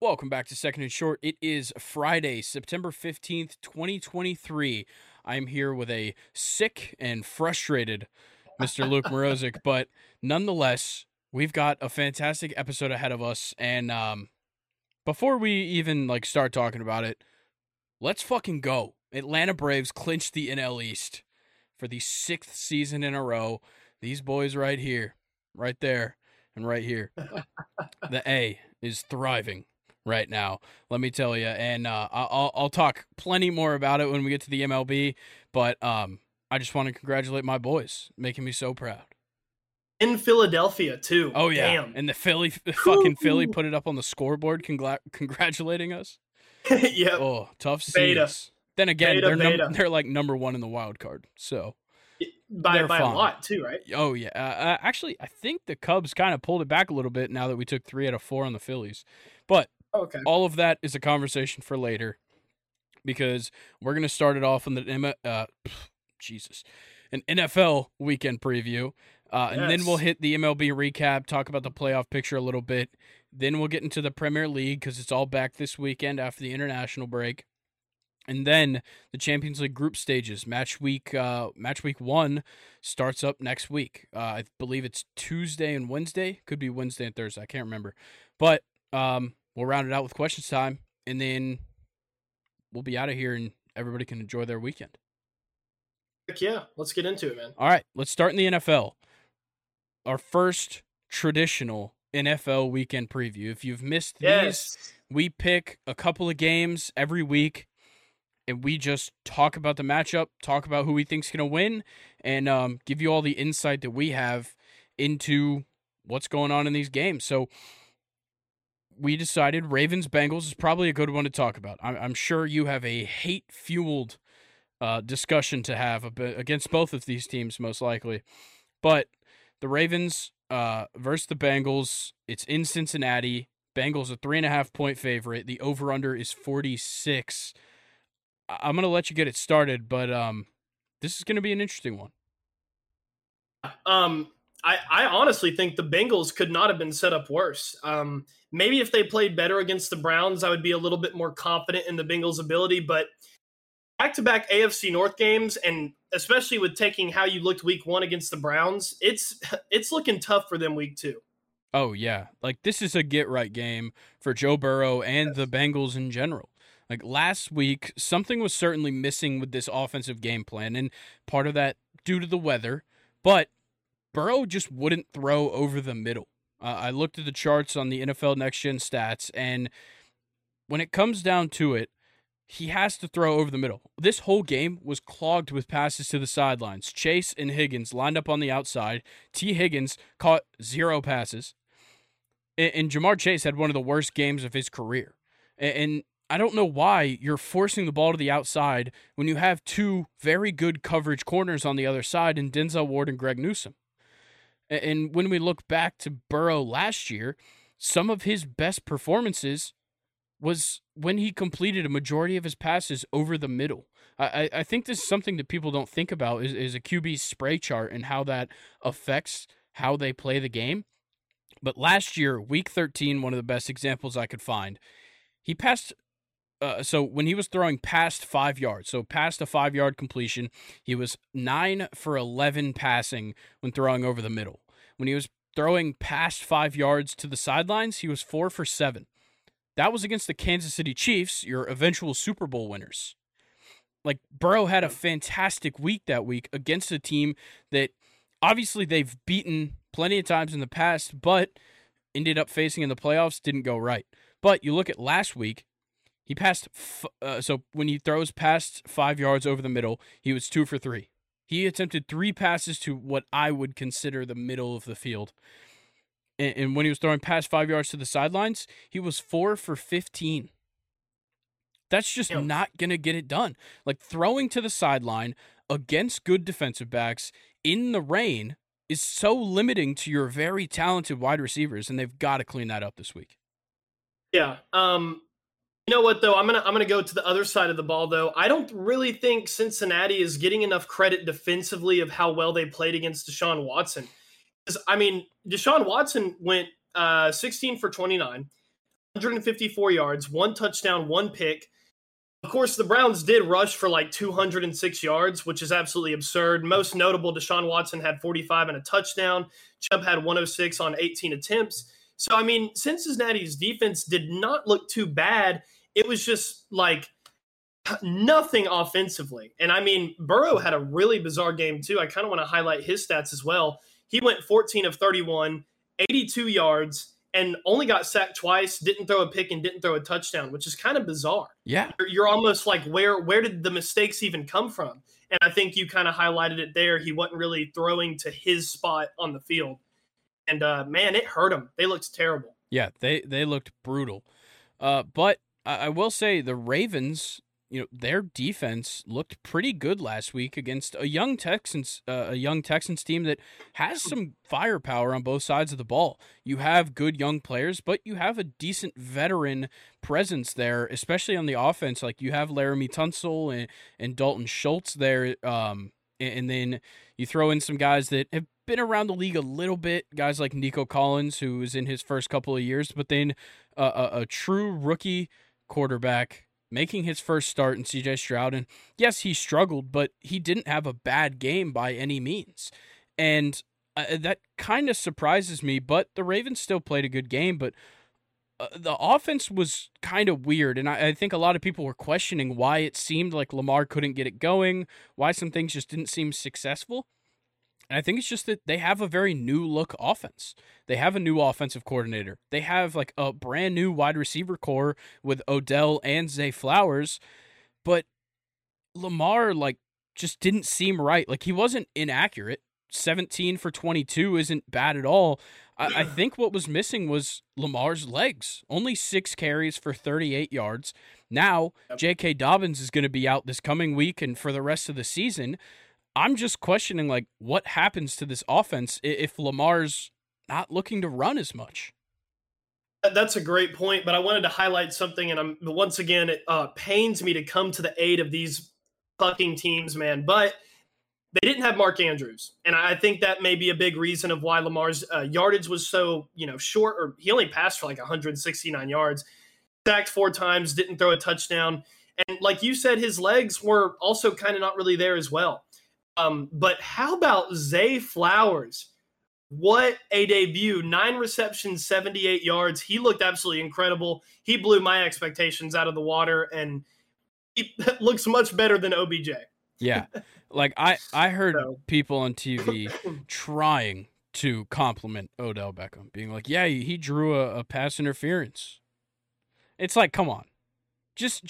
Welcome back to Second and Short. It is Friday, September 15th, 2023. I'm here with a sick and frustrated Mr. Luke Mrozic, but nonetheless, we've got a fantastic episode ahead of us. And before we even start talking about it, let's fucking go. Atlanta Braves clinched the NL East for the 6th season in a row. These boys right here, right there, and right here. The A is thriving right now, let me tell you, and I'll talk plenty more about it when we get to the MLB, but I just want to congratulate my boys, making me so proud. In Philadelphia, too. Oh, yeah. Damn. And the Philly put it up on the scoreboard congratulating us. Yeah. Oh, tough seeds. Then again, they're like number one in the wild card, so. By a lot, too, right? Oh, yeah. Actually, I think the Cubs kind of pulled it back a little bit now that we took 3 out of 4 on the Phillies, but okay. All of that is a conversation for later, because we're going to start it off on an NFL weekend preview, and then we'll hit the MLB recap, talk about the playoff picture a little bit, then we'll get into the Premier League because it's all back this weekend after the international break, and then the Champions League group stages. Match week one starts up next week. I believe it's Tuesday and Wednesday. Could be Wednesday and Thursday. I can't remember, but we'll round it out with questions time, and then we'll be out of here and everybody can enjoy their weekend. Heck yeah, let's get into it, man. All right, let's start in the NFL. Our first traditional NFL weekend preview. If you've missed these, we pick a couple of games every week, and we just talk about the matchup, talk about who we think's going to win, and give you all the insight that we have into what's going on in these games. So we decided Ravens-Bengals is probably a good one to talk about. I'm sure you have a hate-fueled discussion to have against both of these teams, most likely. But the Ravens versus the Bengals, it's in Cincinnati. Bengals a 3.5-point favorite. The over-under is 46. I'm going to let you get it started, but this is going to be an interesting one. I honestly think the Bengals could not have been set up worse. Maybe if they played better against the Browns, I would be a little bit more confident in the Bengals' ability. But back-to-back AFC North games, and especially with taking how you looked week one against the Browns, it's looking tough for them week two. Oh, yeah. This is a get-right game for Joe Burrow and the Bengals in general. Last week, something was certainly missing with this offensive game plan, and part of that due to the weather. But Burrow just wouldn't throw over the middle. I looked at the charts on the NFL Next Gen stats, and when it comes down to it, he has to throw over the middle. This whole game was clogged with passes to the sidelines. Chase and Higgins lined up on the outside. T. Higgins caught 0 passes. And Jamar Chase had one of the worst games of his career. And I don't know why you're forcing the ball to the outside when you have 2 very good coverage corners on the other side in Denzel Ward and Greg Newsome. And when we look back to Burrow last year, some of his best performances was when he completed a majority of his passes over the middle. I think this is something that people don't think about is a QB's spray chart and how that affects how they play the game. But last year, week 13, one of the best examples I could find, he passed... So when he was throwing past 5 yards, so past a 5-yard completion, he was 9 for 11 passing when throwing over the middle. When he was throwing past 5 yards to the sidelines, he was 4 for 7. That was against the Kansas City Chiefs, your eventual Super Bowl winners. Burrow had a fantastic week that week against a team that obviously they've beaten plenty of times in the past, but ended up facing in the playoffs, didn't go right. But you look at last week, he passed, so when he throws past 5 yards over the middle, he was 2 for 3. He attempted 3 passes to what I would consider the middle of the field. And when he was throwing past 5 yards to the sidelines, he was 4 for 15. That's just not going to get it done. Throwing to the sideline against good defensive backs in the rain is so limiting to your very talented wide receivers, and they've got to clean that up this week. Yeah, you know what, though? I'm gonna go to the other side of the ball, though. I don't really think Cincinnati is getting enough credit defensively of how well they played against Deshaun Watson. Because, Deshaun Watson went 16 for 29, 154 yards, one touchdown, one pick. Of course, the Browns did rush for like 206 yards, which is absolutely absurd. Most notable, Deshaun Watson had 45 and a touchdown. Chubb had 106 on 18 attempts. So, I mean, Cincinnati's defense did not look too bad. It was just like nothing offensively. And, I mean, Burrow had a really bizarre game, too. I kind of want to highlight his stats as well. He went 14 of 31, 82 yards, and only got sacked twice, didn't throw a pick, and didn't throw a touchdown, which is kind of bizarre. Yeah. You're almost like, where did the mistakes even come from? And I think you kind of highlighted it there. He wasn't really throwing to his spot on the field. And, man, it hurt them. They looked terrible. Yeah, they looked brutal. But I will say the Ravens, you know, their defense looked pretty good last week against a young Texans team that has some firepower on both sides of the ball. You have good young players, but you have a decent veteran presence there, especially on the offense. Like you have Laramie Tunsil and Dalton Schultz there, and then you throw in some guys that have been around the league a little bit, guys like Nico Collins, who was in his first couple of years, but then a true rookie quarterback making his first start in CJ Stroud. And yes, he struggled, but he didn't have a bad game by any means. And that kind of surprises me, but the Ravens still played a good game, but the offense was kind of weird, and I think a lot of people were questioning why it seemed like Lamar couldn't get it going, why some things just didn't seem successful. And I think it's just that they have a very new-look offense. They have a new offensive coordinator. They have, like, a brand-new wide receiver core with Odell and Zay Flowers. But Lamar, like, just didn't seem right. Like, he wasn't inaccurate. 17 for 22 isn't bad at all. I think what was missing was Lamar's legs. Only 6 carries for 38 yards. Now, J.K. Dobbins is going to be out this coming week and for the rest of the season. I'm just questioning, like, what happens to this offense if Lamar's not looking to run as much? That's a great point, but I wanted to highlight something, and once again, it pains me to come to the aid of these fucking teams, man, but they didn't have Mark Andrews, and I think that may be a big reason of why Lamar's yardage was so, you know, short, or he only passed for like 169 yards, sacked 4 times, didn't throw a touchdown, and like you said, his legs were also kind of not really there as well. But how about Zay Flowers? What a debut. 9 receptions, 78 yards. He looked absolutely incredible. He blew my expectations out of the water, and he looks much better than OBJ. Yeah. Like, I heard people on TV trying to compliment Odell Beckham, being like, yeah, he drew a pass interference. It's like, come on. Just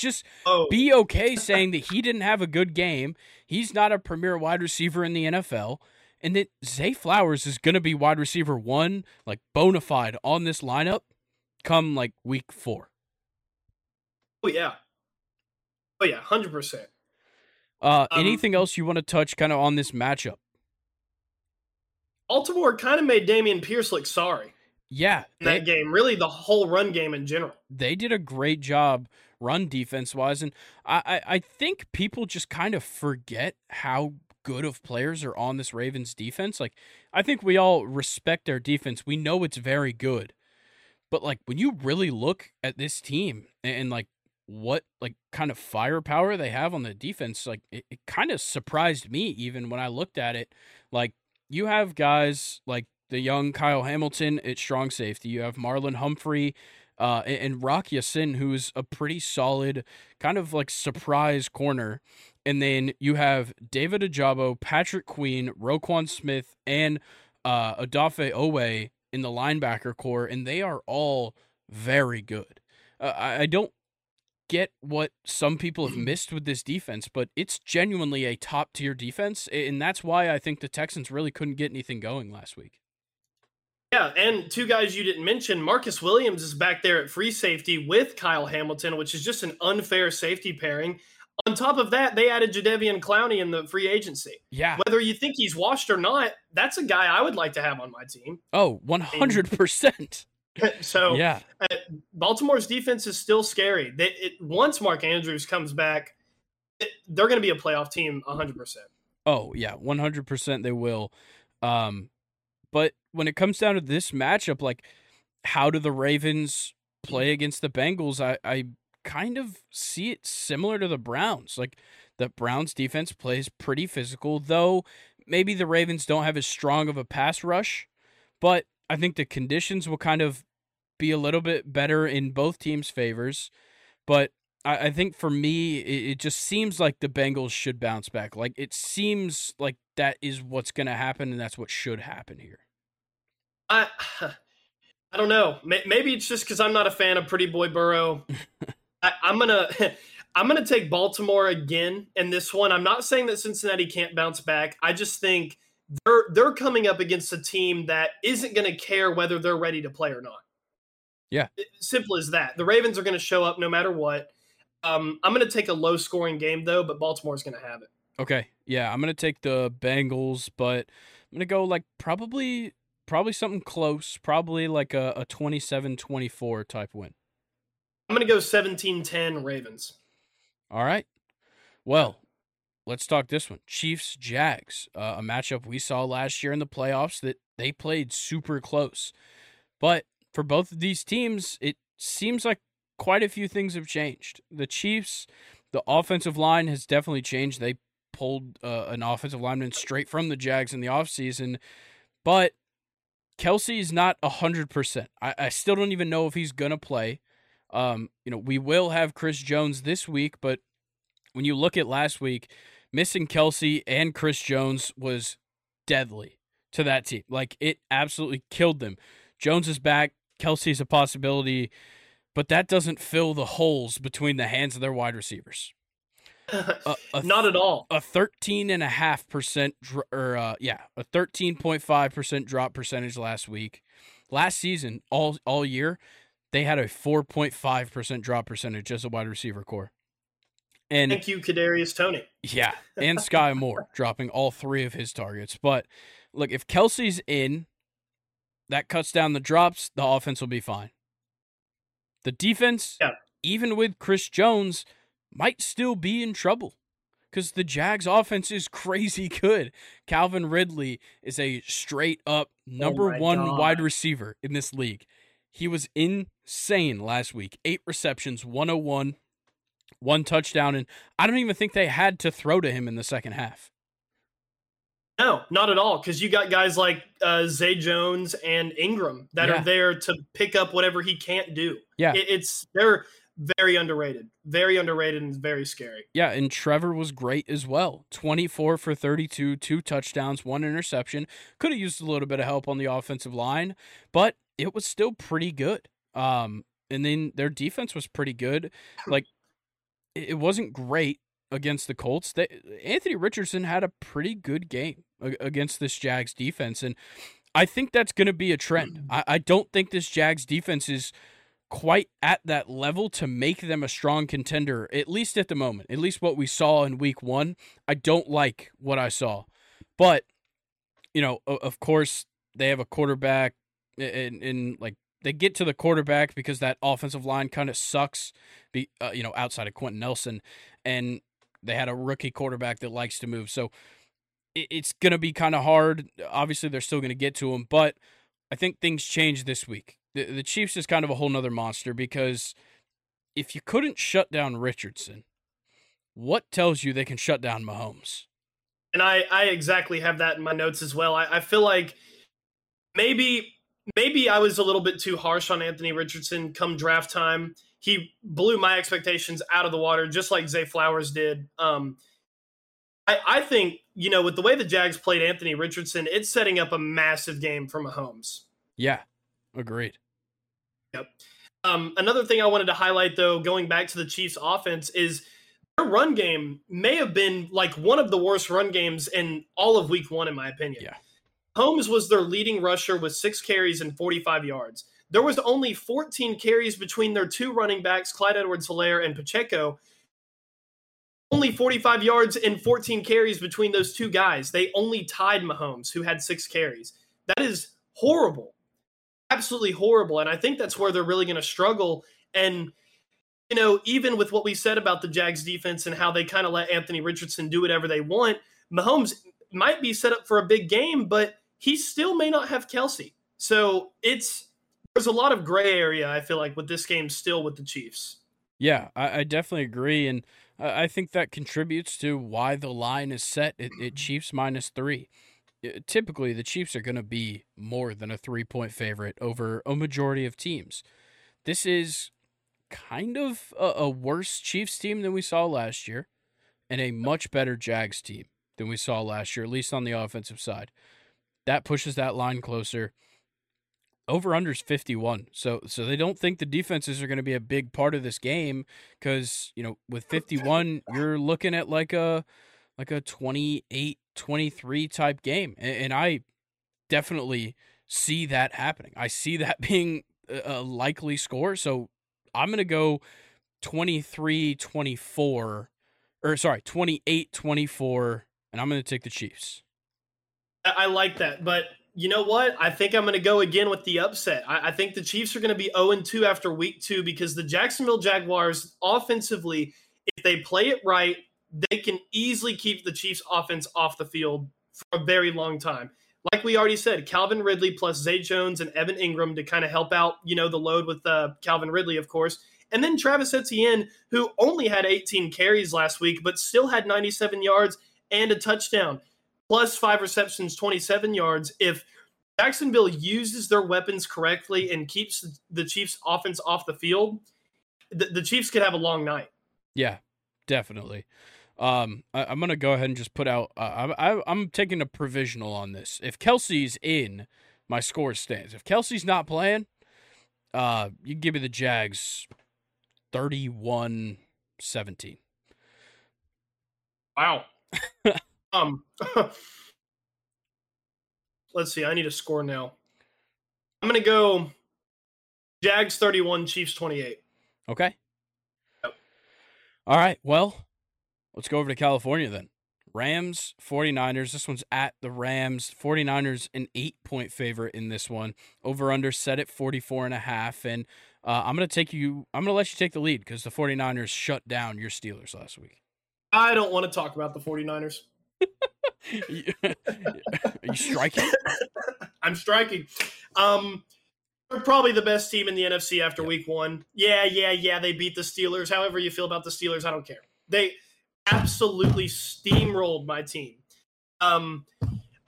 be okay saying that he didn't have a good game. He's not a premier wide receiver in the NFL. And that Zay Flowers is going to be wide receiver 1, like bona fide on this lineup come like week 4. Oh, yeah. Oh, yeah, 100%. Anything else you want to touch kind of on this matchup? Baltimore kind of made Dameon Pierce look sorry. Yeah. That game, really the whole run game in general. They did a great job run defense-wise, and I think people just kind of forget how good of players are on this Ravens defense. Like, I think we all respect their defense. We know it's very good, but, like, when you really look at this team and like, what, like, kind of firepower they have on the defense, like, it kind of surprised me even when I looked at it. Like, you have guys like the young Kyle Hamilton at strong safety. You have Marlon Humphrey, and Rocky Sin, who's a pretty solid kind of like surprise corner. And then you have David Ajabo, Patrick Queen, Roquan Smith, and Odafe Owe in the linebacker core, and they are all very good. I don't get what some people have missed with this defense, but it's genuinely a top-tier defense, and that's why I think the Texans really couldn't get anything going last week. Yeah, and 2 guys you didn't mention, Marcus Williams is back there at free safety with Kyle Hamilton, which is just an unfair safety pairing. On top of that, they added Jadeveon Clowney in the free agency. Yeah. Whether you think he's washed or not, that's a guy I would like to have on my team. Oh, 100%. So, yeah. Baltimore's defense is still scary. Once Mark Andrews comes back, they're going to be a playoff team 100%. Oh, yeah, 100% they will. But when it comes down to this matchup, like, how do the Ravens play against the Bengals, I kind of see it similar to the Browns. Like, the Browns defense plays pretty physical, though maybe the Ravens don't have as strong of a pass rush, but I think the conditions will kind of be a little bit better in both teams' favors. But I think for me, it just seems like the Bengals should bounce back. Like, it seems like that is what's going to happen, and that's what should happen here. I don't know. Maybe it's just because I'm not a fan of Pretty Boy Burrow. I'm gonna take Baltimore again in this one. I'm not saying that Cincinnati can't bounce back. I just think they're coming up against a team that isn't going to care whether they're ready to play or not. Yeah, simple as that. The Ravens are going to show up no matter what. I'm going to take a low-scoring game though, but Baltimore's going to have it. Okay, yeah, I'm going to take the Bengals, but I'm going to go like probably something close, probably like a 27-24 type win. I'm going to go 17-10 Ravens. All right. Well, let's talk this one. Chiefs-Jags, a matchup we saw last year in the playoffs that they played super close. But for both of these teams, it seems like quite a few things have changed. The Chiefs, the offensive line has definitely changed. They pulled an offensive lineman straight from the Jags in the offseason, but Kelsey's not 100%. I still don't even know if he's going to play. We will have Chris Jones this week, but when you look at last week, missing Kelsey and Chris Jones was deadly to that team. Like, it absolutely killed them. Jones is back. Kelsey's a possibility, but that doesn't fill the holes between the hands of their wide receivers. Not at all. A 13.5% a 13.5% drop percentage last week. Last season, all year, they had a 4.5% drop percentage as a wide receiver core. And thank you, Kadarius Toney. Yeah, and Sky Moore dropping all three of his targets. But look, if Kelsey's in, that cuts down the drops. The offense will be fine. The defense, even with Chris Jones, might still be in trouble because the Jags' offense is crazy good. Calvin Ridley is a straight-up number one wide receiver in this league. He was insane last week. 8 receptions, 101, 1 touchdown, and I don't even think they had to throw to him in the second half. No, not at all, because you got guys like Zay Jones and Ingram that are there to pick up whatever he can't do. Yeah, they're very underrated, and very scary. Yeah, and Trevor was great as well. 24 for 32, 2 touchdowns, 1 interception. Could have used a little bit of help on the offensive line, but it was still pretty good. And then their defense was pretty good. Like, it wasn't great against the Colts. Anthony Richardson had a pretty good game against this Jags defense, and I think that's going to be a trend. I don't think this Jags defense is quite at that level to make them a strong contender, at least at the moment, at least what we saw in week one. I don't like what I saw. But, of course, they have a quarterback, and like, they get to the quarterback because that offensive line kind of sucks, outside of Quentin Nelson, and they had a rookie quarterback that likes to move. So it's going to be kind of hard. Obviously, they're still going to get to him, but I think things change this week. The Chiefs is kind of a whole nother monster because if you couldn't shut down Richardson, what tells you they can shut down Mahomes? And I exactly have that in my notes as well. I feel like maybe I was a little bit too harsh on Anthony Richardson come draft time. He blew my expectations out of the water, just like Zay Flowers did. I think, with the way the Jags played Anthony Richardson, it's setting up a massive game for Mahomes. Yeah, agreed. Yep. Another thing I wanted to highlight, though, going back to the Chiefs' offense, is their run game may have been like one of the worst run games in all of week one, in my opinion. Yeah. Holmes was their leading rusher with 6 carries and 45 yards. There was only 14 carries between their two running backs, Clyde Edwards-Helaire and Pacheco. Only 45 yards and 14 carries between those two guys. They only tied Mahomes, who had 6 carries. That is horrible. Absolutely horrible. And I think that's where they're really going to struggle. And, even with what we said about the Jags defense and how they kind of let Anthony Richardson do whatever they want, Mahomes might be set up for a big game, but he still may not have Kelsey. So it's there's a lot of gray area, I feel like, with this game still with the Chiefs. Yeah, I definitely agree, and I think that contributes to why the line is set at Chiefs -3. Typically, the Chiefs are going to be more than a 3-point favorite over a majority of teams. This is kind of a worse Chiefs team than we saw last year, and a much better Jags team than we saw last year, at least on the offensive side. That pushes that line closer. Over-under's 51, so they don't think the defenses are going to be a big part of this game because, you know, with 51, you're looking at like a 28-23 type game, and I definitely see that happening. I see that being a likely score, so I'm going to go 23-24, or sorry, 28-24, and I'm going to take the Chiefs. I like that, but... You know what? I think I'm going to go again with the upset. I think the Chiefs are going to be 0-2 after week 2 because the Jacksonville Jaguars offensively, if they play it right, they can easily keep the Chiefs offense off the field for a very long time. Like we already said, Calvin Ridley plus Zay Jones and Evan Ingram to kind of help out, you know, the load with Calvin Ridley, of course. And then Travis Etienne, who only had 18 carries last week, but still had 97 yards and a touchdown. Plus 5 receptions, 27 yards. If Jacksonville uses their weapons correctly and keeps the Chiefs' offense off the field, the Chiefs could have a long night. Yeah, definitely. I'm going to go ahead and just put out I'm taking a provisional on this. If Kelce's in, my score stands. If Kelce's not playing, you give me the Jags 31-17. Wow. Let's see. I need a score now. I'm going to go Jags 31, Chiefs 28. Okay. Yep. All right. Well, let's go over to California then. Rams, 49ers. This one's at the Rams. 49ers an 8-point favorite in this one. Over under set at 44.5. And I'm going to let you take the lead because the 49ers shut down your Steelers last week. I don't want to talk about the 49ers. Are you striking? I'm striking. They're probably the best team in the NFC after week 1. Yeah, they beat the Steelers. However you feel about the Steelers, I don't care. They absolutely steamrolled my team. I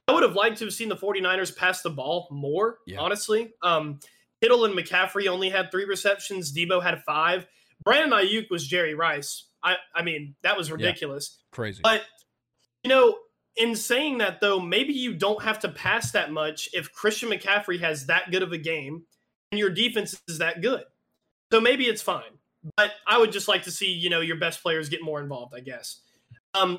would have liked to have seen the 49ers pass the ball more, honestly. Kittle and McCaffrey only had 3 receptions. Debo had 5. Brandon Ayuk was Jerry Rice. I mean, that was ridiculous. Yeah, crazy. But you know, in saying that, though, maybe you don't have to pass that much if Christian McCaffrey has that good of a game and your defense is that good. So maybe it's fine. But I would just like to see, you know, your best players get more involved, I guess.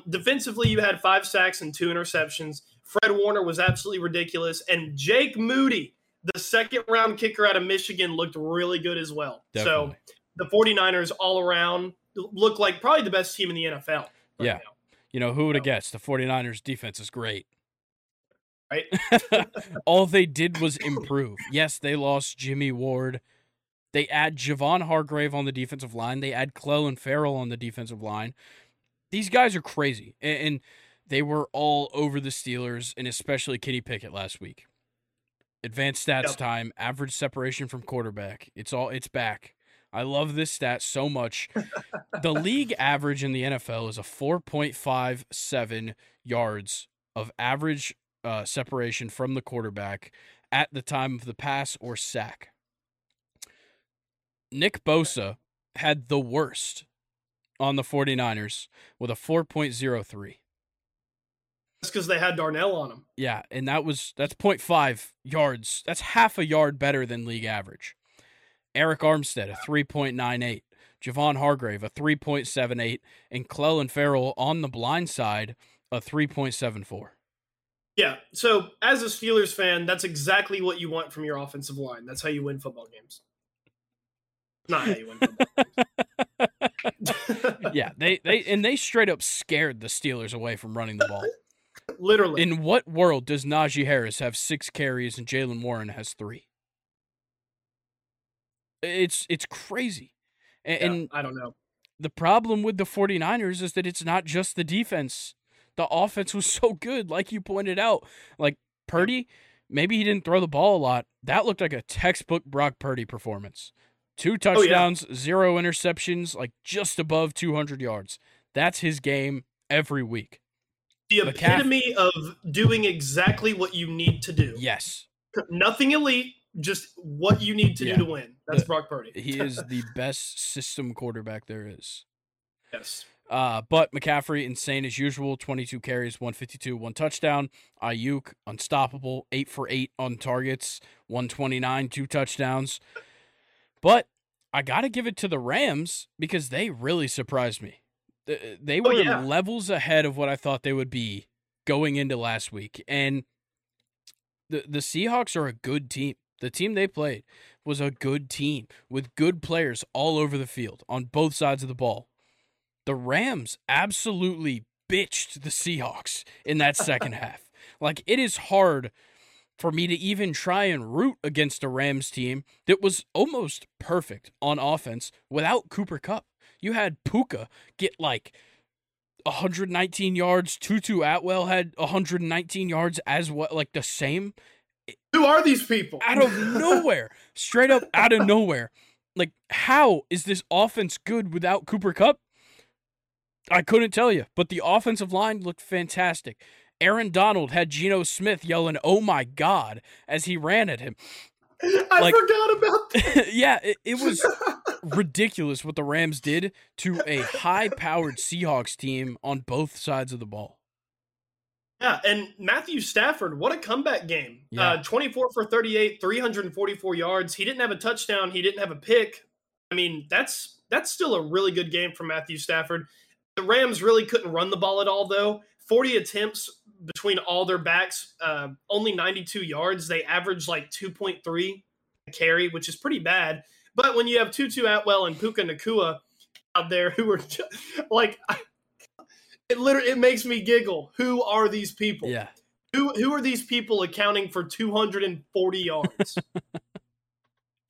Defensively, you had 5 sacks and 2 interceptions. Fred Warner was absolutely ridiculous. And Jake Moody, the second-round kicker out of Michigan, looked really good as well. Definitely. So the 49ers all around look like probably the best team in the NFL right now. You know, who would have guessed the 49ers defense is great, right? All they did was improve. Yes, they lost Jimmy Ward. They add Javon Hargrave on the defensive line. They add Clelin Ferrell on the defensive line. These guys are crazy, and they were all over the Steelers, and especially Kenny Pickett last week. Advanced stats time, average separation from quarterback. It's back. I love this stat so much. The league average in the NFL is a 4.57 yards of average separation from the quarterback at the time of the pass or sack. Nick Bosa had the worst on the 49ers with a 4.03. That's because they had Darnell on him. Yeah, and that's 0.5 yards. That's half a yard better than league average. Eric Armstead, a 3.98. Javon Hargrave, a 3.78. And Clelin Ferrell on the blind side, a 3.74. Yeah, so as a Steelers fan, that's exactly what you want from your offensive line. That's how you win football games. Not how you win football games. Yeah, they straight up scared the Steelers away from running the ball. Literally. In what world does Najee Harris have 6 carries and Jaylen Warren has 3? It's crazy. And I don't know. The problem with the 49ers is that it's not just the defense. The offense was so good, like you pointed out. Like Purdy, maybe he didn't throw the ball a lot. That looked like a textbook Brock Purdy performance. 2 touchdowns, 0 interceptions, like just above 200 yards. That's his game every week. The epitome of doing exactly what you need to do. Yes. Nothing elite, just what you need to do to win. That's Brock Purdy. He is the best system quarterback there is. Yes. But McCaffrey, insane as usual, 22 carries, 152, 1 touchdown. Ayuk, unstoppable, 8 for 8 on targets, 129, 2 touchdowns. But I got to give it to the Rams because they really surprised me. They were levels ahead of what I thought they would be going into last week. And the Seahawks are a good team. The team they played was a good team with good players all over the field on both sides of the ball. The Rams absolutely bitched the Seahawks in that second half. Like, it is hard for me to even try and root against a Rams team that was almost perfect on offense without Cooper Kupp. You had Puka get, like, 119 yards. Tutu Atwell had 119 yards as well, like, the same. Who are these people? Out of nowhere. Straight up out of nowhere. Like, how is this offense good without Cooper Kupp? I couldn't tell you, but the offensive line looked fantastic. Aaron Donald had Geno Smith yelling, "Oh my God," as he ran at him. I forgot about that. Yeah, it was ridiculous what the Rams did to a high-powered Seahawks team on both sides of the ball. Yeah, and Matthew Stafford, what a comeback game. Yeah. 24 for 38, 344 yards. He didn't have a touchdown. He didn't have a pick. I mean, that's still a really good game for Matthew Stafford. The Rams really couldn't run the ball at all, though. 40 attempts between all their backs, only 92 yards. They averaged like 2.3 carry, which is pretty bad. But when you have Tutu Atwell and Puka Nacua out there who are just, like, it makes me giggle. Who are these people? Yeah. Who are these people accounting for 240 yards?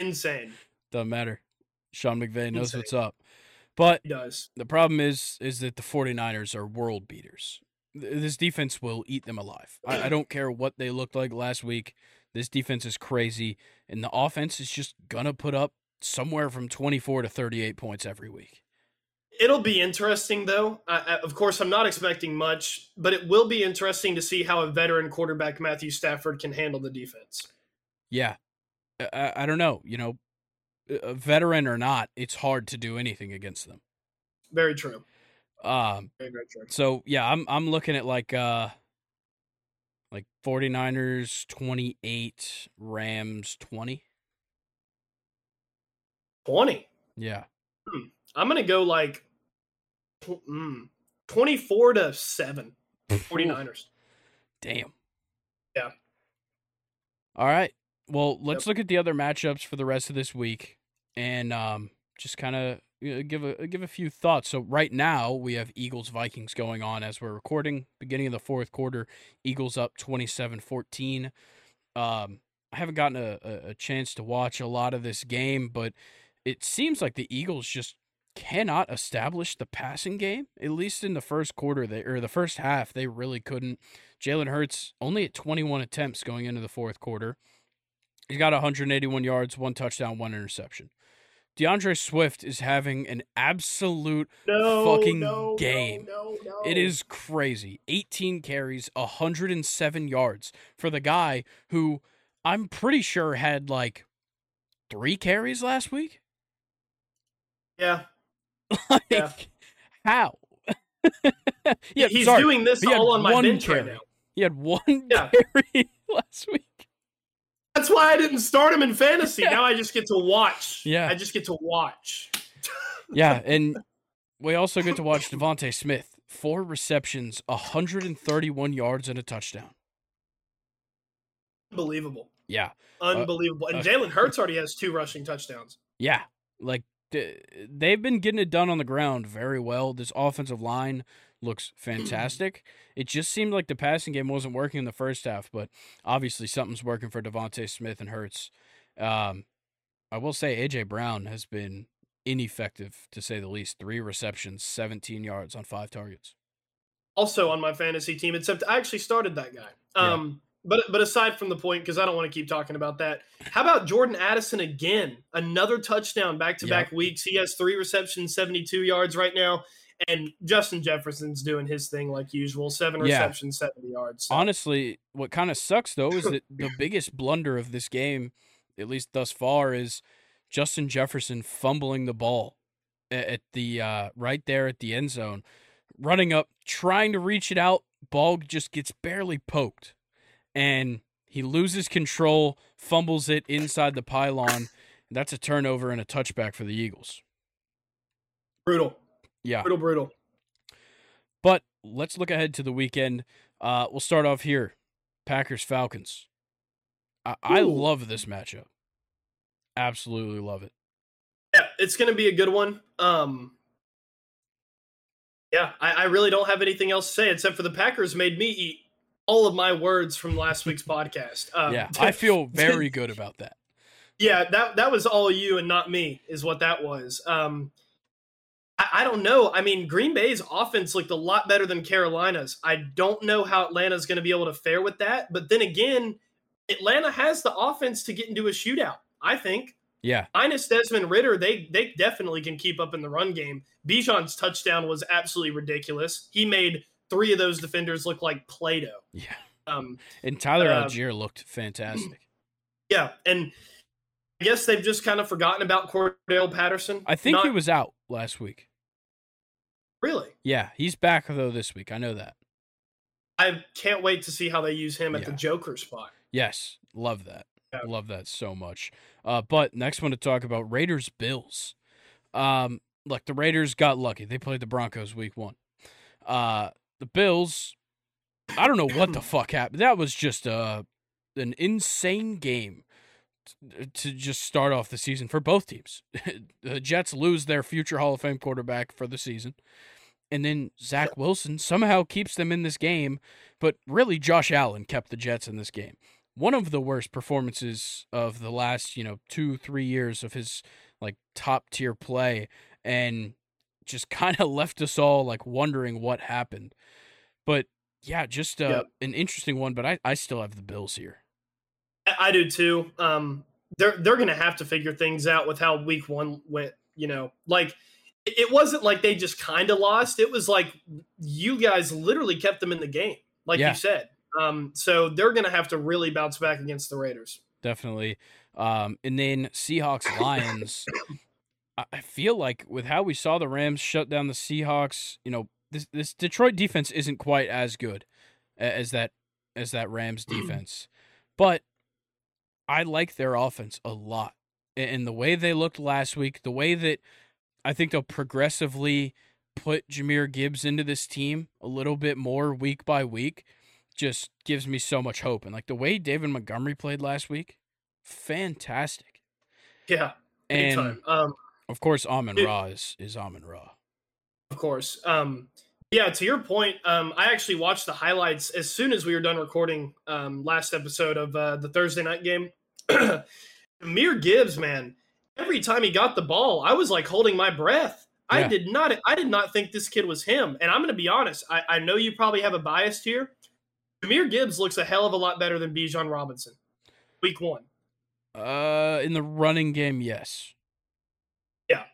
Insane. Doesn't matter. Sean McVay knows what's up. But the problem is that the 49ers are world beaters. This defense will eat them alive. I don't care what they looked like last week. This defense is crazy, and the offense is just going to put up somewhere from 24 to 38 points every week. It'll be interesting, though. Of course, I'm not expecting much, but it will be interesting to see how a veteran quarterback, Matthew Stafford, can handle the defense. Yeah. I don't know. You know, a veteran or not, it's hard to do anything against them. Very true. Very true. So yeah, I'm looking at like 49ers 28, Rams 20. 20. Yeah. I'm going to go like 24 to 7 49ers. Damn. Yeah. All right. Well, let's look at the other matchups for the rest of this week and just kind of give a few thoughts. So right now we have Eagles-Vikings going on as we're recording. Beginning of the fourth quarter, Eagles up 27-14. I haven't gotten a chance to watch a lot of this game, but it seems like the Eagles just cannot establish the passing game. At least in the first quarter, the first half, they really couldn't. Jalen Hurts only at 21 attempts going into the fourth quarter. He's got 181 yards, 1 touchdown, 1 interception. DeAndre Swift is having an absolute game. No. It is crazy. 18 carries, 107 yards for the guy who I'm pretty sure had like 3 carries last week. Yeah. Like, how? Yeah, he's doing this all on my bench right now. He had 1 carry last week. That's why I didn't start him in fantasy. Now I just get to watch. Yeah. I just get to watch. Yeah, and we also get to watch Devontae Smith. 4 receptions, 131 yards, and a touchdown. Unbelievable. Yeah. Unbelievable. And Jalen Hurts already has 2 rushing touchdowns. Yeah. Like, they've been getting it done on the ground very well. This offensive line looks fantastic. It just seemed like the passing game wasn't working in the first half, but obviously something's working for Devontae Smith and Hurts. I will say A.J. Brown has been ineffective, to say the least. 3 receptions, 17 yards on 5 targets. Also on my fantasy team, except I actually started that guy. But aside from the point, because I don't want to keep talking about that, how about Jordan Addison again? Another touchdown back-to-back weeks. He has 3 receptions, 72 yards right now. And Justin Jefferson's doing his thing like usual, 7 receptions, 70 yards. So. Honestly, what kind of sucks, though, is that the biggest blunder of this game, at least thus far, is Justin Jefferson fumbling the ball at the right there at the end zone, running up, trying to reach it out. Ball just gets barely poked, and he loses control, fumbles it inside the pylon. That's a turnover and a touchback for the Eagles. Brutal. Yeah. Brutal. But let's look ahead to the weekend. We'll start off here. Packers-Falcons. I love this matchup. Absolutely love it. Yeah, it's going to be a good one. I really don't have anything else to say except for the Packers made me eat all of my words from last week's podcast. I feel very good about that. Yeah, that was all you and not me is what that was. I don't know. I mean, Green Bay's offense looked a lot better than Carolina's. I don't know how Atlanta's going to be able to fare with that. But then again, Atlanta has the offense to get into a shootout, I think. Yeah. Minus Desmond Ridder, they definitely can keep up in the run game. Bijan's touchdown was absolutely ridiculous. He made 3 of those defenders look like Play-Doh. Yeah. And Tyler Algier looked fantastic. Yeah, and I guess they've just kind of forgotten about Cordell Patterson. I think he was out last week. Really? Yeah, he's back, though, this week. I know that. I can't wait to see how they use him at the Joker spot. Yes, love that. Yeah. Love that so much. But next one to talk about, Raiders-Bills. Look, the Raiders got lucky. They played the Broncos week 1. The Bills, I don't know what the fuck happened. That was just an insane game to just start off the season for both teams. The Jets lose their future Hall of Fame quarterback for the season. And then Zach Wilson somehow keeps them in this game. But really, Josh Allen kept the Jets in this game. One of the worst performances of the last, 2-3 years of his top tier play, and just kind of left us all wondering what happened. But yeah, just an interesting one. But I still have the Bills here. I do too. They're going to have to figure things out with how week 1 went. It wasn't like they just kind of lost. It was like you guys literally kept them in the game, you said. So they're going to have to really bounce back against the Raiders. Definitely. And then Seahawks-Lions. I feel like with how we saw the Rams shut down the Seahawks, this Detroit defense isn't quite as good as that Rams defense. But I like their offense a lot. And the way they looked last week, the way that I think they'll progressively put Jahmyr Gibbs into this team a little bit more week by week, just gives me so much hope. And the way David Montgomery played last week, fantastic. Yeah. And time. Of course, Amon-Ra is Amon-Ra. Of course. Yeah, to your point, I actually watched the highlights as soon as we were done recording last episode of the Thursday night game. Jahmyr Gibbs, man, every time he got the ball, I was holding my breath. Yeah. I did not think this kid was him. And I'm going to be honest. I know you probably have a bias here. Jahmyr Gibbs looks a hell of a lot better than Bijan Robinson week 1. In the running game, yes. Yeah.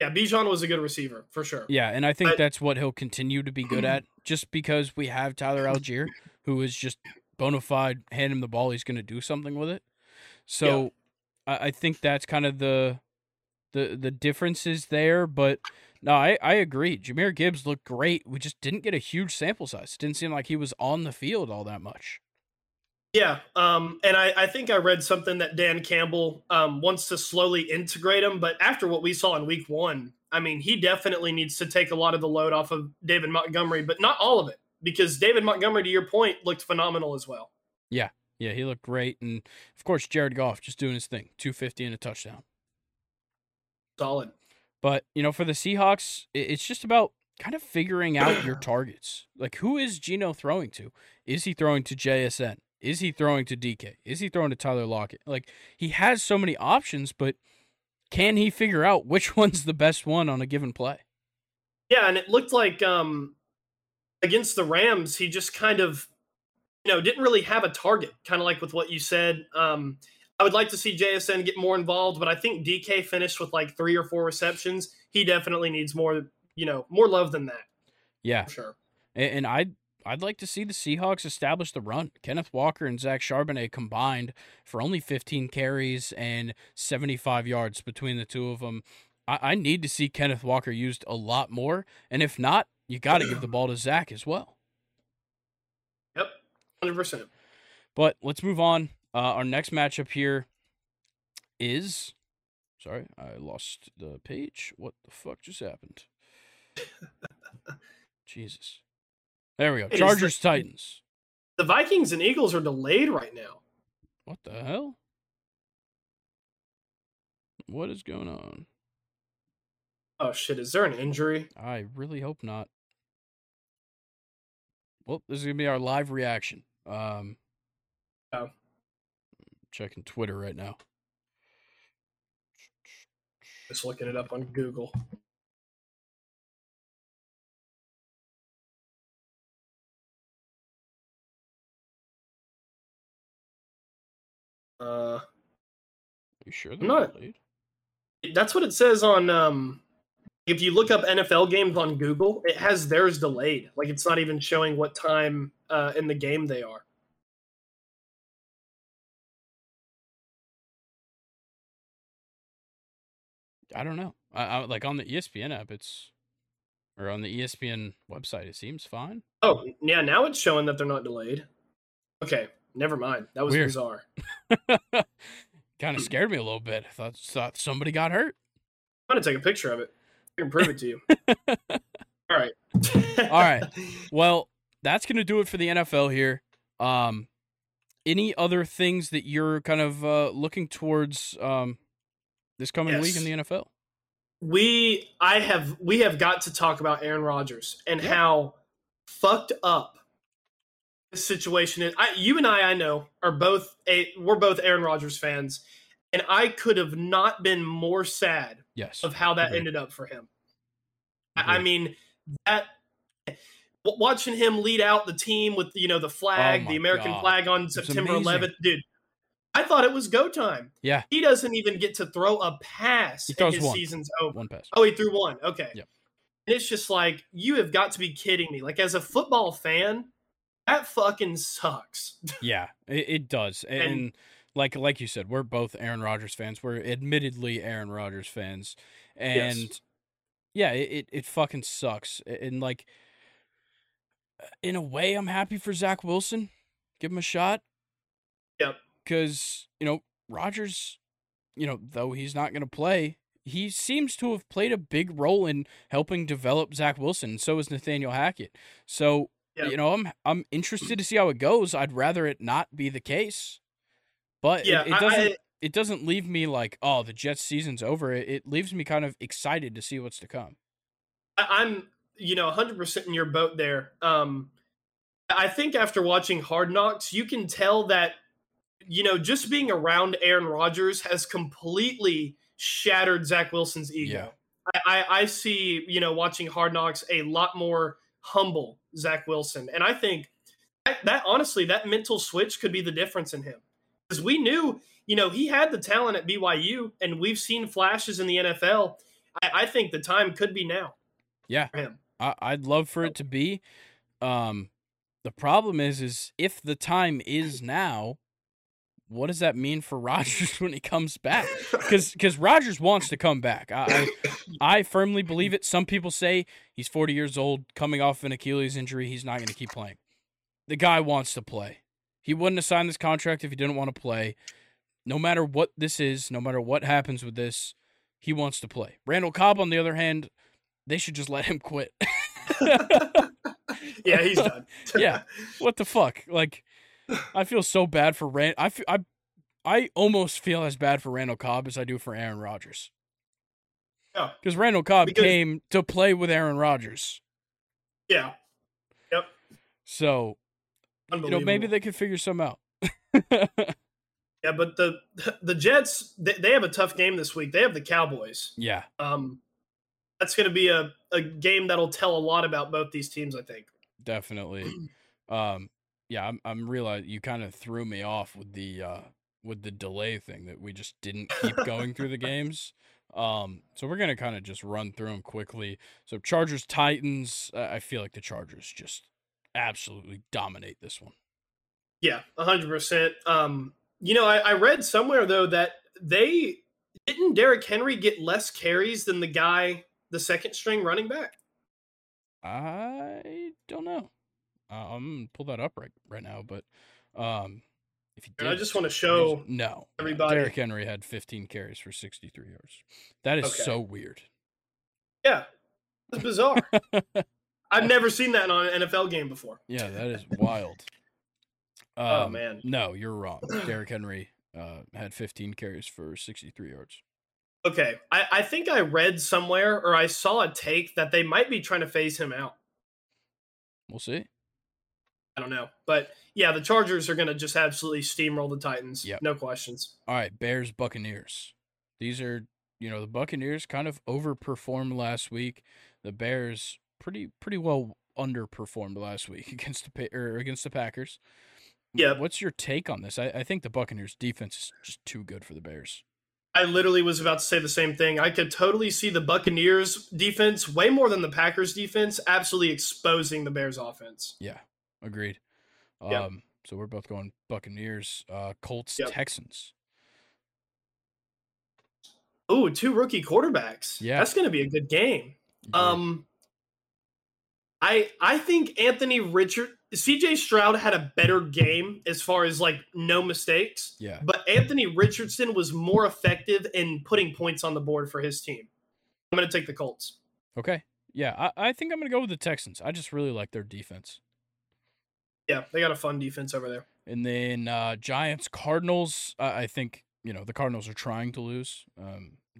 Yeah, Bijan was a good receiver, for sure. Yeah, and I think that's what he'll continue to be good at, just because we have Tyler Algier, who is just bona fide, hand him the ball, he's going to do something with it. So yeah. I think that's kind of the differences there, but no, I agree. Jahmyr Gibbs looked great. We just didn't get a huge sample size. It didn't seem like he was on the field all that much. Yeah, and I think I read something that Dan Campbell wants to slowly integrate him, but after what we saw in week 1, I mean, he definitely needs to take a lot of the load off of David Montgomery, but not all of it, because David Montgomery, to your point, looked phenomenal as well. Yeah, he looked great, and of course, Jared Goff just doing his thing, 250 and a touchdown. Solid. But, for the Seahawks, it's just about kind of figuring out your targets. Who is Geno throwing to? Is he throwing to JSN? Is he throwing to DK? Is he throwing to Tyler Lockett? He has so many options, but can he figure out which one's the best one on a given play? Yeah, and it looked like against the Rams, he just kind of didn't really have a target, kind of like with what you said. I would like to see JSN get more involved, but I think DK finished with like 3 or 4 receptions. He definitely needs more, more love than that. Yeah, for sure. And I'd like to see the Seahawks establish the run. Kenneth Walker and Zach Charbonnet combined for only 15 carries and 75 yards between the two of them. I need to see Kenneth Walker used a lot more, and if not, you got to give the ball to Zach as well. Yep, 100%. But let's move on. Our next matchup here is... Sorry, I lost the page. What the fuck just happened? Jesus. There we go. Chargers, Titans. The Vikings and Eagles are delayed right now. What the hell? What is going on? Oh, shit. Is there an injury? I really hope not. Well, this is going to be our live reaction. I'm checking Twitter right now. Just looking it up on Google. You sure they're not delayed? That's what it says on, if you look up NFL games on Google, it has theirs delayed. Like, it's not even showing what time in the game they are. I don't know. I like on the ESPN app, or on the ESPN website, it seems fine. Oh, yeah. Now it's showing that they're not delayed. Okay. Never mind. That was weird. Bizarre. Kind of scared me a little bit. I thought somebody got hurt. I'm going to take a picture of it. I can prove it to you. All right. All right. Well, that's going to do it for the NFL here. Any other things that you're kind of looking towards this coming week in the NFL? We have got to talk about Aaron Rodgers and how fucked up this situation is. You and I know are both we're both Aaron Rodgers fans, and I could have not been more sad of how that ended up for him. I mean, that watching him lead out the team with the flag, the American flag on September 11th, dude. I thought it was go time. Yeah, he doesn't even get to throw a pass. His season's over. One pass. Oh, he threw one. Okay, and it's just like, you have got to be kidding me. Like, as a football fan, that fucking sucks. Yeah, it does. And like you said, we're both Aaron Rodgers fans. We're admittedly Aaron Rodgers fans. And it fucking sucks. And like, in a way, I'm happy for Zach Wilson. Give him a shot. Yep. Because, Rodgers, though he's not going to play, he seems to have played a big role in helping develop Zach Wilson. And so is Nathaniel Hackett. So, I'm interested to see how it goes. I'd rather it not be the case, but it doesn't leave me like, oh, the Jets season's over. It leaves me kind of excited to see what's to come. I'm 100% in your boat there. I think after watching Hard Knocks, you can tell that just being around Aaron Rodgers has completely shattered Zach Wilson's ego. Yeah. I see watching Hard Knocks a lot more humble Zach Wilson. And I think that honestly, that mental switch could be the difference in him. Because we knew, he had the talent at BYU, and we've seen flashes in the NFL. I think the time could be now. Yeah. For him. I'd love for it to be. The problem is if the time is now, what does that mean for Rodgers when he comes back? Because Rodgers wants to come back. I firmly believe it. Some people say he's 40 years old, coming off an Achilles injury. He's not going to keep playing. The guy wants to play. He wouldn't have signed this contract if he didn't want to play. No matter what this is, no matter what happens with this, he wants to play. Randall Cobb, on the other hand, they should just let him quit. Yeah, he's done. Yeah, what the fuck? Like, I feel so bad for Rand. I almost feel as bad for Randall Cobb as I do for Aaron Rodgers. Yeah, because Randall Cobb came to play with Aaron Rodgers. Yeah. Yep. So, maybe they could figure some out. Yeah, but the Jets, they have a tough game this week. They have the Cowboys. Yeah. That's going to be a game that'll tell a lot about both these teams, I think. Definitely. Yeah, I'm realizing you kind of threw me off with the delay thing that we just didn't keep going through the games. So we're gonna kind of just run through them quickly. So Chargers Titans, I feel like the Chargers just absolutely dominate this one. Yeah, 100%. You know, I read somewhere though that they didn't Derrick Henry get less carries than the guy, the second string running back. I don't know. I'm gonna pull that up right now, but if you did, I just want to show everybody. Derrick Henry had 15 carries for 63 yards. That is so weird. Yeah, it's bizarre. I've never seen that on an NFL game before. Yeah, that is wild. Oh man, no, you're wrong. Derrick Henry had 15 carries for 63 yards. Okay, I think I read somewhere or I saw a take that they might be trying to phase him out. We'll see. I don't know. But, yeah, the Chargers are going to just absolutely steamroll the Titans. Yep. No questions. All right, Bears, Buccaneers. These are, you know, the Buccaneers kind of overperformed last week. The Bears pretty well underperformed last week against the Packers. Yeah. What's your take on this? I think the Buccaneers' defense is just too good for the Bears. I literally was about to say the same thing. I could totally see the Buccaneers' defense way more than the Packers' defense absolutely exposing the Bears' offense. Yeah. Agreed. Yep. So we're both going Buccaneers, Colts, yep. Texans. Ooh, two rookie quarterbacks. Yeah. That's going to be a good game. Agreed. I think CJ Stroud had a better game as far as like no mistakes. Yeah. But Anthony Richardson was more effective in putting points on the board for his team. I'm going to take the Colts. Okay. Yeah. I think I'm going to go with the Texans. I just really like their defense. Yeah, they got a fun defense over there. And then Giants, Cardinals, I think, you know, the Cardinals are trying to lose.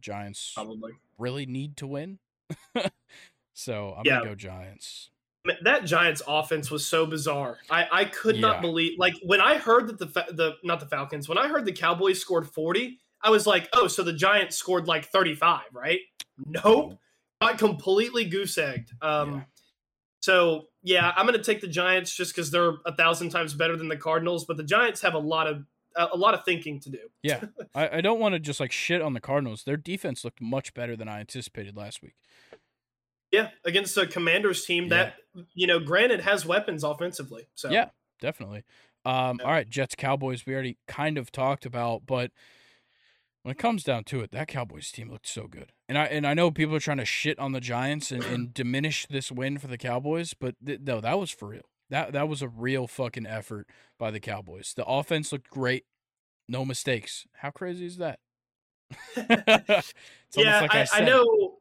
Giants probably really need to win. So I'm going to go Giants. That Giants offense was so bizarre. I could not believe, like, when I heard that not the Falcons, when I heard the Cowboys scored 40, I was like, oh, so the Giants scored like 35, right? Nope. Got completely goose-egged. So, yeah, I'm going to take the Giants just because they're 1,000 times better than the Cardinals. But the Giants have a lot of thinking to do. Yeah, I don't want to just like shit on the Cardinals. Their defense looked much better than I anticipated last week. Yeah, against a Commanders team that you know, granted, has weapons offensively. So yeah, definitely. All right, Jets, Cowboys. We already kind of talked about, but when it comes down to it, that Cowboys team looked so good. And I know people are trying to shit on the Giants and diminish this win for the Cowboys, but no, that was for real. That was a real fucking effort by the Cowboys. The offense looked great. No mistakes. How crazy is that? I know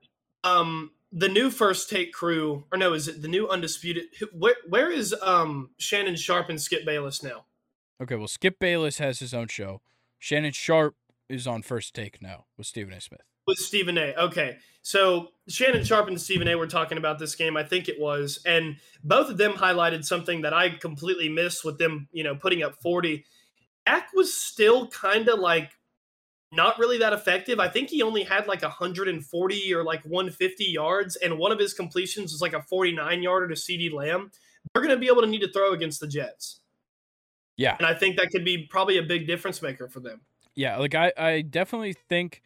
the new First Take crew, or no, is it the new Undisputed? Where is Shannon Sharp and Skip Bayless now? Okay, well, Skip Bayless has his own show. Shannon Sharp is on First Take now with Stephen A. Smith. With Stephen A. Okay. So Shannon Sharp and Stephen A. were talking about this game, I think it was, and both of them highlighted something that I completely missed with them, you know, putting up 40. Dak was still kind of like not really that effective. I think he only had like 140 or like 150 yards, and one of his completions was like a 49-yarder to CeeDee Lamb. They're going to be able to need to throw against the Jets. Yeah. And I think that could be probably a big difference maker for them. Yeah, like I definitely think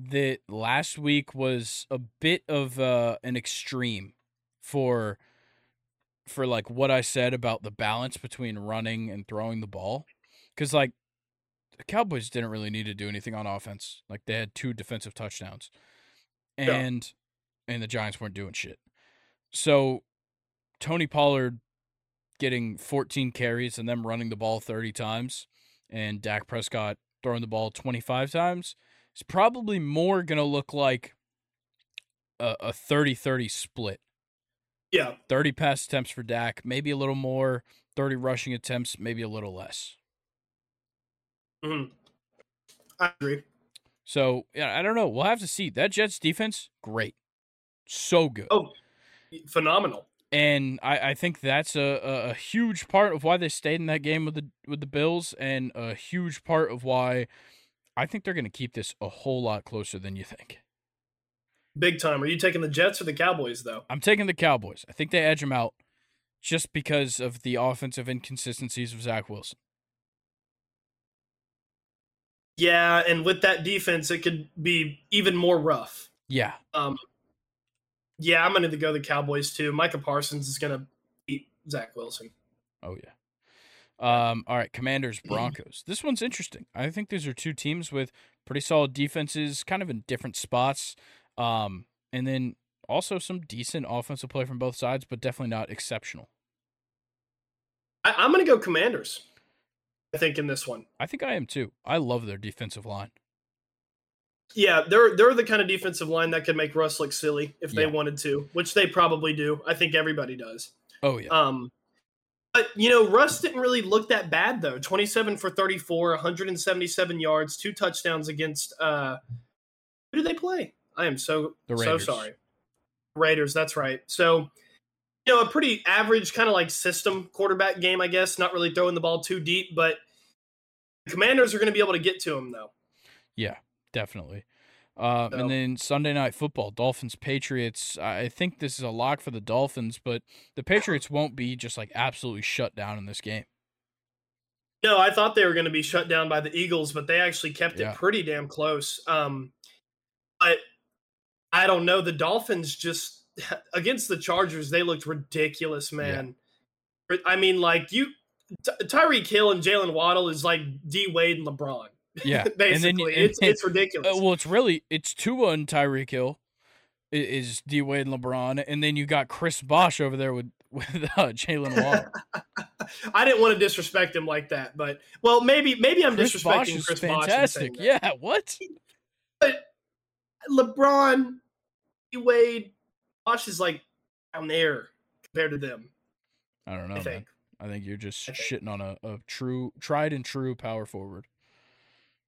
that last week was a bit of an extreme for like what I said about the balance between running and throwing the ball, because like the Cowboys didn't really need to do anything on offense. Like they had two defensive touchdowns, and the Giants weren't doing shit. So Tony Pollard getting 14 carries and them running the ball 30 times, and Dak Prescott throwing the ball 25 times. It's probably more going to look like a 30-30 split. Yeah. 30 pass attempts for Dak, maybe a little more. 30 rushing attempts, maybe a little less. Mm-hmm. I agree. So, yeah, I don't know. We'll have to see. That Jets defense, great. So good. Oh, phenomenal. And I think that's a huge part of why they stayed in that game with the Bills, and a huge part of why I think they're going to keep this a whole lot closer than you think. Big time. Are you taking the Jets or the Cowboys, though? I'm taking the Cowboys. I think they edge them out. just because of the offensive inconsistencies of Zach Wilson. Yeah, and with that defense, it could be even more rough. Yeah. Yeah, I'm going to go the Cowboys too. Micah Parsons is going to beat Zach Wilson. Oh, yeah. All right, Commanders, Broncos. This one's interesting. I think these are two teams with pretty solid defenses, kind of in different spots, and then also some decent offensive play from both sides, but definitely not exceptional. I'm going to go Commanders, I think, in this one. I think I am too. I love their defensive line. Yeah, they're the kind of defensive line that could make Russ look silly if they wanted to, which they probably do. I think everybody does. Oh, yeah. But, you know, Russ didn't really look that bad, though. 27 for 34, 177 yards, 2 touchdowns against – who do they play? I am so sorry. Raiders, that's right. So, you know, a pretty average kind of like system quarterback game, I guess. Not really throwing the ball too deep, but the Commanders are going to be able to get to him, though. Yeah, definitely. And then Sunday Night Football, Dolphins-Patriots. I think this is a lock for the Dolphins, but the Patriots won't be just like absolutely shut down in this game. No, I thought they were going to be shut down by the Eagles, but they actually kept it pretty damn close. But I don't know. The Dolphins just – against the Chargers, they looked ridiculous, man. Yeah. I mean, like Tyreek Hill and Jalen Waddle is like D-Wade and LeBron. Yeah, basically, and it's ridiculous. Well, it's Tua and Tyreek Hill is D Wade and LeBron, and then you got Chris Bosh over there with Jalen Waddle. I didn't want to disrespect him like that, but well, maybe I'm Chris disrespecting Bosh is Chris fantastic. Bosh. Yeah, what? But LeBron, D Wade, Bosh is like down there compared to them. I don't know. I think you're just shitting on a true, tried and true power forward.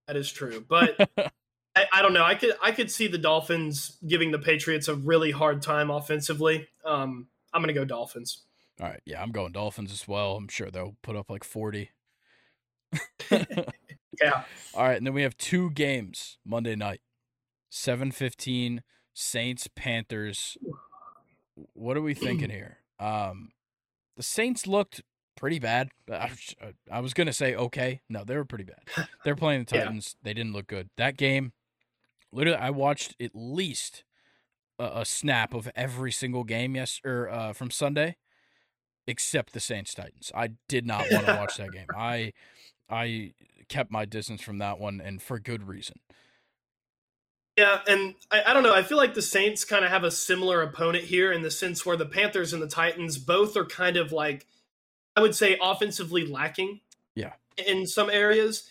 That is true, but I don't know. I could see the Dolphins giving the Patriots a really hard time offensively. I'm going to go Dolphins. All right, yeah, I'm going Dolphins as well. I'm sure they'll put up like 40. Yeah. All right, and then we have two games Monday night. 7:15 Saints Panthers. What are we thinking here? The Saints looked pretty bad. I was going to say okay. No, they were pretty bad. They're playing the Titans. Yeah. They didn't look good. That game, literally, I watched at least a snap of every single game from Sunday, except the Saints-Titans. I did not want to watch that game. I kept my distance from that one, and for good reason. Yeah, and I don't know. I feel like the Saints kind of have a similar opponent here in the sense where the Panthers and the Titans both are kind of like, I would say, offensively lacking in some areas.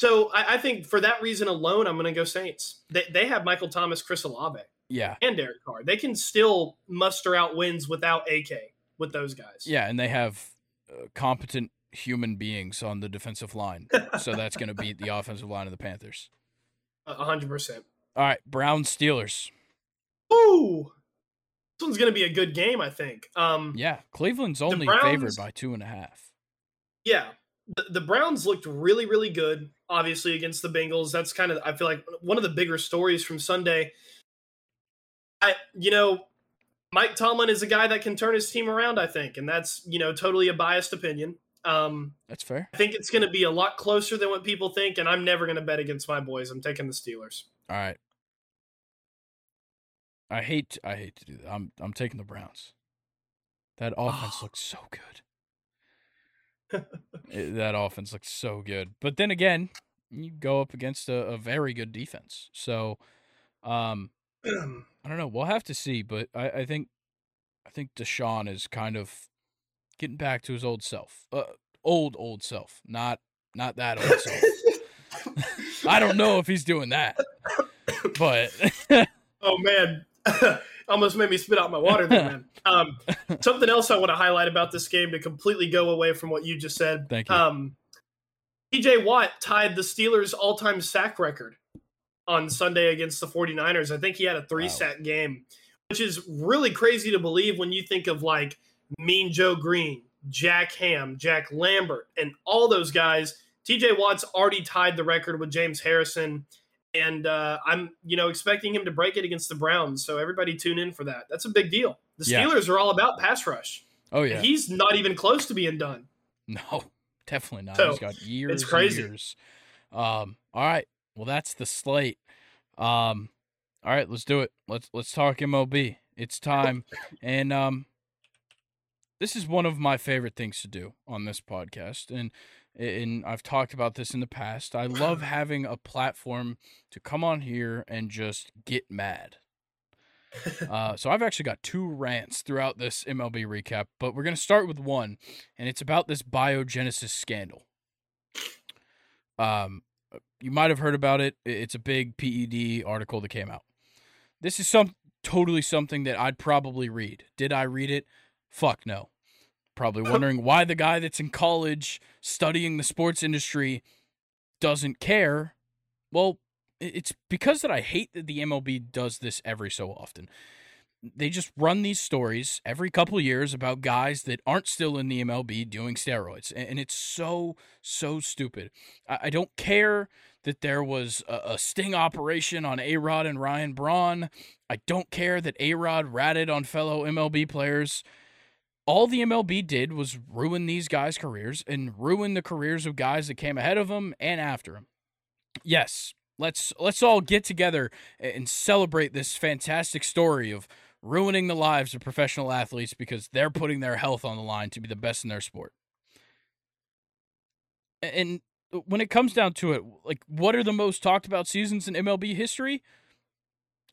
So I think for that reason alone, I'm going to go Saints. They have Michael Thomas, Chris Olave, and Derek Carr. They can still muster out wins without AK with those guys. Yeah, and they have competent human beings on the defensive line. So that's going to beat the offensive line of the Panthers. 100%. All right, Browns Steelers. Ooh! This one's going to be a good game, I think. Cleveland's only favored by 2.5. Yeah. The Browns looked really, really good, obviously, against the Bengals. That's kind of, I feel like, one of the bigger stories from Sunday. Mike Tomlin is a guy that can turn his team around, I think, and that's, totally a biased opinion. That's fair. I think it's going to be a lot closer than what people think, and I'm never going to bet against my boys. I'm taking the Steelers. All right. I hate to do that. I'm taking the Browns. That offense looks so good. That offense looks so good. But then again, you go up against a very good defense. So, I don't know. We'll have to see. But I think Deshaun is kind of getting back to his old self, old self, not that old self. I don't know if he's doing that, but. Oh, man. Almost made me spit out my water there, man. Something else I want to highlight about this game to completely go away from what you just said. Thank you. TJ Watt tied the Steelers' all-time sack record on Sunday against the 49ers. I think he had a 3-sack game, which is really crazy to believe when you think of, like, Mean Joe Green, Jack Ham, Jack Lambert, and all those guys. TJ Watt's already tied the record with James Harrison. And I'm, expecting him to break it against the Browns. So everybody tune in for that. That's a big deal. The Steelers are all about pass rush. Oh, yeah. And he's not even close to being done. No, definitely not. So, he's got years. It's crazy. Years. All right. Well, that's the slate. All right, let's do it. Let's talk MLB. It's time. And this is one of my favorite things to do on this podcast. And I've talked about this in the past. I love having a platform to come on here and just get mad. So I've actually got two rants throughout this MLB recap, but we're going to start with one, and it's about this biogenesis scandal. You might have heard about it. It's a big PED article that came out. This is something that I'd probably read. Did I read it? Fuck no. Probably wondering why the guy that's in college studying the sports industry doesn't care. Well, it's because that I hate that the MLB does this every so often. They just run these stories every couple of years about guys that aren't still in the MLB doing steroids. And it's so, so stupid. I don't care that there was a sting operation on A-Rod and Ryan Braun. I don't care that A-Rod ratted on fellow MLB players. All the MLB did was ruin these guys' careers and ruin the careers of guys that came ahead of them and after them. Yes. Let's all get together and celebrate this fantastic story of ruining the lives of professional athletes because they're putting their health on the line to be the best in their sport. And when it comes down to it, like, what are the most talked about seasons in MLB history?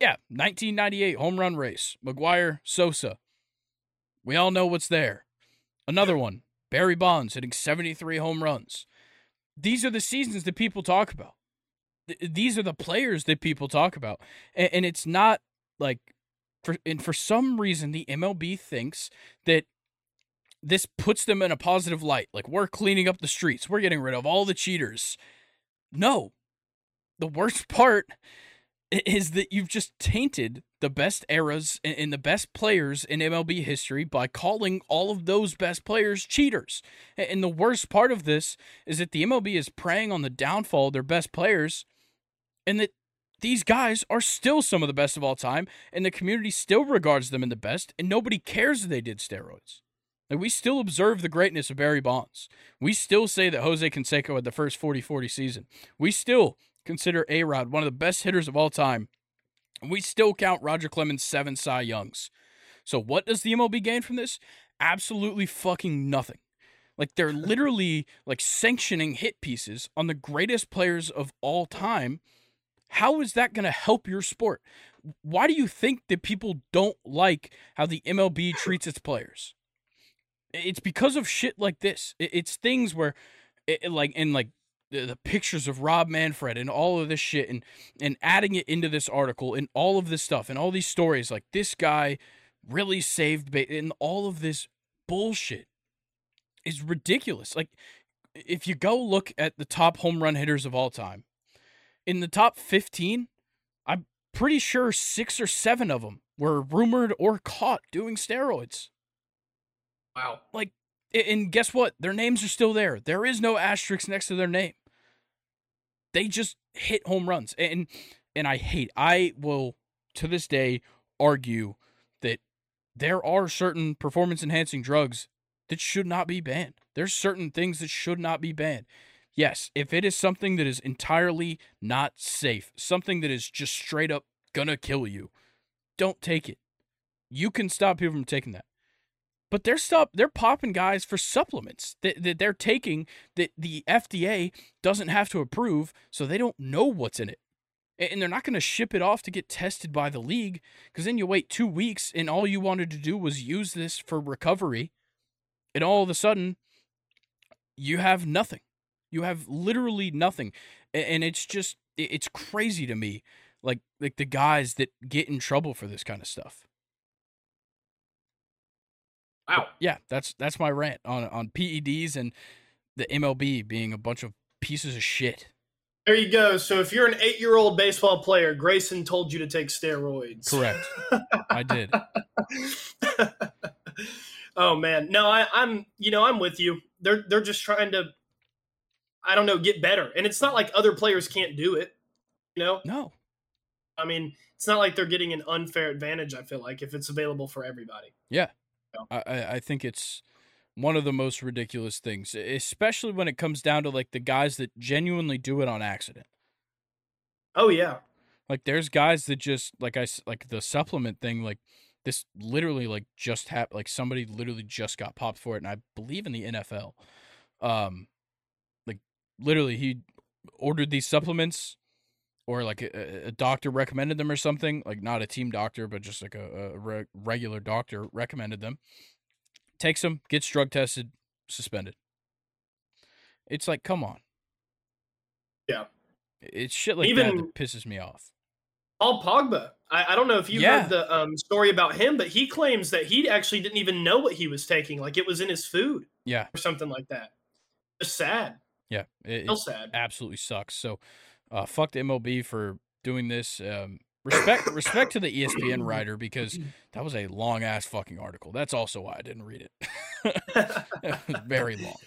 Yeah, 1998 home run race, McGuire, Sosa. We all know what's there. Another one, Barry Bonds hitting 73 home runs. These are the seasons that people talk about. These are the players that people talk about. And it's not like, for some reason, the MLB thinks that this puts them in a positive light. Like, we're cleaning up the streets. We're getting rid of all the cheaters. No. The worst part is that you've just tainted the best eras and the best players in MLB history by calling all of those best players cheaters. And the worst part of this is that the MLB is preying on the downfall of their best players, and that these guys are still some of the best of all time, and the community still regards them in the best, and nobody cares that they did steroids. And we still observe the greatness of Barry Bonds. We still say that Jose Canseco had the first 40-40 season. We still consider A-Rod one of the best hitters of all time. And we still count Roger Clemens' 7 Cy Youngs. So what does the MLB gain from this? Absolutely fucking nothing. Like, they're literally, like, sanctioning hit pieces on the greatest players of all time. How is that going to help your sport? Why do you think that people don't like how the MLB treats its players? It's because of shit like this. It's things where, the pictures of Rob Manfred and all of this shit and adding it into this article and all of this stuff and all these stories, like, this guy really saved, and all of this bullshit is ridiculous. Like, if you go look at the top home run hitters of all time, in the top 15, I'm pretty sure 6 or 7 of them were rumored or caught doing steroids. Wow. Like, and guess what? Their names are still there. There is no asterisk next to their name. They just hit home runs. And I will, to this day, argue that there are certain performance-enhancing drugs that should not be banned. There's certain things that should not be banned. Yes, if it is something that is entirely not safe, something that is just straight up gonna kill you, don't take it. You can stop people from taking that. But they're popping guys for supplements that they're taking that the FDA doesn't have to approve, so they don't know what's in it. And they're not going to ship it off to get tested by the league, because then you wait 2 weeks and all you wanted to do was use this for recovery, and all of a sudden, you have nothing. You have literally nothing. And it's just, it's crazy to me, like the guys that get in trouble for this kind of stuff. Wow. Yeah, that's my rant on PEDs and the MLB being a bunch of pieces of shit. There you go. So if you're an 8-year-old baseball player, Grayson told you to take steroids. Correct. I did. Oh man, no, I'm with you. They're just trying to, I don't know, get better, and it's not like other players can't do it. You know? No. I mean, it's not like they're getting an unfair advantage. I feel like if it's available for everybody. Yeah. I think it's one of the most ridiculous things, especially when it comes down to like the guys that genuinely do it on accident. Oh yeah. Like there's guys that just like the supplement thing, like this literally like just happened, like somebody literally just got popped for it. And I believe in the NFL, like literally he ordered these supplements or like a doctor recommended them or something, like not a team doctor, but just like a regular doctor recommended them. Takes them, gets drug tested, suspended. It's like, come on. Yeah. It's shit like even that pisses me off. Paul Pogba. I don't know if you heard the story about him, but he claims that he actually didn't even know what he was taking. Like it was in his food. Yeah. Or something like that. Just sad. Yeah. It sad. Absolutely sucks. So fuck the MLB for doing this. Respect to the ESPN writer, because that was a long-ass fucking article. That's also why I didn't read it. It was very long.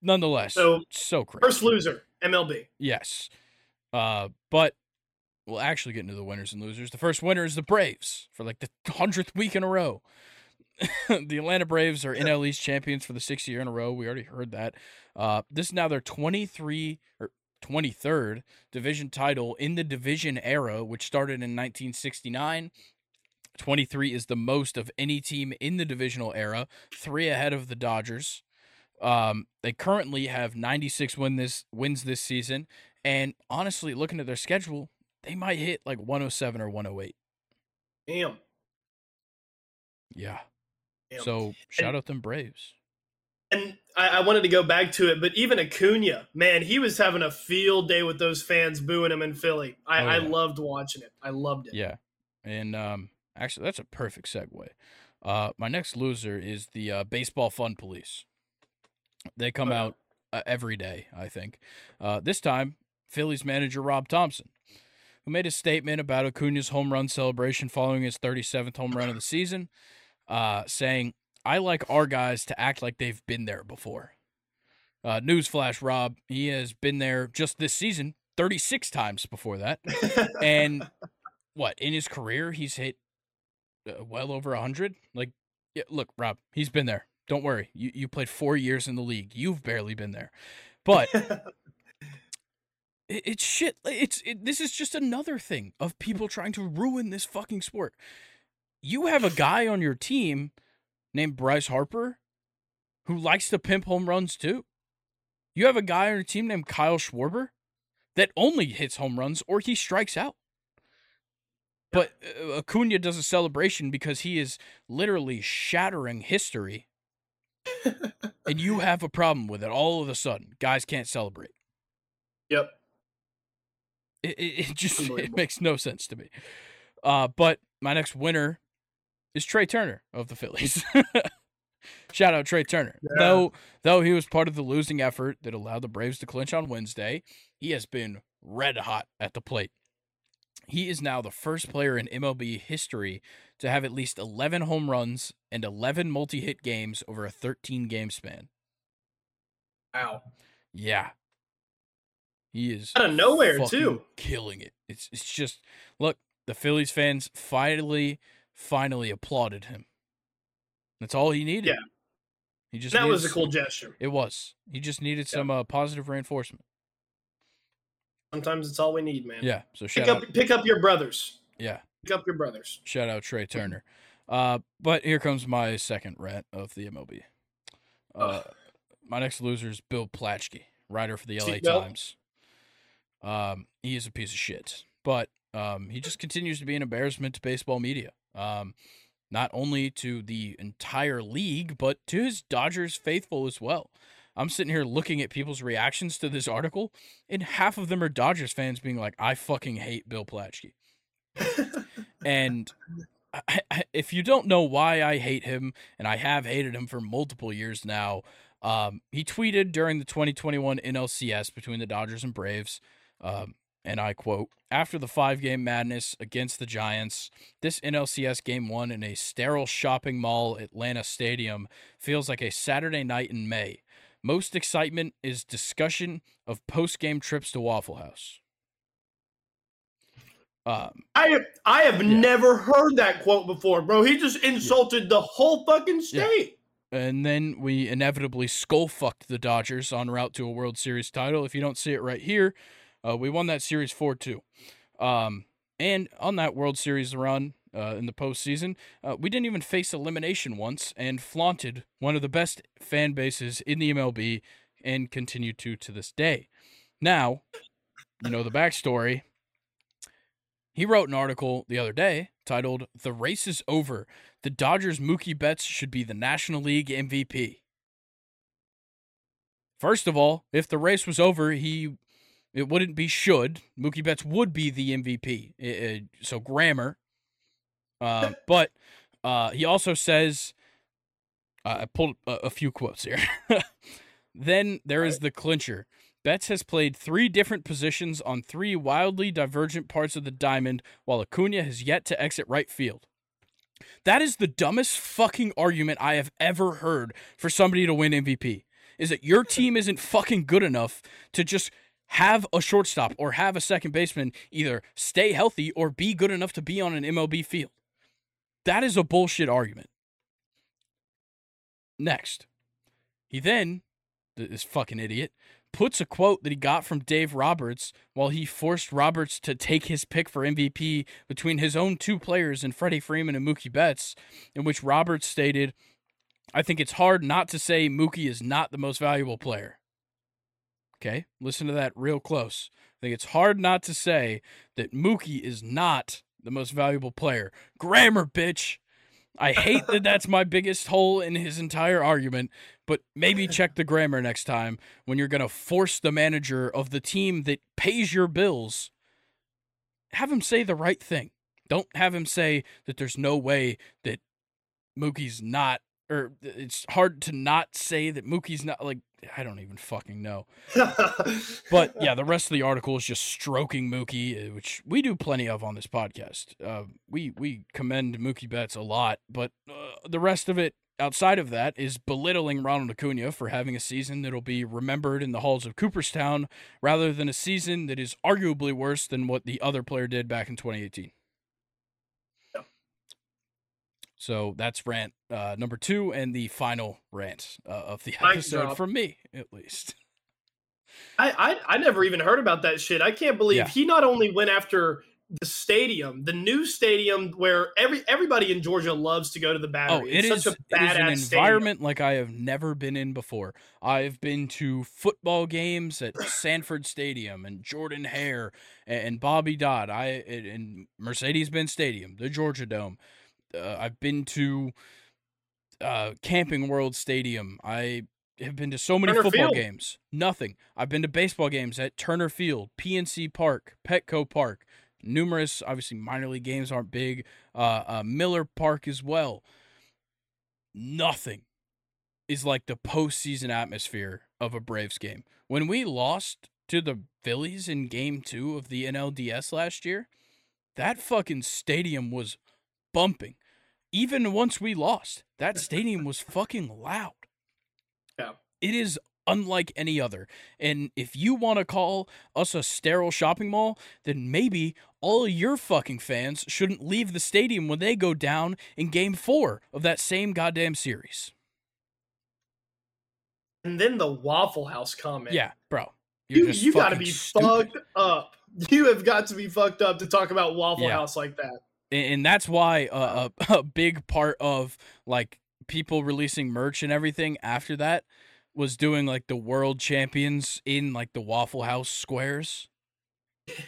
Nonetheless, so crazy. First loser, MLB. Yes. But we'll actually get into the winners and losers. The first winner is the Braves for like the 100th week in a row. The Atlanta Braves are NL East champions for the 6th year in a row. We already heard that. This is now their 23rd division title in the division era, which started in 1969. 23 is the most of any team in the divisional era, 3 ahead of the Dodgers. They currently have 96 wins this season, and honestly, looking at their schedule, they might hit like 107 or 108. Damn. Yeah. Damn. So shout out them Braves. And I wanted to go back to it, but even Acuna, man, he was having a field day with those fans booing him in Philly. I loved watching it. I loved it. Yeah. And actually, that's a perfect segue. My next loser is the Baseball Fun Police. They come out every day, I think. This time, Phillies manager Rob Thompson, who made a statement about Acuna's home run celebration following his 37th home run of the season, saying, "I like our guys to act like they've been there before." Newsflash, Rob, he has been there just this season 36 times before that. And in his career, he's hit well over 100. Like, yeah, look, Rob, he's been there. Don't worry. You played 4 years in the league. You've barely been there. But it's shit. This is just another thing of people trying to ruin this fucking sport. You have a guy on your team named Bryce Harper, who likes to pimp home runs too. You have a guy on your team named Kyle Schwarber that only hits home runs or he strikes out. But Acuna does a celebration because he is literally shattering history, and you have a problem with it. All of a sudden, guys can't celebrate. Yep. It makes no sense to me. But my next winner is Trey Turner of the Phillies. Shout out Trey Turner. Yeah. Though he was part of the losing effort that allowed the Braves to clinch on Wednesday, he has been red hot at the plate. He is now the first player in MLB history to have at least 11 home runs and 11 multi-hit games over a 13-game span. Wow. Yeah. He is out of nowhere, too. Killing it. It's just, look, the Phillies fans finally applauded him. That's all he needed. Yeah. That was a cool gesture. It was. He just needed some positive reinforcement. Sometimes it's all we need, man. Yeah. So pick up your brothers. Yeah. Pick up your brothers. Shout out Trey Turner. But here comes my second rant of the MLB. My next loser is Bill Plaschke, writer for the LA Times. He is a piece of shit, but he just continues to be an embarrassment to baseball media. Not only to the entire league, but to his Dodgers faithful as well. I'm sitting here looking at people's reactions to this article, and half of them are Dodgers fans being like, "I fucking hate Bill Plaschke." And if you don't know why I hate him, and I have hated him for multiple years now, he tweeted during the 2021 NLCS between the Dodgers and Braves, and I quote, "After the 5-game madness against the Giants, this NLCS Game 1 in a sterile shopping mall Atlanta stadium feels like a Saturday night in May. Most excitement is discussion of post-game trips to Waffle House." I have never heard that quote before, bro. He just insulted the whole fucking state. Yeah. And then we inevitably skull-fucked the Dodgers en route to a World Series title. If you don't see it right here, we won that series 4-2. And on that World Series run in the postseason, we didn't even face elimination once and flaunted one of the best fan bases in the MLB and continue to this day. Now, you know the backstory. He wrote an article the other day titled, "The Race is Over. The Dodgers' Mookie Betts should be the National League MVP." First of all, if the race was over, it wouldn't be should. Mookie Betts would be the MVP. So grammar. But he also says, I pulled a few quotes here. Then there is the clincher. Betts has played three different positions on three wildly divergent parts of the diamond, while Acuna has yet to exit right field. That is the dumbest fucking argument I have ever heard for somebody to win MVP, is that your team isn't fucking good enough to just have a shortstop or have a second baseman either stay healthy or be good enough to be on an MLB field. That is a bullshit argument. Next. He then, this fucking idiot, puts a quote that he got from Dave Roberts while he forced Roberts to take his pick for MVP between his own two players and Freddie Freeman and Mookie Betts, in which Roberts stated, "I think it's hard not to say Mookie is not the most valuable player." Okay, listen to that real close. "I think it's hard not to say that Mookie is not the most valuable player." Grammar, bitch. I hate that that's my biggest hole in his entire argument, but maybe check the grammar next time when you're going to force the manager of the team that pays your bills. Have him say the right thing. Don't have him say that there's no way that Mookie's not, or it's hard to not say that Mookie's not, like, I don't even fucking know. But yeah, the rest of the article is just stroking Mookie, which we do plenty of on this podcast. We commend Mookie Betts a lot, but the rest of it outside of that is belittling Ronald Acuna for having a season that'll be remembered in the halls of Cooperstown rather than a season that is arguably worse than what the other player did back in 2018. So that's rant number two, and the final rant of the episode from me, at least. I never even heard about that shit. I can't believe he not only went after the stadium, the new stadium where everybody in Georgia loves to go to the Battery. Oh, it is such a badass environment stadium, like I have never been in before. I've been to football games at Sanford Stadium and Jordan Hare and Bobby Dodd. And Mercedes-Benz Stadium, the Georgia Dome. I've been to Camping World Stadium. I have been to so many football games. Nothing. I've been to baseball games at Turner Field, PNC Park, Petco Park. Numerous, obviously, minor league games aren't big. Miller Park as well. Nothing is like the postseason atmosphere of a Braves game. When we lost to the Phillies in Game 2 of the NLDS last year, that fucking stadium was bumping. Even once we lost, that stadium was fucking loud. Yeah. It is unlike any other. And if you want to call us a sterile shopping mall, then maybe all your fucking fans shouldn't leave the stadium when they go down in Game 4 of that same goddamn series. And then the Waffle House comment. Yeah, bro. You got to be fucked up. You have got to be fucked up to talk about Waffle House like that. And that's why a big part of, like, people releasing merch and everything after that was doing, like, the world champions in, like, the Waffle House squares.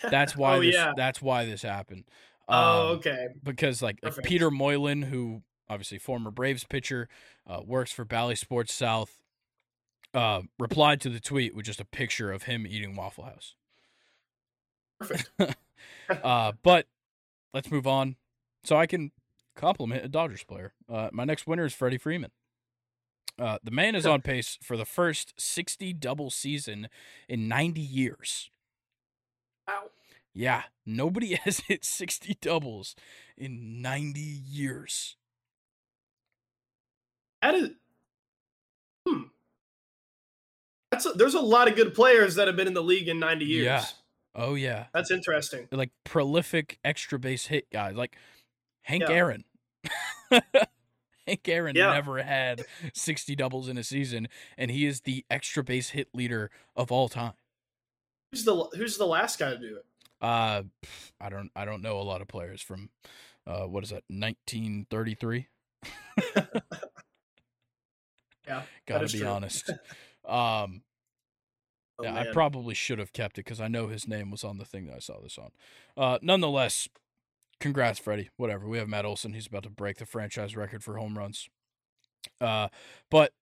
That's why that's why this happened. Oh, okay. Because, like, Peter Moylan, who obviously former Braves pitcher, works for Bally Sports South, replied to the tweet with just a picture of him eating Waffle House. Perfect. But let's move on so I can compliment a Dodgers player. My next winner is Freddie Freeman. The man is on pace for the first 60 double season in 90 years. Wow. Yeah, nobody has hit 60 doubles in 90 years. There's a lot of good players that have been in the league in 90 years. Yeah. Oh, yeah. That's interesting. Like, prolific extra base hit guys. Like, Hank Aaron. Hank Aaron never had 60 doubles in a season, and he is the extra base hit leader of all time. Who's the last guy to do it? I don't know a lot of players from, 1933? Yeah. Gotta be true. Honest. I probably should have kept it because I know his name was on the thing that I saw this on. Nonetheless, congrats, Freddie. Whatever. We have Matt Olson. He's about to break the franchise record for home runs. But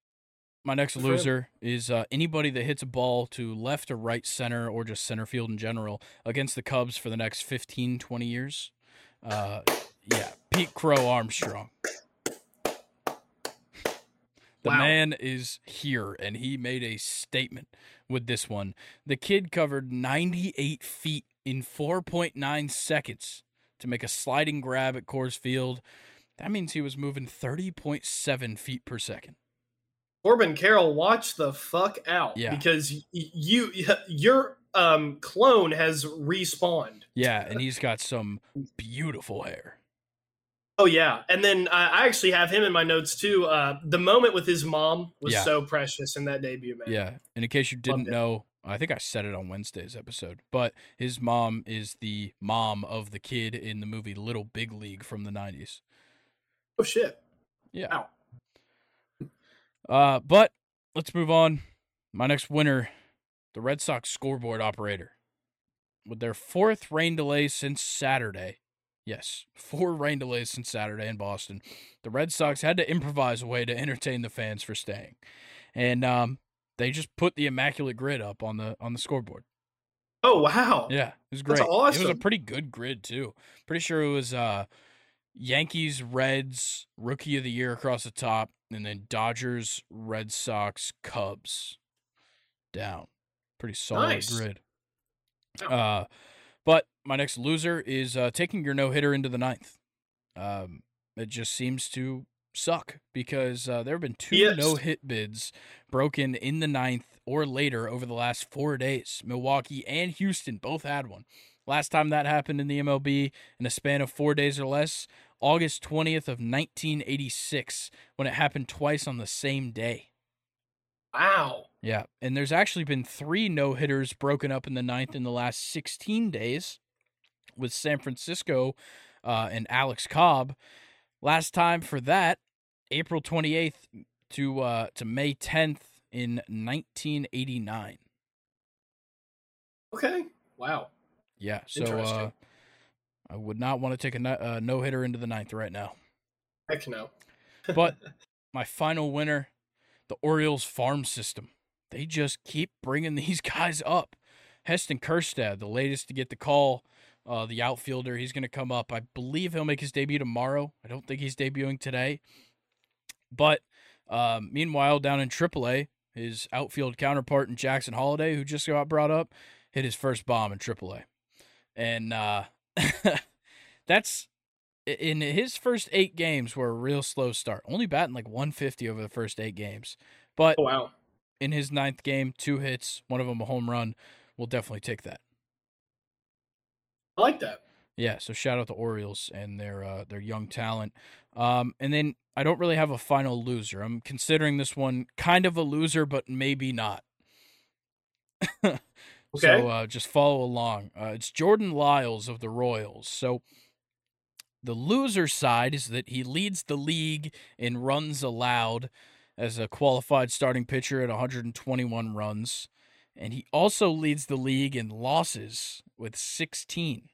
my next loser is anybody that hits a ball to left or right center or just center field in general against the Cubs for the next 15, 20 years. Pete Crow Armstrong. The man is here, and he made a statement with this one. The kid covered 98 feet in 4.9 seconds to make a sliding grab at Coors Field. That means he was moving 30.7 feet per second. Corbin Carroll, watch the fuck out, because your clone has respawned. Yeah, and he's got some beautiful hair. Oh, yeah. And then I actually have him in my notes, too. The moment with his mom was so precious in that debut, man. Yeah. And in case you didn't know, I think I said it on Wednesday's episode, but his mom is the mom of the kid in the movie Little Big League from the 90s. Oh, shit. Yeah. Wow. But let's move on. My next winner, the Red Sox scoreboard operator. With their fourth rain delay since Saturday. Yes, 4 rain delays since Saturday in Boston. The Red Sox had to improvise a way to entertain the fans for staying. And they just put the immaculate grid up on the scoreboard. Oh, wow. Yeah, it was great. That's awesome. It was a pretty good grid, too. Pretty sure it was Yankees, Reds, Rookie of the Year across the top, and then Dodgers, Red Sox, Cubs down. Pretty solid grid. But my next loser is taking your no-hitter into the 9th. It just seems to suck because there have been 2 no-hit bids broken in the 9th or later over the last 4 days. Milwaukee and Houston both had one. Last time that happened in the MLB in a span of 4 days or less, August 20th of 1986, when it happened twice on the same day. Wow. Yeah, and there's actually been 3 no-hitters broken up in the 9th in the last 16 days. With San Francisco and Alex Cobb. Last time for that, April 28th to May 10th in 1989. Okay. Wow. Yeah. So I would not want to take a no-hitter into the 9th right now. Heck no. But my final winner, the Orioles farm system. They just keep bringing these guys up. Heston Kjerstad, the latest to get the call. The outfielder, he's going to come up. I believe he'll make his debut tomorrow. I don't think he's debuting today. But meanwhile, down in AAA, his outfield counterpart in Jackson Holiday, who just got brought up, hit his first bomb in AAA. And that's in his first 8 games were a real slow start. Only batting like 150 over the first 8 games. But in his 9th game, 2 hits, one of them a home run. We'll definitely take that. I like that. Yeah, so shout out to Orioles and their young talent. And then I don't really have a final loser. I'm considering this one kind of a loser, but maybe not. Okay. So just follow along. It's Jordan Lyles of the Royals. So the loser side is that he leads the league in runs allowed as a qualified starting pitcher at 121 runs. And he also leads the league in losses with 16.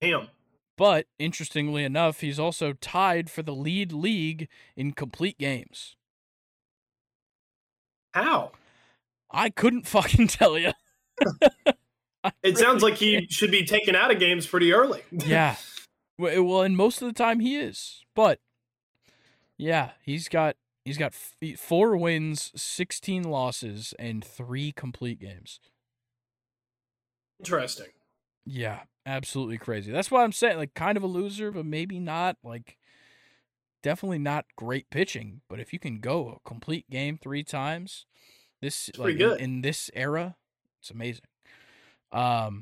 Damn. But, interestingly enough, he's also tied for the lead league in complete games. How? I couldn't fucking tell you. It sounds like he should be taken out of games pretty early. Yeah. Well, and most of the time he is. But, yeah, He's got 4 wins, 16 losses, and 3 complete games. Interesting. Yeah, absolutely crazy. That's why I'm saying, like, kind of a loser, but maybe not. Like, definitely not great pitching. But if you can go a complete game 3 times, this, like, in this era, it's amazing. Yeah,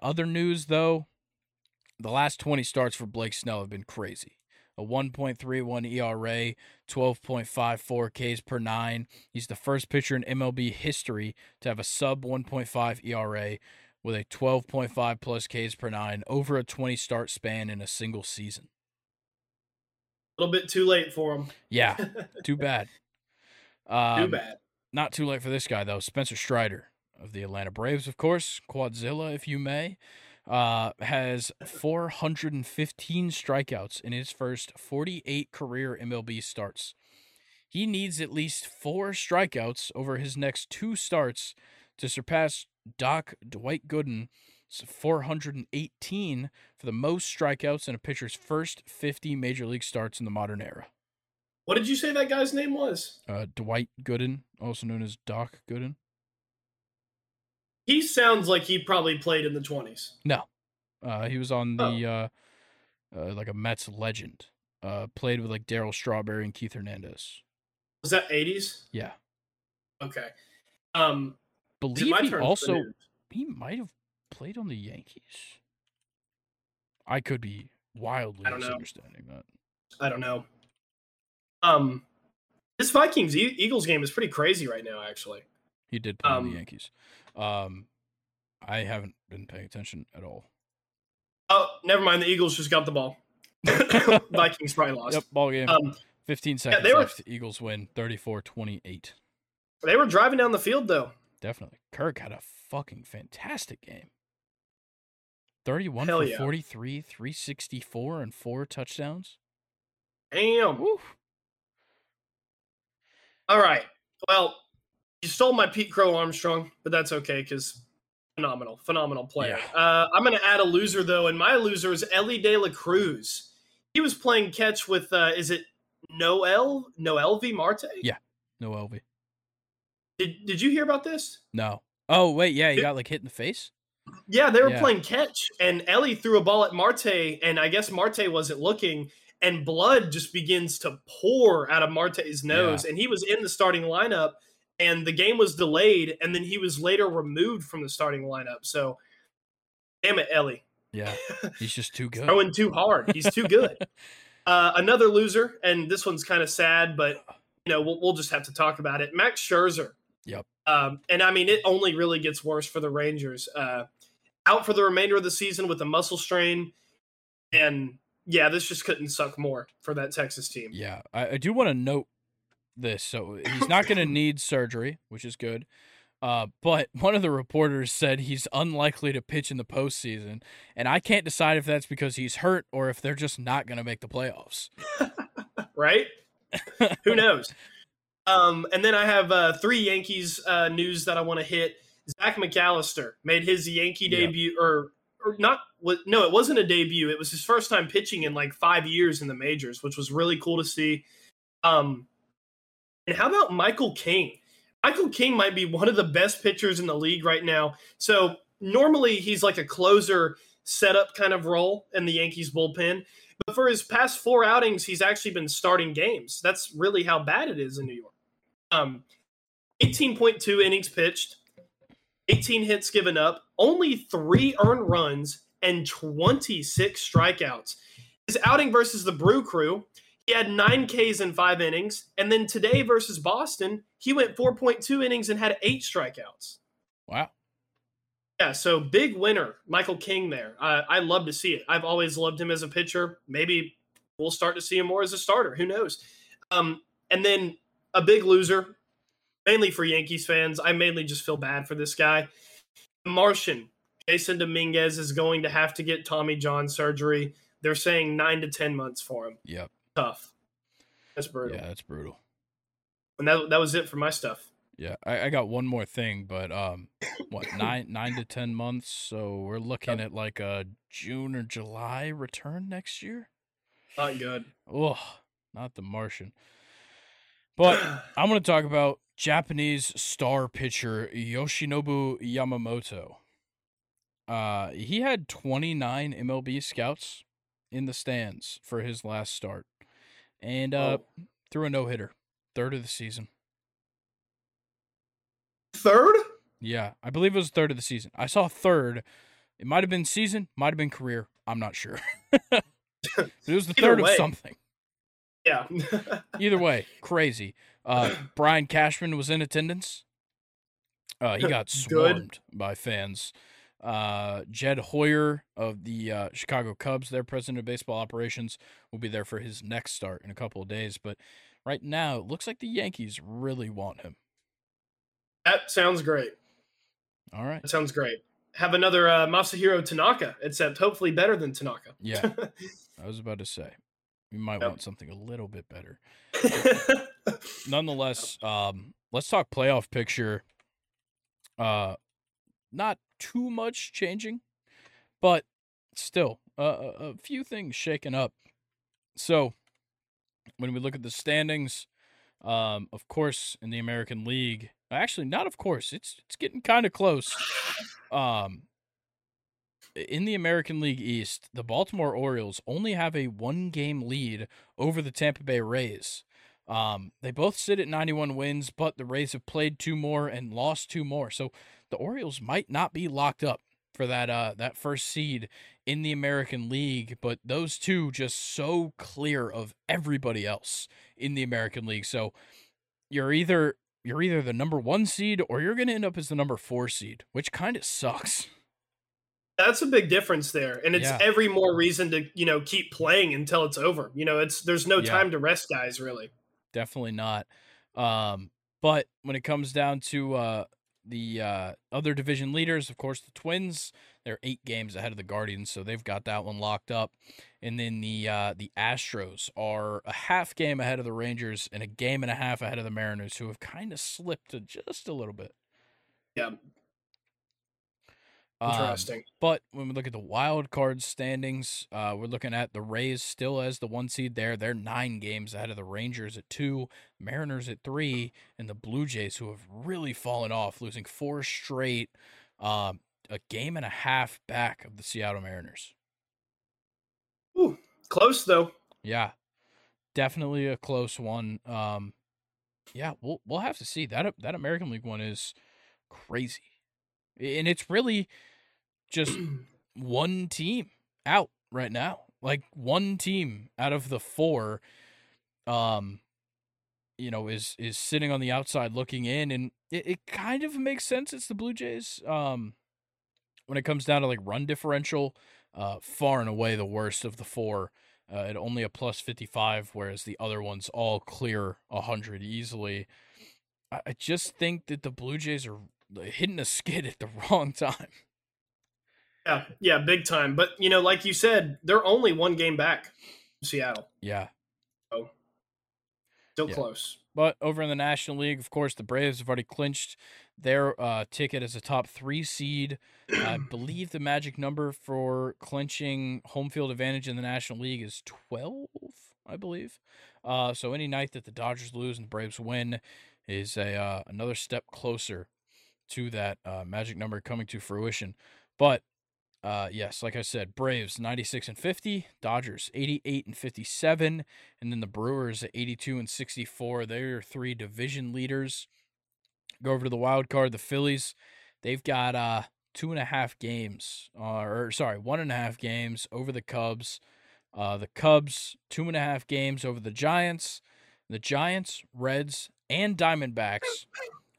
other news, though, the last 20 starts for Blake Snell have been crazy. A 1.31 ERA, 12.54 Ks per nine. He's the first pitcher in MLB history to have a sub-1.5 ERA with a 12.5 plus Ks per nine over a 20-start span in a single season. A little bit too late for him. Yeah, too bad. Not too late for this guy, though. Spencer Strider of the Atlanta Braves, of course, Quadzilla, if you may, has 415 strikeouts in his first 48 career MLB starts. He needs at least 4 strikeouts over his next 2 starts to surpass Doc Dwight Gooden's 418 for the most strikeouts in a pitcher's first 50 major league starts in the modern era. What did you say that guy's name was? Dwight Gooden, also known as Doc Gooden. He sounds like he probably played in the 20s. No. He was on like a Mets legend. Played with like Darryl Strawberry and Keith Hernandez. Was that 80s? Yeah. Okay. Believe he also, he might have played on the Yankees. I could be wildly misunderstanding that. I don't know. This Vikings Eagles game is pretty crazy right now, actually. He did play on the Yankees. I haven't been paying attention at all. Oh, never mind. The Eagles just got the ball. Vikings probably lost. Yep, ball game. 15 seconds left. Eagles win 34-28. They were driving down the field, though. Definitely. Kirk had a fucking fantastic game. 31 for 43, 364, and 4 touchdowns. Damn. Woo. All right. Well, you stole my Pete Crow Armstrong, but that's okay because phenomenal player. Yeah. I'm going to add a loser, though, and my loser is Ellie De La Cruz. He was playing catch with, is it Noelvi Marte? Yeah, Noelvi. Did you hear about this? No. Oh, wait, yeah, he got, like, hit in the face? Yeah, they were playing catch, and Ellie threw a ball at Marte, and I guess Marte wasn't looking, and blood just begins to pour out of Marte's nose, and he was in the starting lineup. And the game was delayed, and then he was later removed from the starting lineup. So, damn it, Ellie. Yeah, he's just too good. Throwing too hard. He's too good. Another loser, and this one's kind of sad, but you know we'll just have to talk about it. Max Scherzer. Yep. And, I mean, it only really gets worse for the Rangers. Out for the remainder of the season with a muscle strain. And, yeah, this just couldn't suck more for that Texas team. Yeah, I do want to note this, so he's not going to need surgery, which is good. But one of the reporters said he's unlikely to pitch in the postseason, and I can't decide if that's because he's hurt or if they're just not going to make the playoffs. Right? Who knows? And then I have 3 Yankees news that I want to hit. Zach McAllister made his Yankee debut, no, it wasn't a debut. It was his first time pitching in like 5 years in the majors, which was really cool to see. And how about Michael King? Michael King might be one of the best pitchers in the league right now. So normally he's like a closer setup kind of role in the Yankees bullpen. But for his past 4 outings, he's actually been starting games. That's really how bad it is in New York. 18.2 innings pitched, 18 hits given up, only 3 earned runs, and 26 strikeouts. His outing versus the Brew Crew, he had 9 Ks in 5 innings, and then today versus Boston, he went 4.2 innings and had 8 strikeouts. Wow. Yeah, so big winner, Michael King there. I love to see it. I've always loved him as a pitcher. Maybe we'll start to see him more as a starter. Who knows? And then a big loser, mainly for Yankees fans. I mainly just feel bad for this guy. Martian, Jason Dominguez is going to have to get Tommy John surgery. They're saying 9 to 10 months for him. Yep. Tough. That's brutal. Yeah, that's brutal. And that was it for my stuff. Yeah, I got one more thing, but what, 9 to 10 months? So we're looking at like a June or July return next year. Not good. Oh, not the Martian. But I'm going to talk about Japanese star pitcher Yoshinobu Yamamoto. He had 29 MLB scouts in the stands for his last start. And threw a no-hitter, third of the season. Third? Yeah, I believe it was third of the season. I saw third. It might have been season, might have been career. I'm not sure. It was the third of something. Yeah. Either way, crazy. Brian Cashman was in attendance. He got swarmed by fans. Jed Hoyer of the Chicago Cubs, their president of baseball operations, will be there for his next start in a couple of days. But right now, it looks like the Yankees really want him. That sounds great. All right. That sounds great. Have another Masahiro Tanaka, except hopefully better than Tanaka. Yeah, I was about to say. You might want something a little bit better. Nonetheless, let's talk playoff picture. Not too much changing, but still a few things shaken up. So when we look at the standings, of course, in the American League, actually not of course, it's getting kind of close. In the American League East, the Baltimore Orioles only have a one-game lead over the Tampa Bay Rays. They both sit at 91 wins, but the Rays have played two more and lost two more. So the Orioles might not be locked up for that that first seed in the American League, but those two just so clear of everybody else in the American League. So you're either the number one seed or you're going to end up as the number four seed, which kind of sucks. That's a big difference there, and it's every more reason to keep playing until it's over. There's no time to rest guys, really. Definitely not. But when it comes down to the other division leaders, of course, the Twins, they're 8 games ahead of the Guardians, so they've got that one locked up. And then the Astros are a half game ahead of the Rangers and a game and a half ahead of the Mariners, who have kind of slipped just a little bit. Yeah. Interesting. But when we look at the wild card standings, we're looking at the Rays still as the one seed there. They're 9 games ahead of the Rangers at 2, Mariners at 3, and the Blue Jays, who have really fallen off, losing 4 straight, a game and a half back of the Seattle Mariners. Ooh, close though. Yeah, definitely a close one. Yeah, we'll have to see. That American League one is crazy. And it's really just one team out right now, like one team out of the 4, is sitting on the outside looking in, and it kind of makes sense. It's the Blue Jays. When it comes down to like run differential, far and away the worst of the 4, at only a +55, whereas the other ones all clear 100 easily. I just think that the Blue Jays are hitting a skid at the wrong time. Yeah, big time. But, like you said, they're only one game back from Seattle. Yeah. So, still close. But over in the National League, of course, the Braves have already clinched their ticket as a top 3 seed. I believe the magic number for clinching home field advantage in the National League is 12, I believe. So any night that the Dodgers lose and the Braves win is another step closer to that magic number coming to fruition. But yes, like I said, Braves 96-50, Dodgers 88-57, and then the Brewers at 82-64. They're 3 division leaders. Go over to the wild card, the Phillies. They've got 1.5 games over the Cubs. The Cubs 2.5 games over the Giants. The Giants, Reds, and Diamondbacks.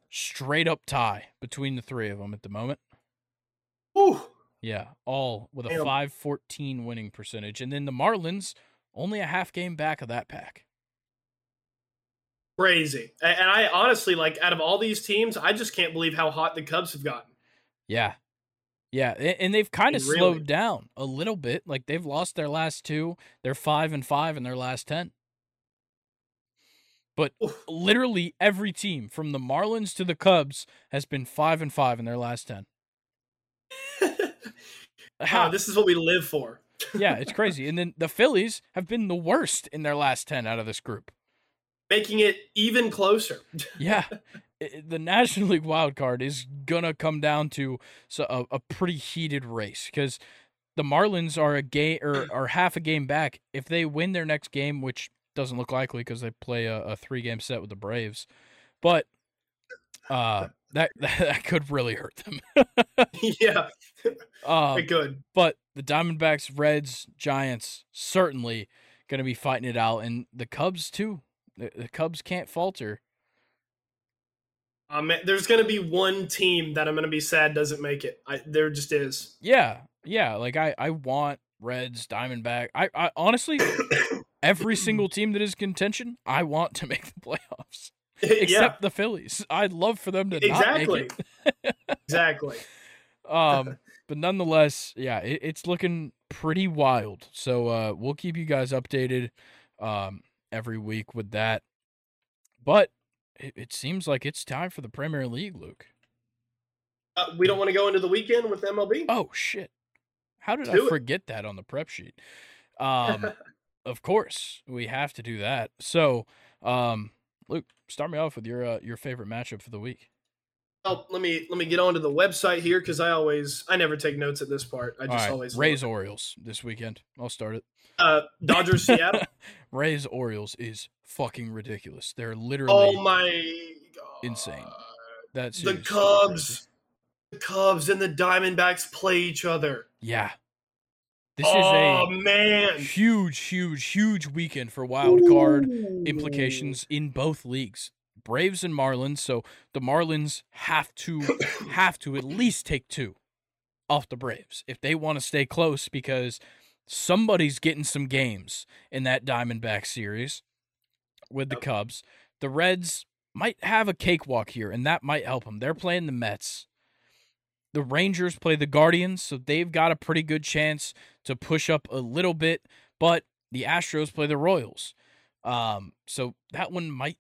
Straight up tie between the 3 of them at the moment. Ooh. Yeah, all with a 5.14 winning percentage. And then the Marlins, only a half game back of that pack. Crazy. And I honestly, out of all these teams, I just can't believe how hot the Cubs have gotten. Yeah. Yeah, and they've kind of slowed down a little bit. Like, they've lost their last 2. They're 5-5 in their last 10. But literally every team from the Marlins to the Cubs has been 5-5 in their last 10. Wow, this is what we live for. Yeah, it's crazy. And then the Phillies have been the worst in their last 10 out of this group, making it even closer. Yeah. The National League wild card is going to come down to a pretty heated race, because the Marlins are a game or half a game back. If they win their next game, which doesn't look likely because they play a 3-game set with the Braves. But that could really hurt them. Yeah, it could. But the Diamondbacks, Reds, Giants, certainly going to be fighting it out. And the Cubs, too. The Cubs can't falter. There's going to be one team that I'm going to be sad doesn't make it. There just is. Yeah. Like, I want Reds, Diamondback. I honestly, every single team that is contention, I want to make the playoffs. Except the Phillies. I'd love for them to not make it. Exactly. But nonetheless, yeah, it's looking pretty wild. So we'll keep you guys updated every week with that. But it seems like it's time for the Premier League, Luke. We don't want to go into the weekend with MLB. Oh, shit. How did I forget that on the prep sheet? Of course, we have to do that. So, Luke, start me off with your favorite matchup for the week. Well, let me get onto the website here because I never take notes at this part. I just always Rays Orioles this weekend. I'll start it. Dodgers Seattle. Rays Orioles is fucking ridiculous. They're literally insane. That's the Cubs. The Cubs and the Diamondbacks play each other. Yeah. This is a huge weekend for wild card implications in both leagues. Braves and Marlins, so the Marlins have to at least take two off the Braves if they want to stay close, because somebody's getting some games in that Diamondback series with the Cubs. The Reds might have a cakewalk here, and that might help them. They're playing the Mets. The Rangers play the Guardians, so they've got a pretty good chance to push up a little bit, but the Astros play the Royals. So that one might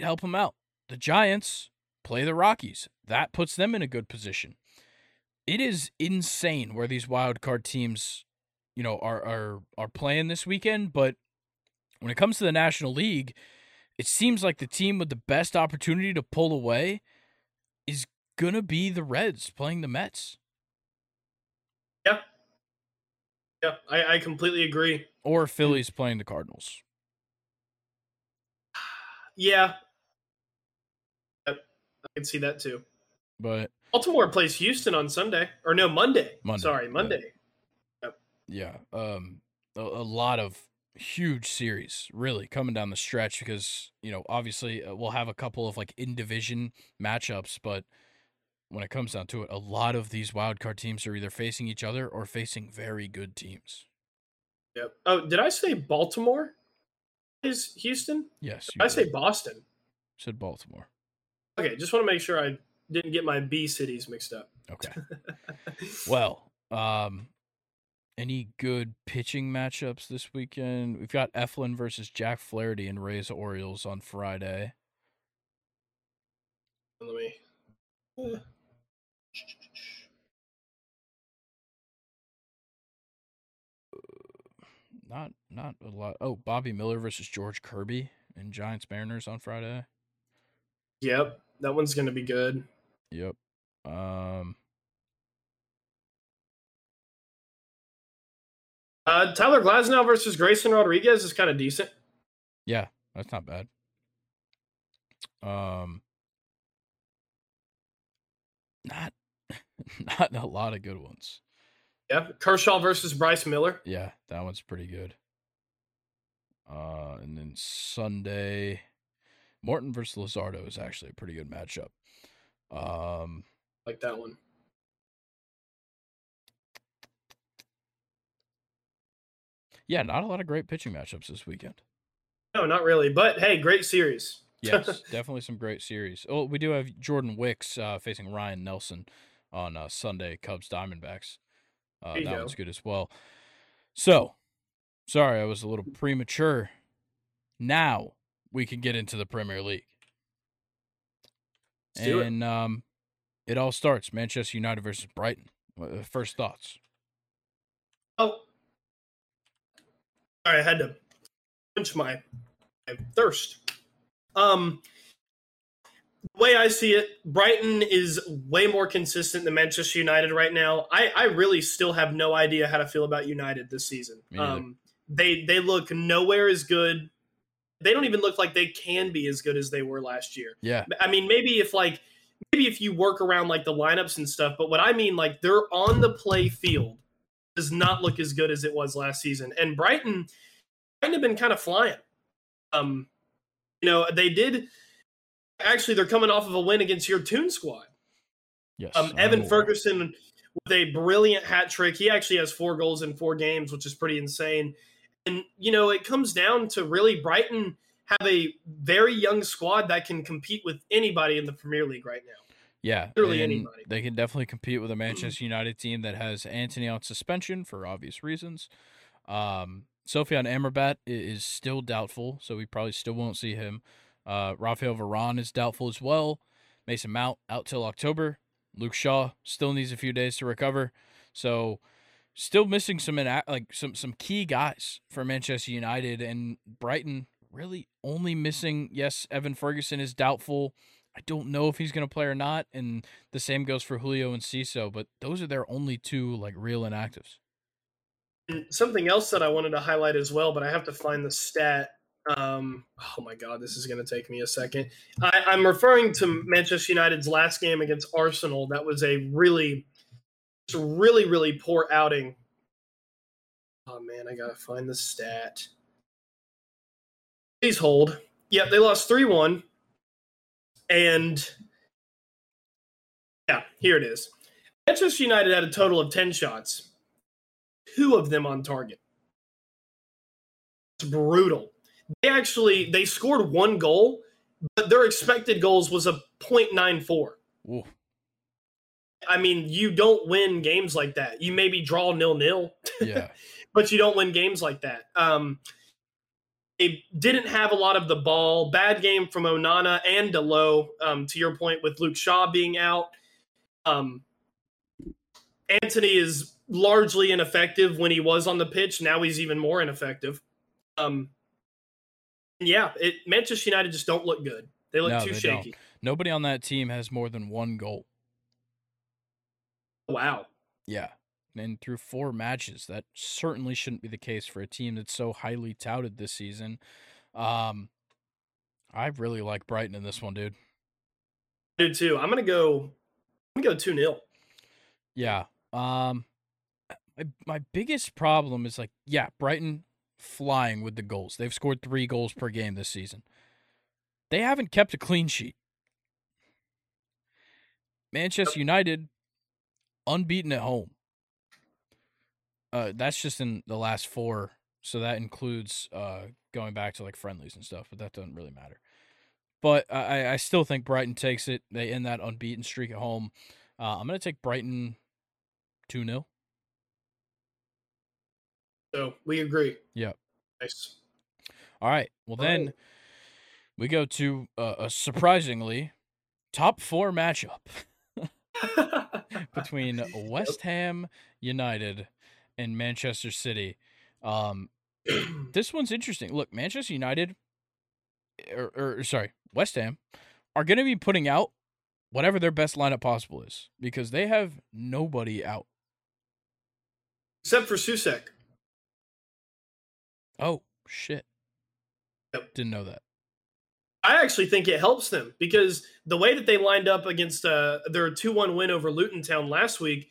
help them out. The Giants play the Rockies. That puts them in a good position. It is insane where these wild card teams, you know, are playing this weekend, but when it comes to the National League, it seems like the team with the best opportunity to pull away is going to be the Reds playing the Mets. Yeah. Yeah, I completely agree. Or Phillies playing the Cardinals. Yeah. I can see that too. But Baltimore plays Houston on Sunday. Or no, Monday. Monday. Yeah. A lot of huge series really coming down the stretch because, you know, obviously we'll have a couple of like in-division matchups, but when it comes down to it, a lot of these wildcard teams are either facing each other or facing very good teams. Yep. Oh, did I say Baltimore is Houston? Yes. Did I say Boston? Said Baltimore. Okay, just want to make sure I didn't get my B cities mixed up. Okay. Well, any good pitching matchups this weekend? We've got Eflin versus Jack Flaherty and Rays Orioles on Friday. Let me... Not a lot. Oh, Bobby Miller versus George Kirby and Giants Mariners on Friday. Yep, that one's gonna be good. Yep. Tyler Glasnow versus Grayson Rodriguez is kind of decent. Yeah, that's not bad. Not a lot of good ones. Yeah, Kershaw versus Bryce Miller. Yeah, that one's pretty good. And then Sunday, Morton versus Luzardo is actually a pretty good matchup. Like that one. Yeah, not a lot of great pitching matchups this weekend. No, not really. But hey, great series. Yes, definitely some great series. Oh, we do have Jordan Wicks facing Ryan Nelson on Sunday, Cubs Diamondbacks. That one's good as well. So, sorry, I was a little premature. Now we can get into the Premier League. Let's do it. It all starts Manchester United versus Brighton. First thoughts. Oh, sorry, I had to quench my thirst. The way I see it, Brighton is way more consistent than Manchester United right now. I really still have no idea how to feel about United this season. They look nowhere as good. They don't even look like they can be as good as they were last year. Yeah. I mean, maybe if like maybe if you work around like the lineups and stuff, but what I mean, like they're on the play field does not look as good as it was last season. And Brighton have been kind of flying. You know, they did actually, they're coming off of a win against your Toon Squad. Yes. Evan Ferguson with a brilliant hat trick. He actually has 4 goals in 4 games, which is pretty insane. And, you know, it comes down to really Brighton have a very young squad that can compete with anybody in the Premier League right now. Yeah, literally anybody. They can definitely compete with a Manchester United team that has Antony on suspension for obvious reasons. Sofyan Amrabat is still doubtful, so we probably still won't see him. Rafael Varane is doubtful as well. Mason Mount out till October. Luke Shaw still needs a few days to recover. So still missing some key guys for Manchester United, and Brighton really only missing, yes, Evan Ferguson is doubtful. I don't know if he's going to play or not, and the same goes for Julio and Ciso, but those are their only 2 like real inactives. And something else that I wanted to highlight as well, but I have to find the stat. Oh my God, this is going to take me a second. I'm referring to Manchester United's last game against Arsenal. That was a really poor outing. Oh man, I got to find the stat. Please hold. Yeah, they lost 3-1. And yeah, here it is. Manchester United had a total of 10 shots, 2 of them on target. It's brutal. They scored 1 goal, but their expected goals was a 0.94. Ooh. I mean, you don't win games like that. You maybe draw 0-0, yeah, but you don't win games like that. They didn't have a lot of the ball. Bad game from Onana and Delo, to your point with Luke Shaw being out. Antony is largely ineffective when he was on the pitch. Now he's even more ineffective. Manchester United just don't look good. They look too shaky. Don't. Nobody on that team has more than 1 goal. Wow. Yeah. And through 4 matches, that certainly shouldn't be the case for a team that's so highly touted this season. I really like Brighton in this one, dude. I do too. I'm gonna go 2-0. Yeah. My biggest problem is Brighton flying with the goals. They've scored 3 goals per game this season. They haven't kept a clean sheet. Manchester United unbeaten at home. That's just in the last 4, so that includes going back to friendlies and stuff, but that doesn't really matter. But I still think Brighton takes it. They end that unbeaten streak at home. I'm going to take Brighton 2-0. So we agree. Yeah. Nice. All right. Well, then we go to a surprisingly top 4 matchup between West Ham United and Manchester City. This one's interesting. Look, Manchester United, West Ham, are going to be putting out whatever their best lineup possible is because they have nobody out. Except for Susek. Oh, shit. Yep. Didn't know that. I actually think it helps them because the way that they lined up against their 2-1 win over Luton Town last week,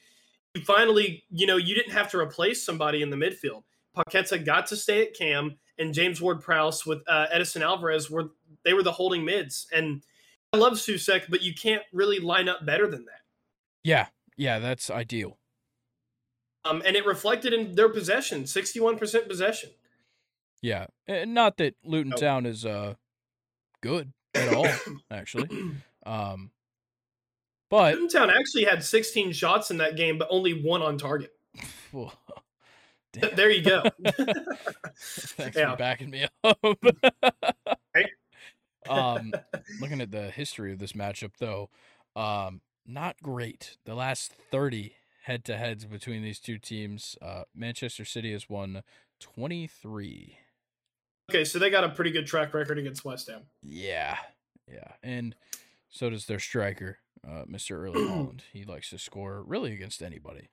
finally, you didn't have to replace somebody in the midfield. Paqueta got to stay at Cam, and James Ward-Prowse with Edison Alvarez were the holding mids. And I love Susek, but you can't really line up better than that. Yeah, that's ideal. And it reflected in their possession, 61% possession. Yeah, and not that Luton Town is good at all, actually. But Luton Town actually had 16 shots in that game, but only 1 on target. Whoa. Damn. There you go. Thanks for backing me up. Right? Looking at the history of this matchup, though, not great. The last 30 head-to-heads between these two teams, Manchester City has won 23. Okay, so they got a pretty good track record against West Ham. Yeah, and so does their striker. Mr. Erling Holland. He likes to score really against anybody.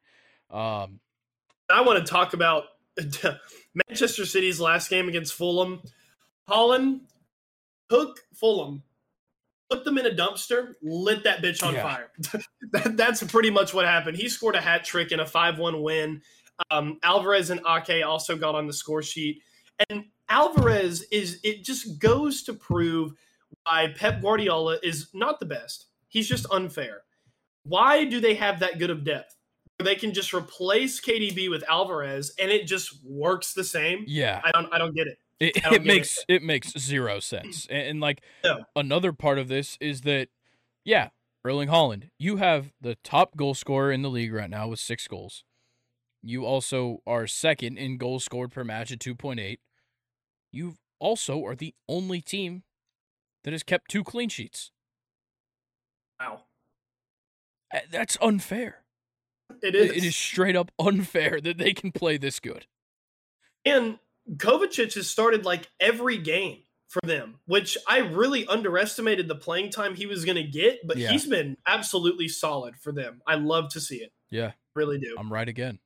I want to talk about Manchester City's last game against Fulham. Holland took Fulham put them in a dumpster, lit that bitch on fire. That's pretty much what happened. He scored a hat trick in a 5-1 win. Alvarez and Ake also got on the score sheet. And Alvarez it just goes to prove why Pep Guardiola is not the best. He's just unfair. Why do they have that good of depth? They can just replace KDB with Alvarez and it just works the same. Yeah. I don't get it. It makes zero sense. And like another part of this is that, Erling Haaland, you have the top goal scorer in the league right now with 6 goals. You also are second in goals scored per match at 2.8. You also are the only team that has kept 2 clean sheets. Wow. That's unfair. It is. It is straight up unfair that they can play this good. And Kovacic has started like every game for them, which I really underestimated the playing time he was going to get, but he's been absolutely solid for them. I love to see it. Yeah. Really do. I'm right again.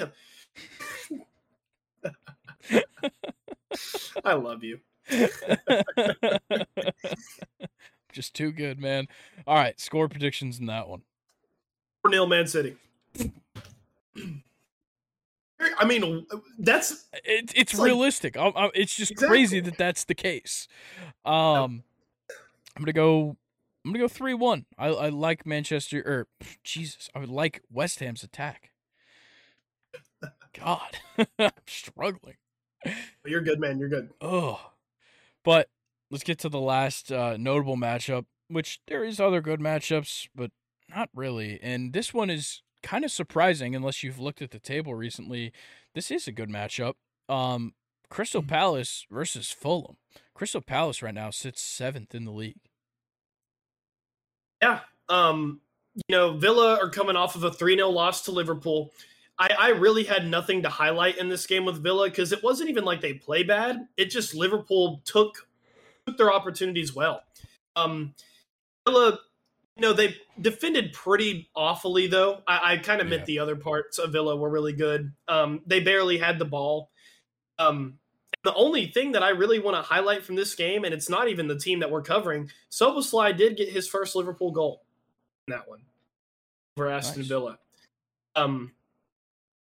Yeah. I love you. Just too good, man. All right, score predictions in that one. 4-0 Man City. I mean, that's... It's realistic. Like, it's just crazy that that's the case. I'm going to go 3-1. I like Manchester... I would like West Ham's attack. God. I'm struggling. You're good, man. You're good. Oh. But let's get to the last notable matchup, which there is other good matchups, but not really. And this one is kind of surprising unless you've looked at the table recently. This is a good matchup. Crystal Palace versus Fulham. Crystal Palace right now sits 7th in the league. Yeah. Villa are coming off of a 3-0 loss to Liverpool. I really had nothing to highlight in this game with Villa because it wasn't even like they play bad. It just Liverpool took their opportunities well. Villa... they defended pretty awfully, though. I kind of meant the other parts of Villa were really good. They barely had the ball. The only thing that I really want to highlight from this game, and it's not even the team that we're covering, Szoboszlai did get his first Liverpool goal in that one for Aston Villa.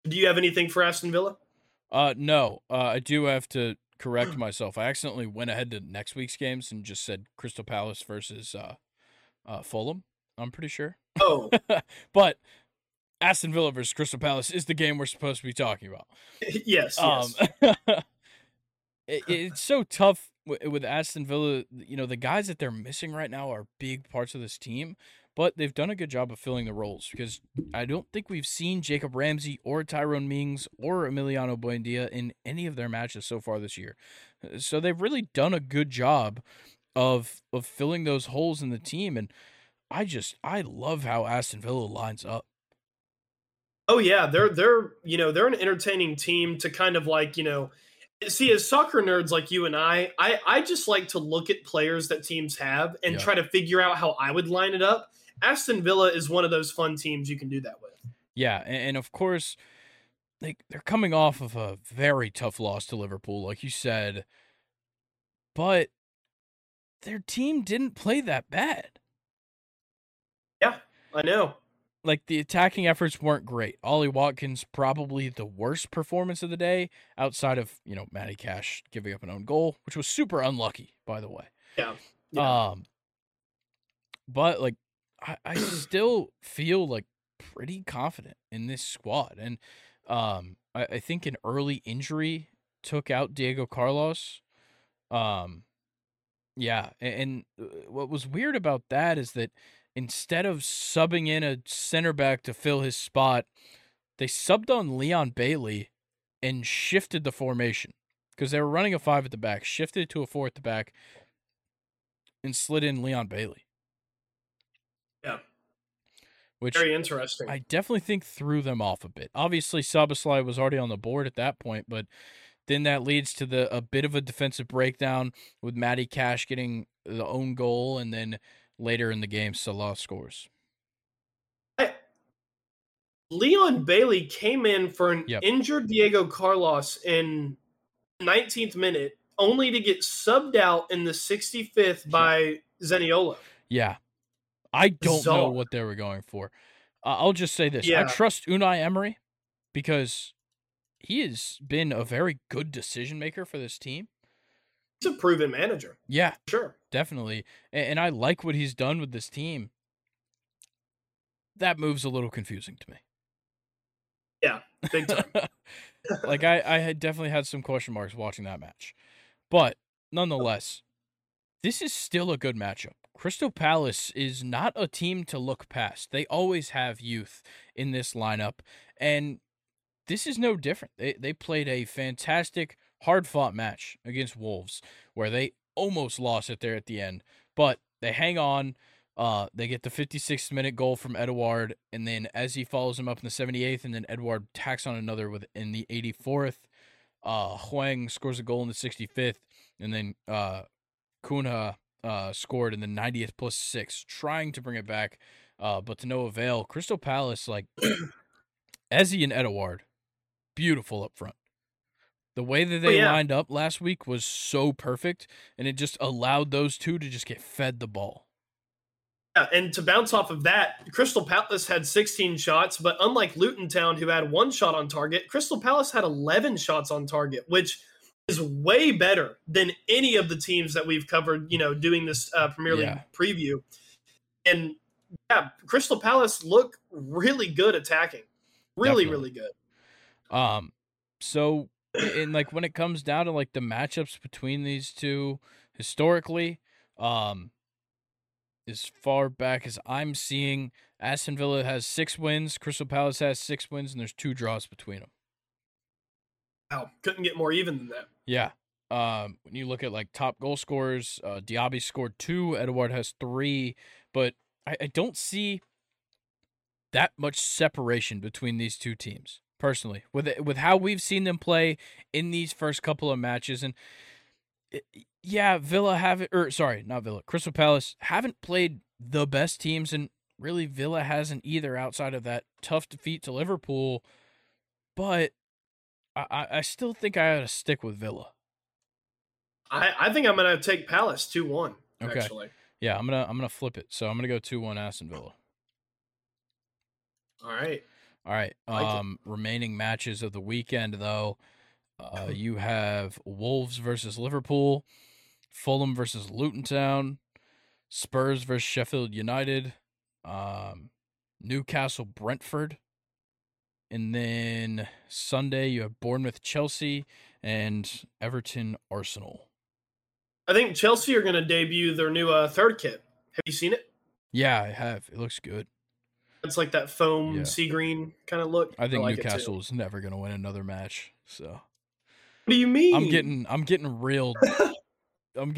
Do you have anything for Aston Villa? No, I do have to correct myself. I accidentally went ahead to next week's games and just said Crystal Palace versus... Fulham, I'm pretty sure. Oh. But Aston Villa versus Crystal Palace is the game we're supposed to be talking about. Yes. It's so tough with Aston Villa. The guys that they're missing right now are big parts of this team, but they've done a good job of filling the roles because I don't think we've seen Jacob Ramsey or Tyrone Mings or Emiliano Buendia in any of their matches so far this year. So they've really done a good job of filling those holes in the team, and I love how Aston Villa lines up. Oh yeah, they're an entertaining team to kind of like, see, as soccer nerds like you and I just like to look at players that teams have and try to figure out how I would line it up. Aston Villa is one of those fun teams you can do that with. Yeah, and of course they're coming off of a very tough loss to Liverpool, like you said, but their team didn't play that bad. Yeah, I know. Like, the attacking efforts weren't great. Ollie Watkins, probably the worst performance of the day, outside of, Matty Cash giving up an own goal, which was super unlucky, by the way. Yeah. But, like, I still feel, like, pretty confident in this squad. And I think an early injury took out Diego Carlos. Yeah, and what was weird about that is that instead of subbing in a center back to fill his spot, they subbed on Leon Bailey and shifted the formation because they were running a 5 at the back, shifted it to a 4 at the back, and slid in Leon Bailey. Yeah. Which very interesting. I definitely think threw them off a bit. Obviously, Szoboszlai was already on the board at that point, but... Then that leads to a bit of a defensive breakdown with Matty Cash getting the own goal, and then later in the game, Salah scores. Leon Bailey came in for an injured Diego Carlos in 19th minute, only to get subbed out in the 65th by Zaniolo. Yeah. I don't know what they were going for. I'll just say this. Yeah. I trust Unai Emery because he has been a very good decision maker for this team. He's a proven manager. Yeah. Sure. Definitely. And I like what he's done with this team. That move's a little confusing to me. Yeah. Big time. Like, I had definitely had some question marks watching that match. But nonetheless, this is still a good matchup. Crystal Palace is not a team to look past. They always have youth in this lineup, and this is no different. They played a fantastic, hard-fought match against Wolves, where they almost lost it there at the end, but they hang on. They get the 56th-minute goal from Edouard, and then Eze follows him up in the 78th, and then Edouard tacks on another in the 84th. Huang scores a goal in the 65th, and then Cunha scored in the 90th plus 6, trying to bring it back, but to no avail. Crystal Palace, like, Eze and Edouard, beautiful up front. The way that they lined up last week was so perfect, and it just allowed those two to just get fed the ball. Yeah, and to bounce off of that, Crystal Palace had 16 shots, but unlike Luton Town, who had one shot on target, Crystal Palace had 11 shots on target, which is way better than any of the teams that we've covered, you know, doing this Premier League preview. And, yeah, Crystal Palace look really good attacking. Really, definitely. Really good. So, and, like, when it comes down to, like, the matchups between these two historically, as far back as I'm seeing, Aston Villa has 6 wins, Crystal Palace has 6 wins, and there's 2 draws between them. Wow, couldn't get more even than that. Yeah. When you look at, like, top goal scorers, Diaby scored 2, Edouard has 3, but I don't see that much separation between these two teams, personally, with how we've seen them play in these first couple of matches. And yeah, Crystal Palace haven't played the best teams, and really Villa hasn't either outside of that tough defeat to Liverpool, but I still think I ought to stick with Villa. I think I'm going to take Palace 2-1, actually. Yeah, I'm gonna flip it, so I'm going to go 2-1 Aston Villa. All right. Remaining matches of the weekend, though. You have Wolves versus Liverpool, Fulham versus Luton Town, Spurs versus Sheffield United, Newcastle Brentford, and then Sunday you have Bournemouth Chelsea and Everton Arsenal. I think Chelsea are going to debut their new third kit. Have you seen it? Yeah, I have. It looks good. It's like that foam sea green kind of look. I think Newcastle is never going to win another match, so. What do you mean? I'm getting real. I'm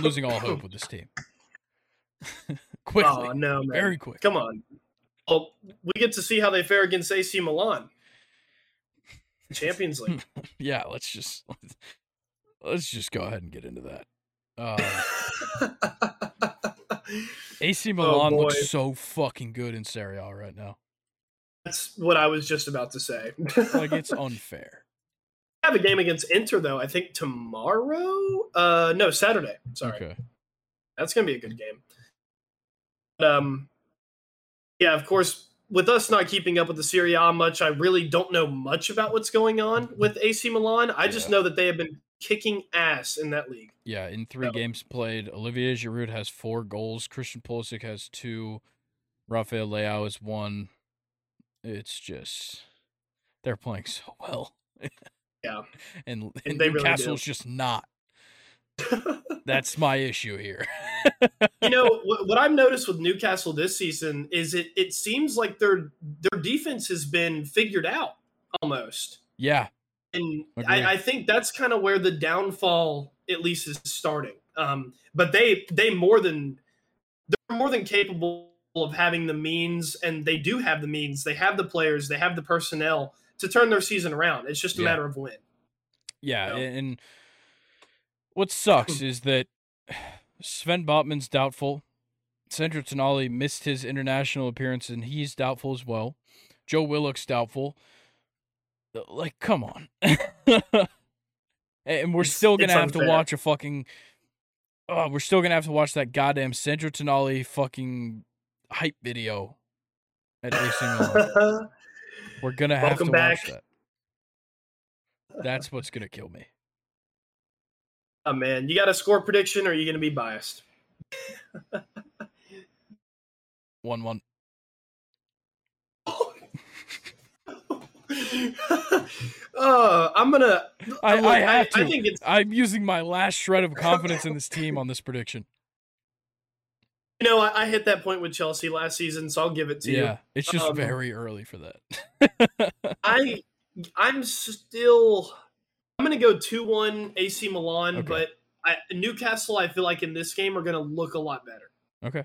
losing all hope with this team. Quickly. Oh, no, man. Very quick. Come on. Well, we get to see how they fare against AC Milan. Champions League. Yeah, let's just go ahead and get into that. AC Milan looks so fucking good in Serie A right now. That's what I was just about to say. Like, it's unfair. Have a game against Inter though, I think tomorrow. No, Saturday. Sorry, okay. That's gonna be a good game. But, yeah, of course. With us not keeping up with the Serie A much, I really don't know much about what's going on with AC Milan. I just know that they have been kicking ass in that league. Yeah, in 3 games played, Olivier Giroud has 4 goals. Christian Pulisic has 2. Rafael Leao has 1. It's just they're playing so well. Yeah, and they Newcastle's really just not. That's my issue here. You know, what I've noticed with Newcastle this season is it seems like their defense has been figured out almost. Yeah, and I think that's kind of where the downfall at least is starting. But they're more than capable of having the means, and they do have the means. They have the players. They have the personnel to turn their season around. It's just a matter of when. Yeah, you know? And what sucks is that Sven Botman's doubtful. Sandro Tonali missed his international appearance, and he's doubtful as well. Joe Willock's doubtful. Like, come on. And we're still going to have to watch a fucking Oh, we're still going to have to watch that goddamn Sandra Tonali fucking hype video at least. We're going to have to watch that. That's what's going to kill me. Oh, man. You got a score prediction or are you going to be biased? 1-1. I'm using my last shred of confidence in this team on this prediction. You know, I hit that point with Chelsea last season, so I'll give it to you. Yeah, it's just very early for that. I'm going to go 2-1 AC Milan, okay. But Newcastle, I feel like in this game are going to look a lot better. Okay.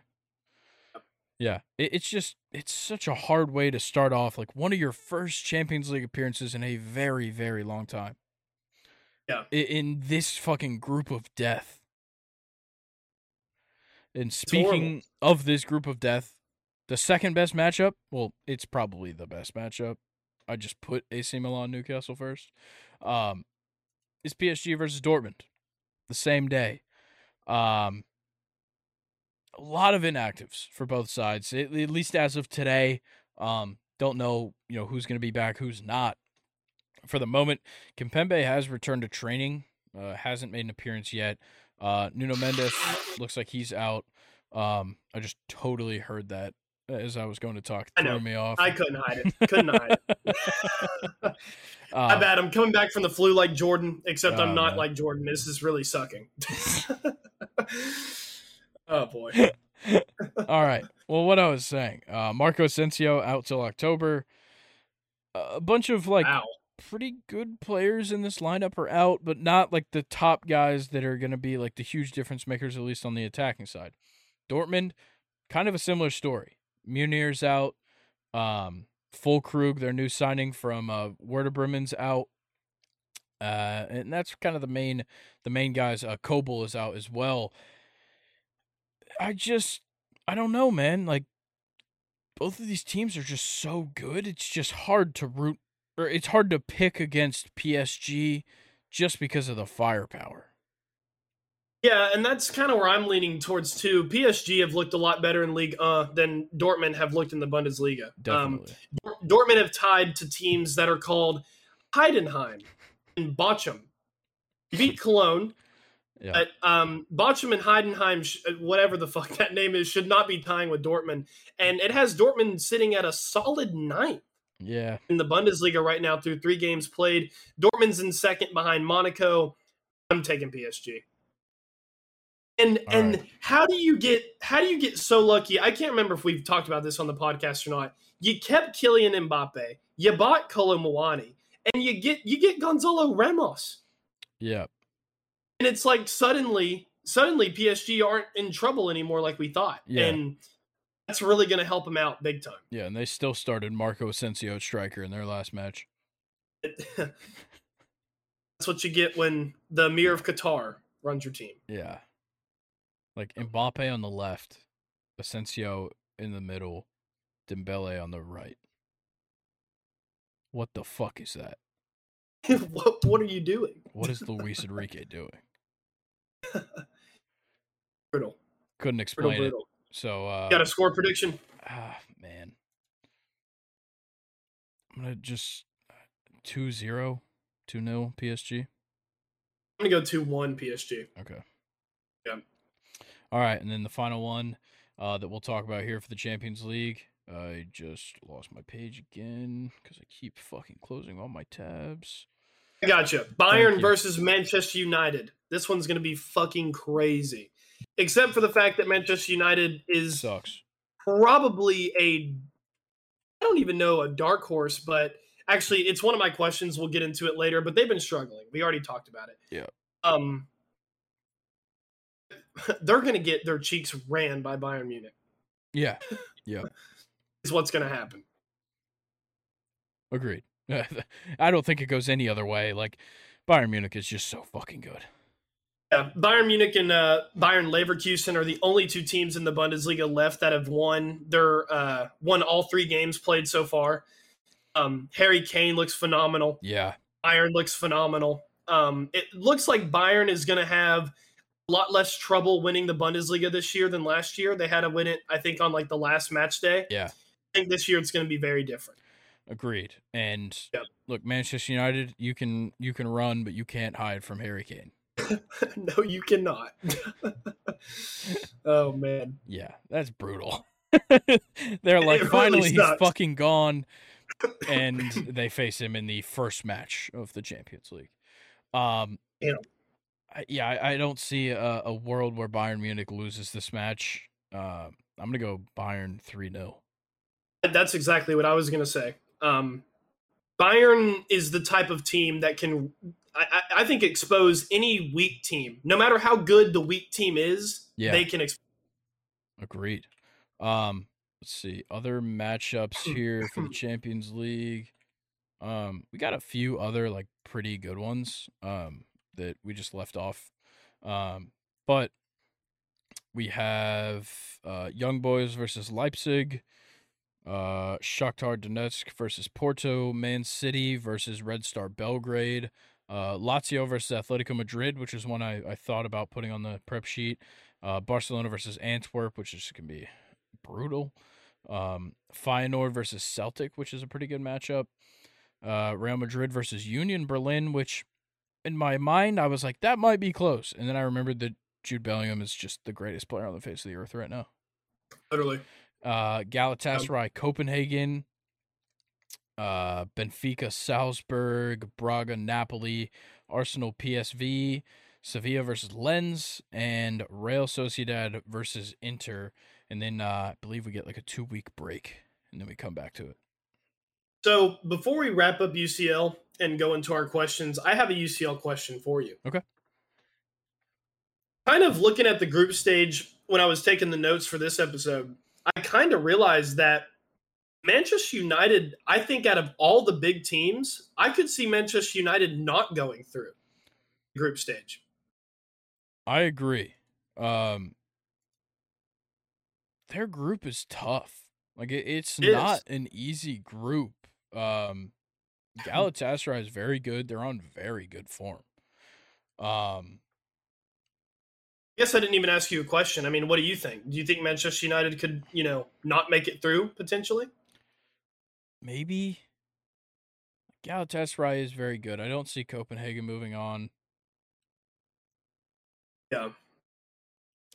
Yeah, it's such a hard way to start off, like one of your first Champions League appearances in a very, very long time. Yeah. In this fucking group of death. And speaking of this group of death, the second best matchup, well, it's probably the best matchup. I just put AC Milan Newcastle first. It's PSG versus Dortmund the same day. A lot of inactives for both sides, at least as of today. Don't know, who's going to be back, who's not. For the moment, Kimpembe has returned to training, hasn't made an appearance yet. Nuno Mendes looks like he's out. I just totally heard that as I was going to talk. Threw me off. I couldn't hide it. I bet I'm coming back from the flu like Jordan, except I'm not like Jordan. This is really sucking. Oh, boy. All right. Well, what I was saying, Marco Asensio out till October. A bunch of, pretty good players in this lineup are out, but not, the top guys that are going to be, the huge difference makers, at least on the attacking side. Dortmund, kind of a similar story. Munir's out. Füllkrug, their new signing from Werder Bremen's out. And that's kind of the main guys. Kobel is out as well. I don't know, man. Both of these teams are just so good. It's just hard to it's hard to pick against PSG just because of the firepower. Yeah, and that's kind of where I'm leaning towards, too. PSG have looked a lot better in Ligue 1 than Dortmund have looked in the Bundesliga. Definitely. Dortmund have tied to teams that are called Heidenheim and Bochum. Beat Cologne. Yeah. But Bochum and Heidenheim, whatever the fuck that name is, should not be tying with Dortmund. And it has Dortmund sitting at a solid 9th in the Bundesliga right now through 3 games played. Dortmund's in second behind Monaco. I'm taking PSG. And how do you get so lucky? I can't remember if we've talked about this on the podcast or not. You kept Kylian Mbappe. You bought Kolo Muani. And you get Gonzalo Ramos. Yeah. And it's suddenly PSG aren't in trouble anymore like we thought. Yeah. And that's really going to help them out big time. Yeah, and they still started Marco Asensio striker in their last match. That's what you get when the Emir of Qatar runs your team. Yeah. Mbappe on the left, Asensio in the middle, Dembele on the right. What the fuck is that? What are you doing? What is Luis Enrique doing? Brutal. Couldn't explain it. So got a score prediction? Man. I'm going to just 2-0, 2-0 PSG. I'm going to go 2-1 PSG. Okay. Yeah. All right, and then the final one that we'll talk about here for the Champions League. I just lost my page again because I keep fucking closing all my tabs. I gotcha. Bayern versus Manchester United. This one's going to be fucking crazy. Except for the fact that Manchester United sucks. Probably I don't even know, a dark horse, but actually it's one of my questions. We'll get into it later, but they've been struggling. We already talked about it. Yeah. They're going to get their cheeks ran by Bayern Munich. Yeah. Yeah. Is what's going to happen. Agreed. I don't think it goes any other way. Bayern Munich is just so fucking good. Yeah, Bayern Munich and Bayern Leverkusen are the only two teams in the Bundesliga left that have won. They're won all 3 games played so far. Harry Kane looks phenomenal. Yeah. Bayern looks phenomenal. It looks like Bayern is going to have a lot less trouble winning the Bundesliga this year than last year. They had to win it, I think, on like the last match day. Yeah. I think this year it's going to be very different. Agreed. And look, Manchester United, you can run, but you can't hide from Harry Kane. No, you cannot. Oh man. Yeah, that's brutal. They're like, really finally sucks. He's fucking gone. And they face him in the first match of the Champions League. I don't see a world where Bayern Munich loses this match. I'm going to go Bayern 3-0. That's exactly what I was going to say. Bayern is the type of team that can, I think, expose any weak team. No matter how good the weak team is, they can expose. Agreed. Let's see. Other matchups here for the Champions League. We got a few other like pretty good ones that we just left off. But we have Young Boys versus Leipzig. Shakhtar Donetsk versus Porto, Man City versus Red Star Belgrade, Lazio versus Atletico Madrid, which is one I thought about putting on the prep sheet, Barcelona versus Antwerp, which is going to be brutal, Feyenoord versus Celtic, which is a pretty good matchup, Real Madrid versus Union Berlin, which in my mind I was like, that might be close, and then I remembered that Jude Bellingham is just the greatest player on the face of the earth right now. Literally. Galatasaray, Copenhagen, Benfica, Salzburg, Braga, Napoli, Arsenal, PSV, Sevilla versus Lens, and Real Sociedad versus Inter. And then I believe we get like a 2-week break, and then we come back to it. So before we wrap up UCL and go into our questions, I have a UCL question for you. Okay. Kind of looking at the group stage when I was taking the notes for this episode, I kind of realized that Manchester United, I think out of all the big teams, I could see Manchester United not going through group stage. I agree. Their group is tough. Like it's not an easy group. Galatasaray is very good. They're on very good form. I guess I didn't even ask you a question. I mean, what do you think? Do you think Manchester United could, not make it through potentially? Maybe. Galatasaray is very good. I don't see Copenhagen moving on. Yeah.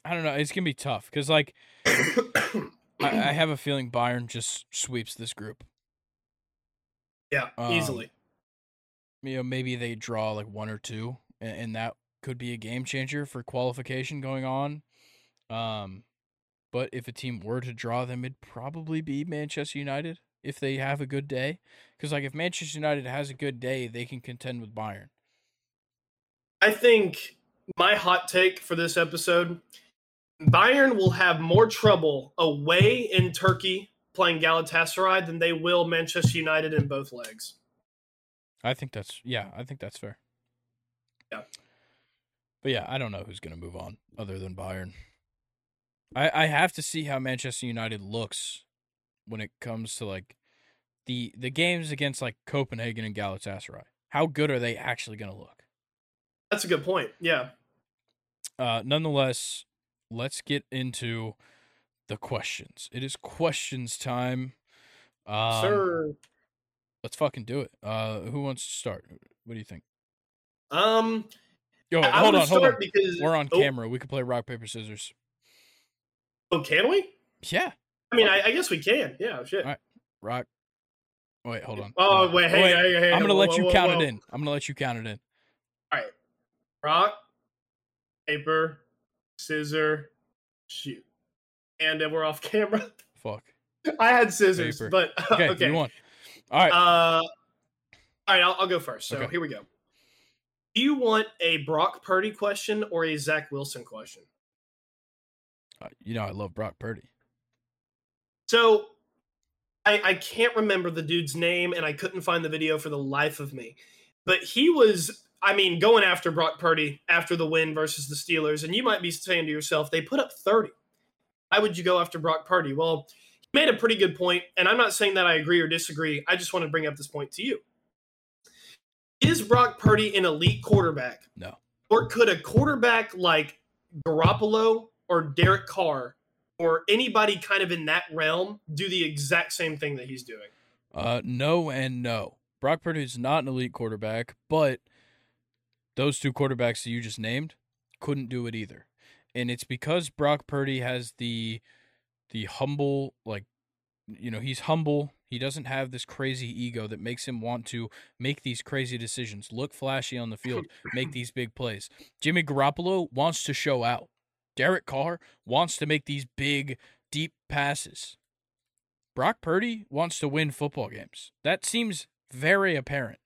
I don't know. It's going to be tough because, like, I have a feeling Bayern just sweeps this group. Yeah, easily. Maybe they draw like one or two, and that could be a game changer for qualification going on. But if a team were to draw them, it'd probably be Manchester United if they have a good day. Because like if Manchester United has a good day, they can contend with Bayern. I think my hot take for this episode, Bayern will have more trouble away in Turkey playing Galatasaray than they will Manchester United in both legs. I think that's fair. Yeah. But yeah, I don't know who's going to move on other than Bayern. I have to see how Manchester United looks when it comes to like the games against like Copenhagen and Galatasaray. How good are they actually going to look? That's a good point. Yeah. Nonetheless, let's get into the questions. It is questions time. Sir. Let's fucking do it. Who wants to start? What do you think? Yo, hold on. Because we're on camera. We could play rock, paper, scissors. Oh, can we? Yeah. I mean, I guess we can. Yeah, shit. All right. Rock. Wait, hold on. Oh, wait. Hey. I'm going to let you count it in. All right. Rock, paper, scissor, shoot. And then we're off camera. Fuck. I had scissors, paper. But... Okay, you won. All right. I'll go first. So okay. Here we go. Do you want a Brock Purdy question or a Zach Wilson question? I love Brock Purdy. So I can't remember the dude's name, and I couldn't find the video for the life of me. But he was, going after Brock Purdy after the win versus the Steelers. And you might be saying to yourself, they put up 30. Why would you go after Brock Purdy? Well, he made a pretty good point, and I'm not saying that I agree or disagree. I just want to bring up this point to you. Is Brock Purdy an elite quarterback? No. Or could a quarterback like Garoppolo or Derek Carr or anybody kind of in that realm do the exact same thing that he's doing? No and no. Brock Purdy's not an elite quarterback, but those two quarterbacks that you just named couldn't do it either. And it's because Brock Purdy has the humble, like, you know, he's humble. He doesn't have this crazy ego that makes him want to make these crazy decisions, look flashy on the field, make these big plays. Jimmy Garoppolo wants to show out. Derek Carr wants to make these big, deep passes. Brock Purdy wants to win football games. That seems very apparent.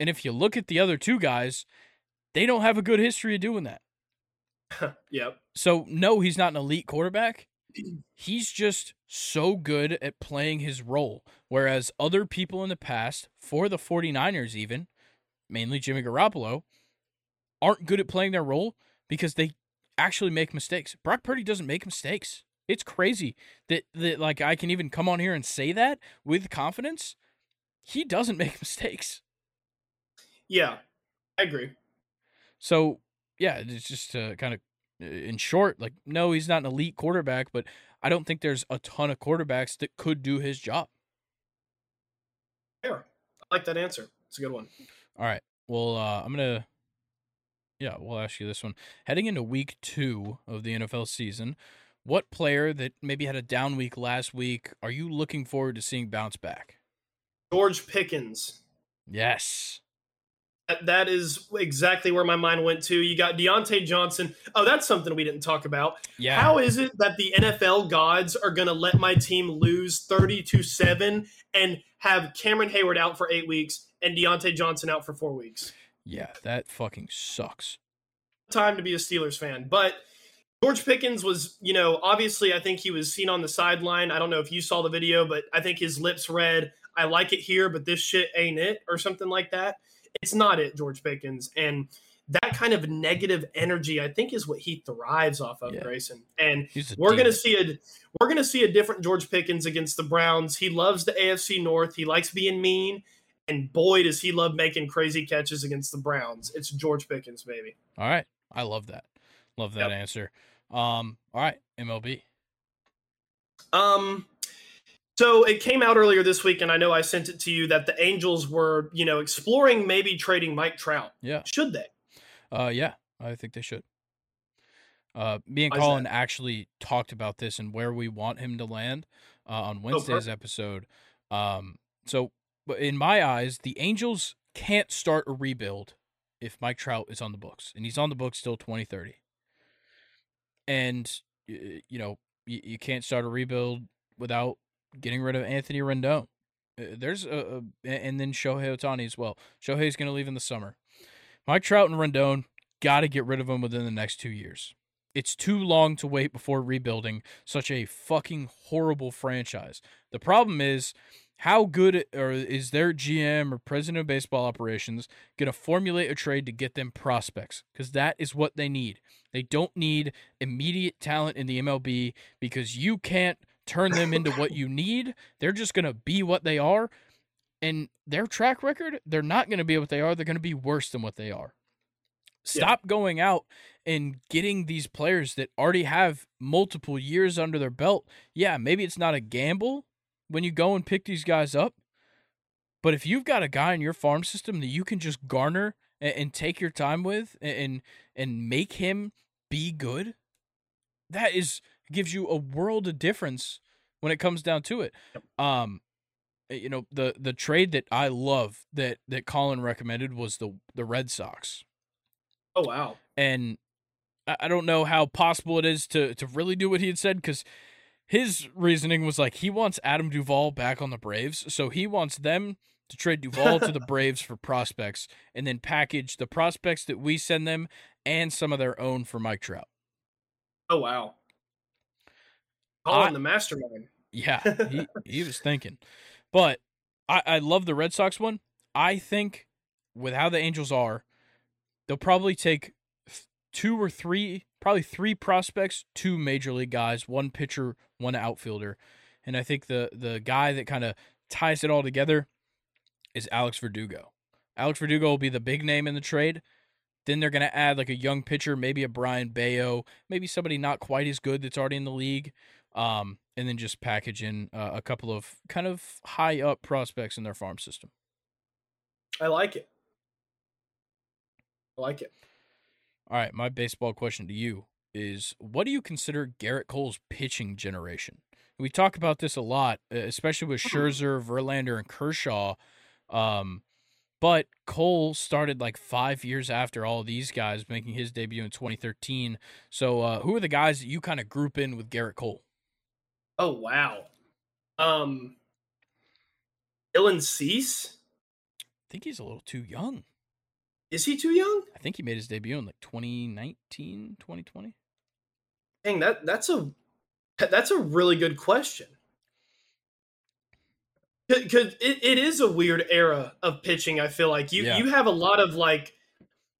And if you look at the other two guys, they don't have a good history of doing that. Yep. So, no, he's not an elite quarterback. He's just so good at playing his role, whereas other people in the past, for the 49ers even, mainly Jimmy Garoppolo, aren't good at playing their role because they actually make mistakes. Brock Purdy doesn't make mistakes. It's crazy that like I can even come on here and say that with confidence. He doesn't make mistakes. Yeah, I agree. So, yeah, it's just kind of, in short, like, no, he's not an elite quarterback, but I don't think there's a ton of quarterbacks that could do his job. Fair. I like that answer. It's a good one. All right. Well, we'll ask you this one. Heading into week 2 of the NFL season, what player that maybe had a down week last week are you looking forward to seeing bounce back? George Pickens. Yes. That is exactly where my mind went to. You got Deontay Johnson. Oh, that's something we didn't talk about. Yeah. How is it that the NFL gods are going to let my team lose 32-7 and have Cameron Hayward out for 8 weeks and Deontay Johnson out for 4 weeks? Yeah, that fucking sucks. Time to be a Steelers fan. But George Pickens was, you know, obviously I think he was seen on the sideline. I don't know if you saw the video, but I think his lips read, "I like it here, but this shit ain't it," or something like that. It's not it, George Pickens. And that kind of negative energy, I think, is what he thrives off of, yeah. Grayson. And we're gonna see a different George Pickens against the Browns. He loves the AFC North. He likes being mean. And boy, does he love making crazy catches against the Browns. It's George Pickens, baby. All right. I love that. Love that answer. All right, MLB. So it came out earlier this week, and I know I sent it to you, that the Angels were, you know, exploring maybe trading Mike Trout. Yeah. Should they? Yeah, I think they should. Me and Colin actually talked about this and where we want him to land on Wednesday's episode. So in my eyes, the Angels can't start a rebuild if Mike Trout is on the books. And he's on the books till 2030. And, you know, you can't start a rebuild without getting rid of Anthony Rendon. And then Shohei Ohtani as well. Shohei's going to leave in the summer. Mike Trout and Rendon, got to get rid of them within the next 2 years. It's too long to wait before rebuilding such a fucking horrible franchise. The problem is, how good or is their GM or president of baseball operations going to formulate a trade to get them prospects? Because that is what they need. They don't need immediate talent in the MLB because you can't turn them into what you need. They're just going to be what they are. And their track record, they're not going to be what they are. They're going to be worse than what they are. Stop going out and getting these players that already have multiple years under their belt. Yeah, maybe it's not a gamble when you go and pick these guys up. But if you've got a guy in your farm system that you can just garner and take your time with and make him be good, that is... gives you a world of difference when it comes down to it. You know, the trade that I love that Colin recommended was the Red Sox. Oh, wow. And I don't know how possible it is to really do what he had said, because his reasoning was like he wants Adam Duvall back on the Braves, so he wants them to trade Duvall to the Braves for prospects and then package the prospects that we send them and some of their own for Mike Trout. Oh, wow. Colin, the mastermind. Yeah, he was thinking. But I love the Red Sox one. I think with how the Angels are, they'll probably take three prospects, 2 major league guys, 1 pitcher, 1 outfielder. And I think the guy that kind of ties it all together is Alex Verdugo. Alex Verdugo will be the big name in the trade. Then they're going to add like a young pitcher, maybe a Brian Bayo, maybe somebody not quite as good that's already in the league. And then just package in a couple of kind of high up prospects in their farm system. I like it. I like it. All right. My baseball question to you is, what do you consider Garrett Cole's pitching generation? We talk about this a lot, especially with Scherzer, Verlander, and Kershaw. But Cole started like 5 years after all these guys, making his debut in 2013. So who are the guys that you kind of group in with Garrett Cole? Oh, wow. Dylan Cease? I think he's a little too young. Is he too young? I think he made his debut in like 2019, 2020. Dang, that's a really good question. Because it is a weird era of pitching, I feel like. You have a lot of, like,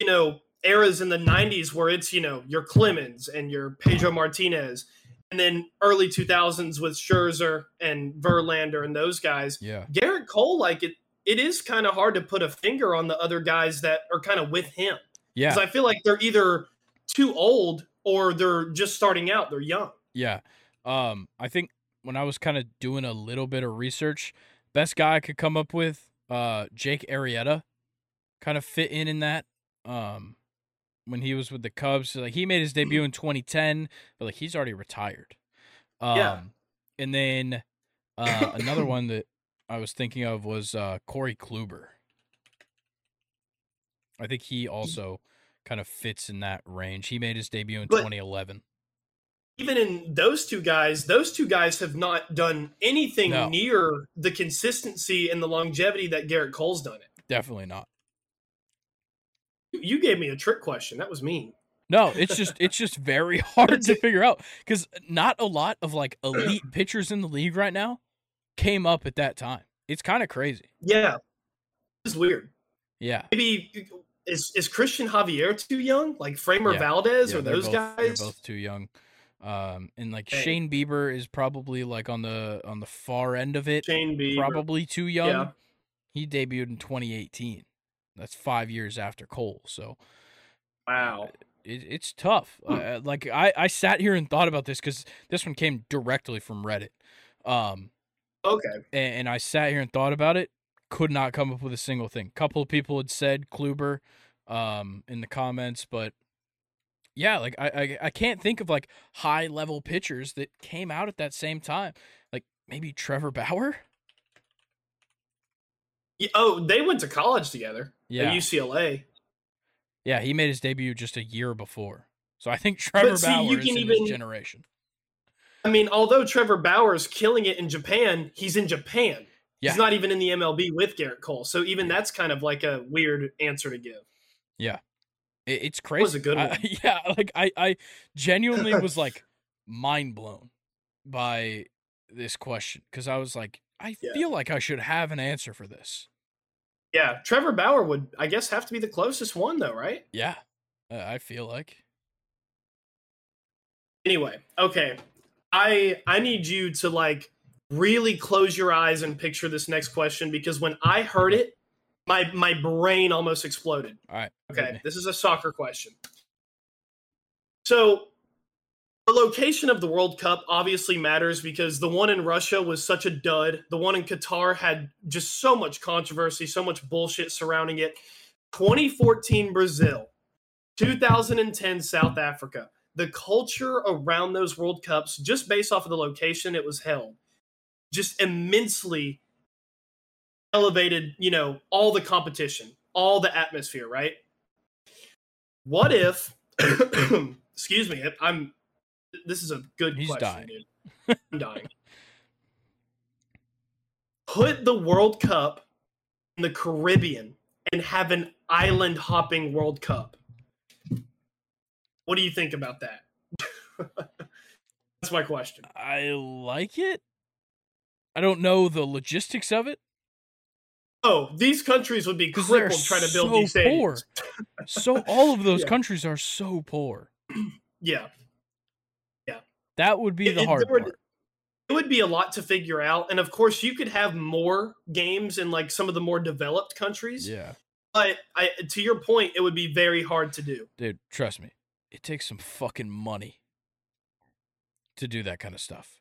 you know, eras in the 90s where it's, you know, your Clemens and your Pedro Martinez. And then early 2000s with Scherzer and Verlander and those guys. Yeah. Garrett Cole, like, it is kind of hard to put a finger on the other guys that are kind of with him. Yeah. Because I feel like they're either too old or they're just starting out. They're young. Yeah. I think when I was kind of doing a little bit of research, best guy I could come up with, Jake Arrieta, kind of fit in that. When he was with the Cubs, like he made his debut in 2010, but like he's already retired. And then another one that I was thinking of was Corey Kluber. I think he also kind of fits in that range. He made his debut in 2011. Even in those two guys have not done anything near the consistency and the longevity that Garrett Cole's done it. Definitely not. You gave me a trick question. That was mean. No, it's just very hard to figure out because not a lot of like elite pitchers in the league right now came up at that time. It's kind of crazy. Yeah. It's weird. Yeah. Maybe is Christian Javier too young? Like Framer Valdez or those guys? They're both too young. And like Shane Bieber is probably like on the far end of it. Shane Bieber. Probably too young. Yeah. He debuted in 2018. That's 5 years after Cole. So wow. It's tough. Like I sat here and thought about this cause this one came directly from Reddit. Okay. And I sat here and thought about it. Could not come up with a single thing. Couple of people had said Kluber, in the comments, but yeah, like I can't think of like high level pitchers that came out at that same time. Like maybe Trevor Bauer. Oh, they went to college together. Yeah, at UCLA. Yeah, he made his debut just a year before. So I think Trevor Bauer is in his generation. I mean, although Trevor Bauer is killing it in Japan, he's in Japan. Yeah. He's not even in the MLB with Garrett Cole. So even that's kind of like a weird answer to give. Yeah. It's crazy. That was a good one. Yeah, like I genuinely was like mind blown by this question because I was like, I feel like I should have an answer for this. Yeah, Trevor Bauer would, I guess, have to be the closest one, though, right? Yeah, I feel like. Anyway, okay, I need you to, like, really close your eyes and picture this next question because when I heard it, my brain almost exploded. All right. Okay, this is a soccer question. So the location of the World Cup obviously matters because the one in Russia was such a dud. The one in Qatar had just so much controversy, so much bullshit surrounding it. 2014 Brazil, 2010 South Africa. The culture around those World Cups, just based off of the location it was held, just immensely elevated, you know, all the competition, all the atmosphere, right? What if, excuse me, this is a good He's question, dying. Dude. I'm dying. Put the World Cup in the Caribbean and have an island hopping World Cup. What do you think about that? That's my question. I like it. I don't know the logistics of it. Oh, these countries would be crippled trying to build these stadiums. So all of those countries are so poor. Yeah. That would be the hard part. It would be a lot to figure out. And, of course, you could have more games in, like, some of the more developed countries. Yeah. But to your point, it would be very hard to do. Dude, trust me. It takes some fucking money to do that kind of stuff.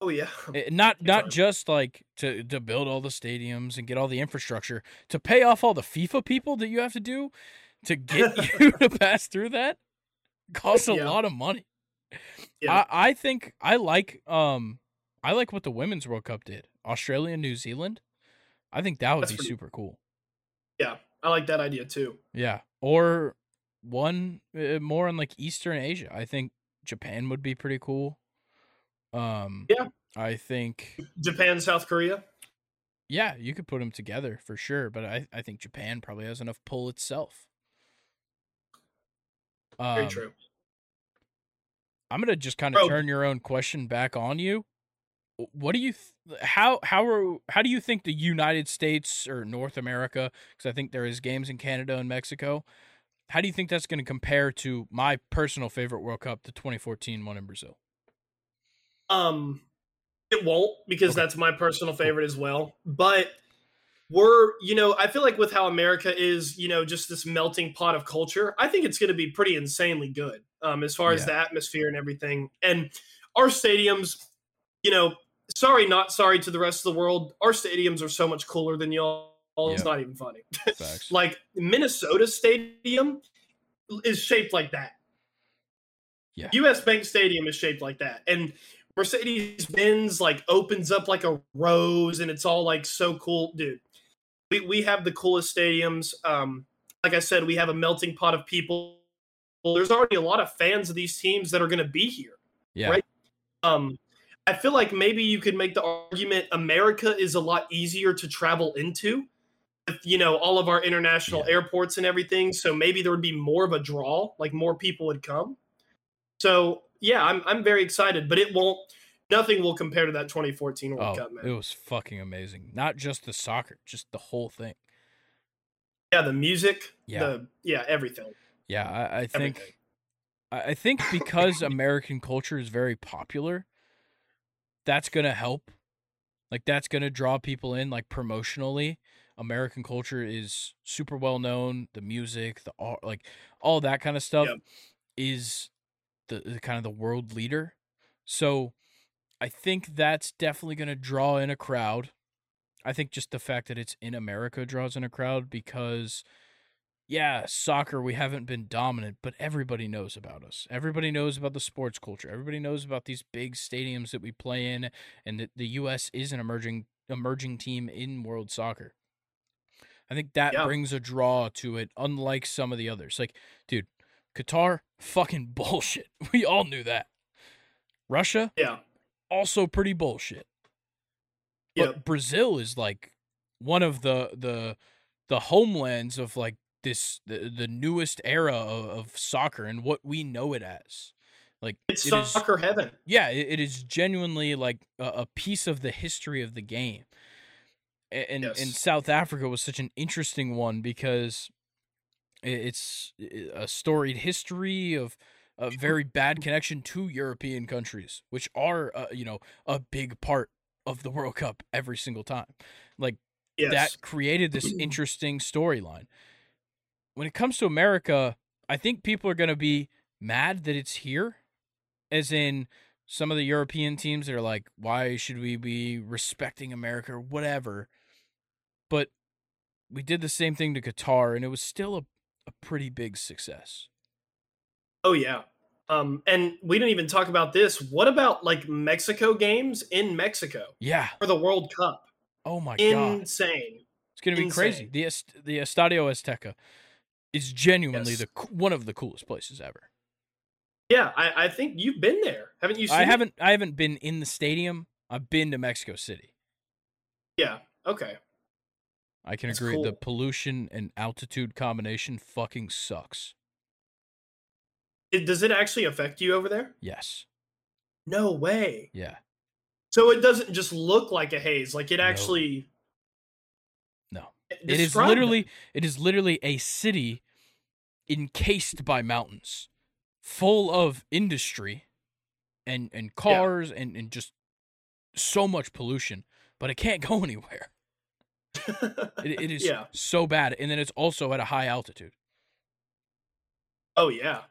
Oh, yeah. Not just like to build all the stadiums and get all the infrastructure, to pay off all the FIFA people that you have to do to get you to pass through that costs a lot of money. Yeah. I think I like what the Women's World Cup did. Australia and New Zealand. I think that would be super cool. Yeah, I like that idea too. Yeah, or one more on like Eastern Asia. I think Japan would be pretty cool. Yeah. I think Japan, South Korea. Yeah, you could put them together for sure, but I think Japan probably has enough pull itself. Very true. I'm going to just kind of turn your own question back on you. What do you how do you think the United States or North America, because I think there is games in Canada and Mexico, how do you think that's going to compare to my personal favorite World Cup, the 2014 one in Brazil? It won't, because that's my personal favorite as well. But I feel like with how America is, just this melting pot of culture, I think it's going to be pretty insanely good as far as the atmosphere and everything. And our stadiums, sorry, not sorry to the rest of the world, our stadiums are so much cooler than y'all. It's not even funny. Like Minnesota Stadium is shaped like that. Yeah. U.S. Bank Stadium is shaped like that. And Mercedes-Benz opens up like a rose, and it's all so cool. Dude, we have the coolest stadiums. Like I said, we have a melting pot of people. There's already a lot of fans of these teams that are going to be here. Yeah. Right. I feel like maybe you could make the argument America is a lot easier to travel into, with, all of our international airports and everything. So maybe there would be more of a draw, more people would come. So yeah, I'm very excited, but nothing will compare to that 2014 World Cup, man. It was fucking amazing. Not just the soccer, just the whole thing. Yeah, the music, everything. Yeah, I think because American culture is very popular, that's gonna help. That's gonna draw people in, promotionally. American culture is super well known. The music, the art, all that kind of stuff is the kind of the world leader. So I think that's definitely going to draw in a crowd. I think just the fact that it's in America draws in a crowd because, soccer, we haven't been dominant, but everybody knows about us. Everybody knows about the sports culture. Everybody knows about these big stadiums that we play in, and that the U.S. is an emerging team in world soccer. I think that brings a draw to it, unlike some of the others. Dude, Qatar, fucking bullshit. We all knew that. Russia, also pretty bullshit. But Brazil is one of the homelands of this the newest era of soccer and what we know it as. It's soccer heaven. Yeah, it is genuinely a piece of the history of the game. And South Africa was such an interesting one because it's a storied history of a very bad connection to European countries, which are, a big part of the World Cup every single time. That created this interesting storyline. When it comes to America, I think people are going to be mad that it's here, as in some of the European teams that are why should we be respecting America or whatever? But we did the same thing to Qatar, and it was still a pretty big success. Oh, yeah. And we didn't even talk about this. What about Mexico games in Mexico? Yeah. For the World Cup. Oh, my God. Insane. It's going to be crazy. The Estadio Azteca is genuinely one of the coolest places ever. Yeah, I think you've been there. Haven't you seen it? I haven't been in the stadium. I've been to Mexico City. Yeah, okay. I can agree. Cool. The pollution and altitude combination fucking sucks. Does it actually affect you over there? Yes. No way. Yeah. So it doesn't just look like a haze. Actually. No. It is literally a city encased by mountains, full of industry and cars and just so much pollution, but it can't go anywhere. It is so bad. And then it's also at a high altitude. Oh, yeah.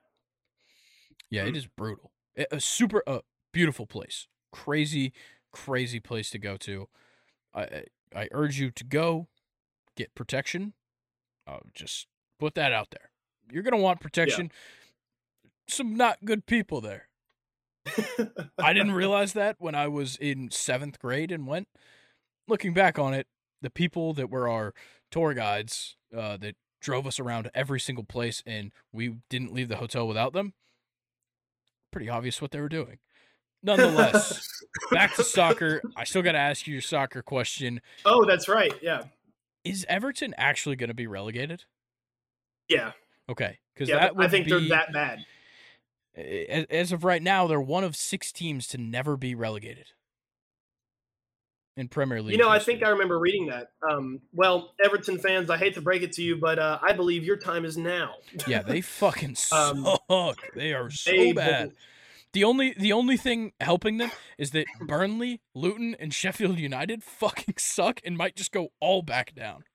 Yeah, it is brutal. A super beautiful place. Crazy, crazy place to go to. I urge you to go get protection. Just put that out there. You're going to want protection. Yeah. Some not good people there. I didn't realize that when I was in 7th grade and went. Looking back on it, the people that were our tour guides that drove us around every single place and we didn't leave the hotel without them, pretty obvious what they were doing. Nonetheless, back to soccer. I still got to ask you your soccer question. Oh, that's right. Yeah. Is Everton actually going to be relegated? Yeah. Okay. Because I think they're that bad. As of right now, they're one of 6 teams to never be relegated in Premier League. You know, I think I remember reading that. Well, Everton fans, I hate to break it to you, but I believe your time is now. Yeah, they fucking suck. They are so bad. The only thing helping them is that Burnley, Luton, and Sheffield United fucking suck and might just go all back down.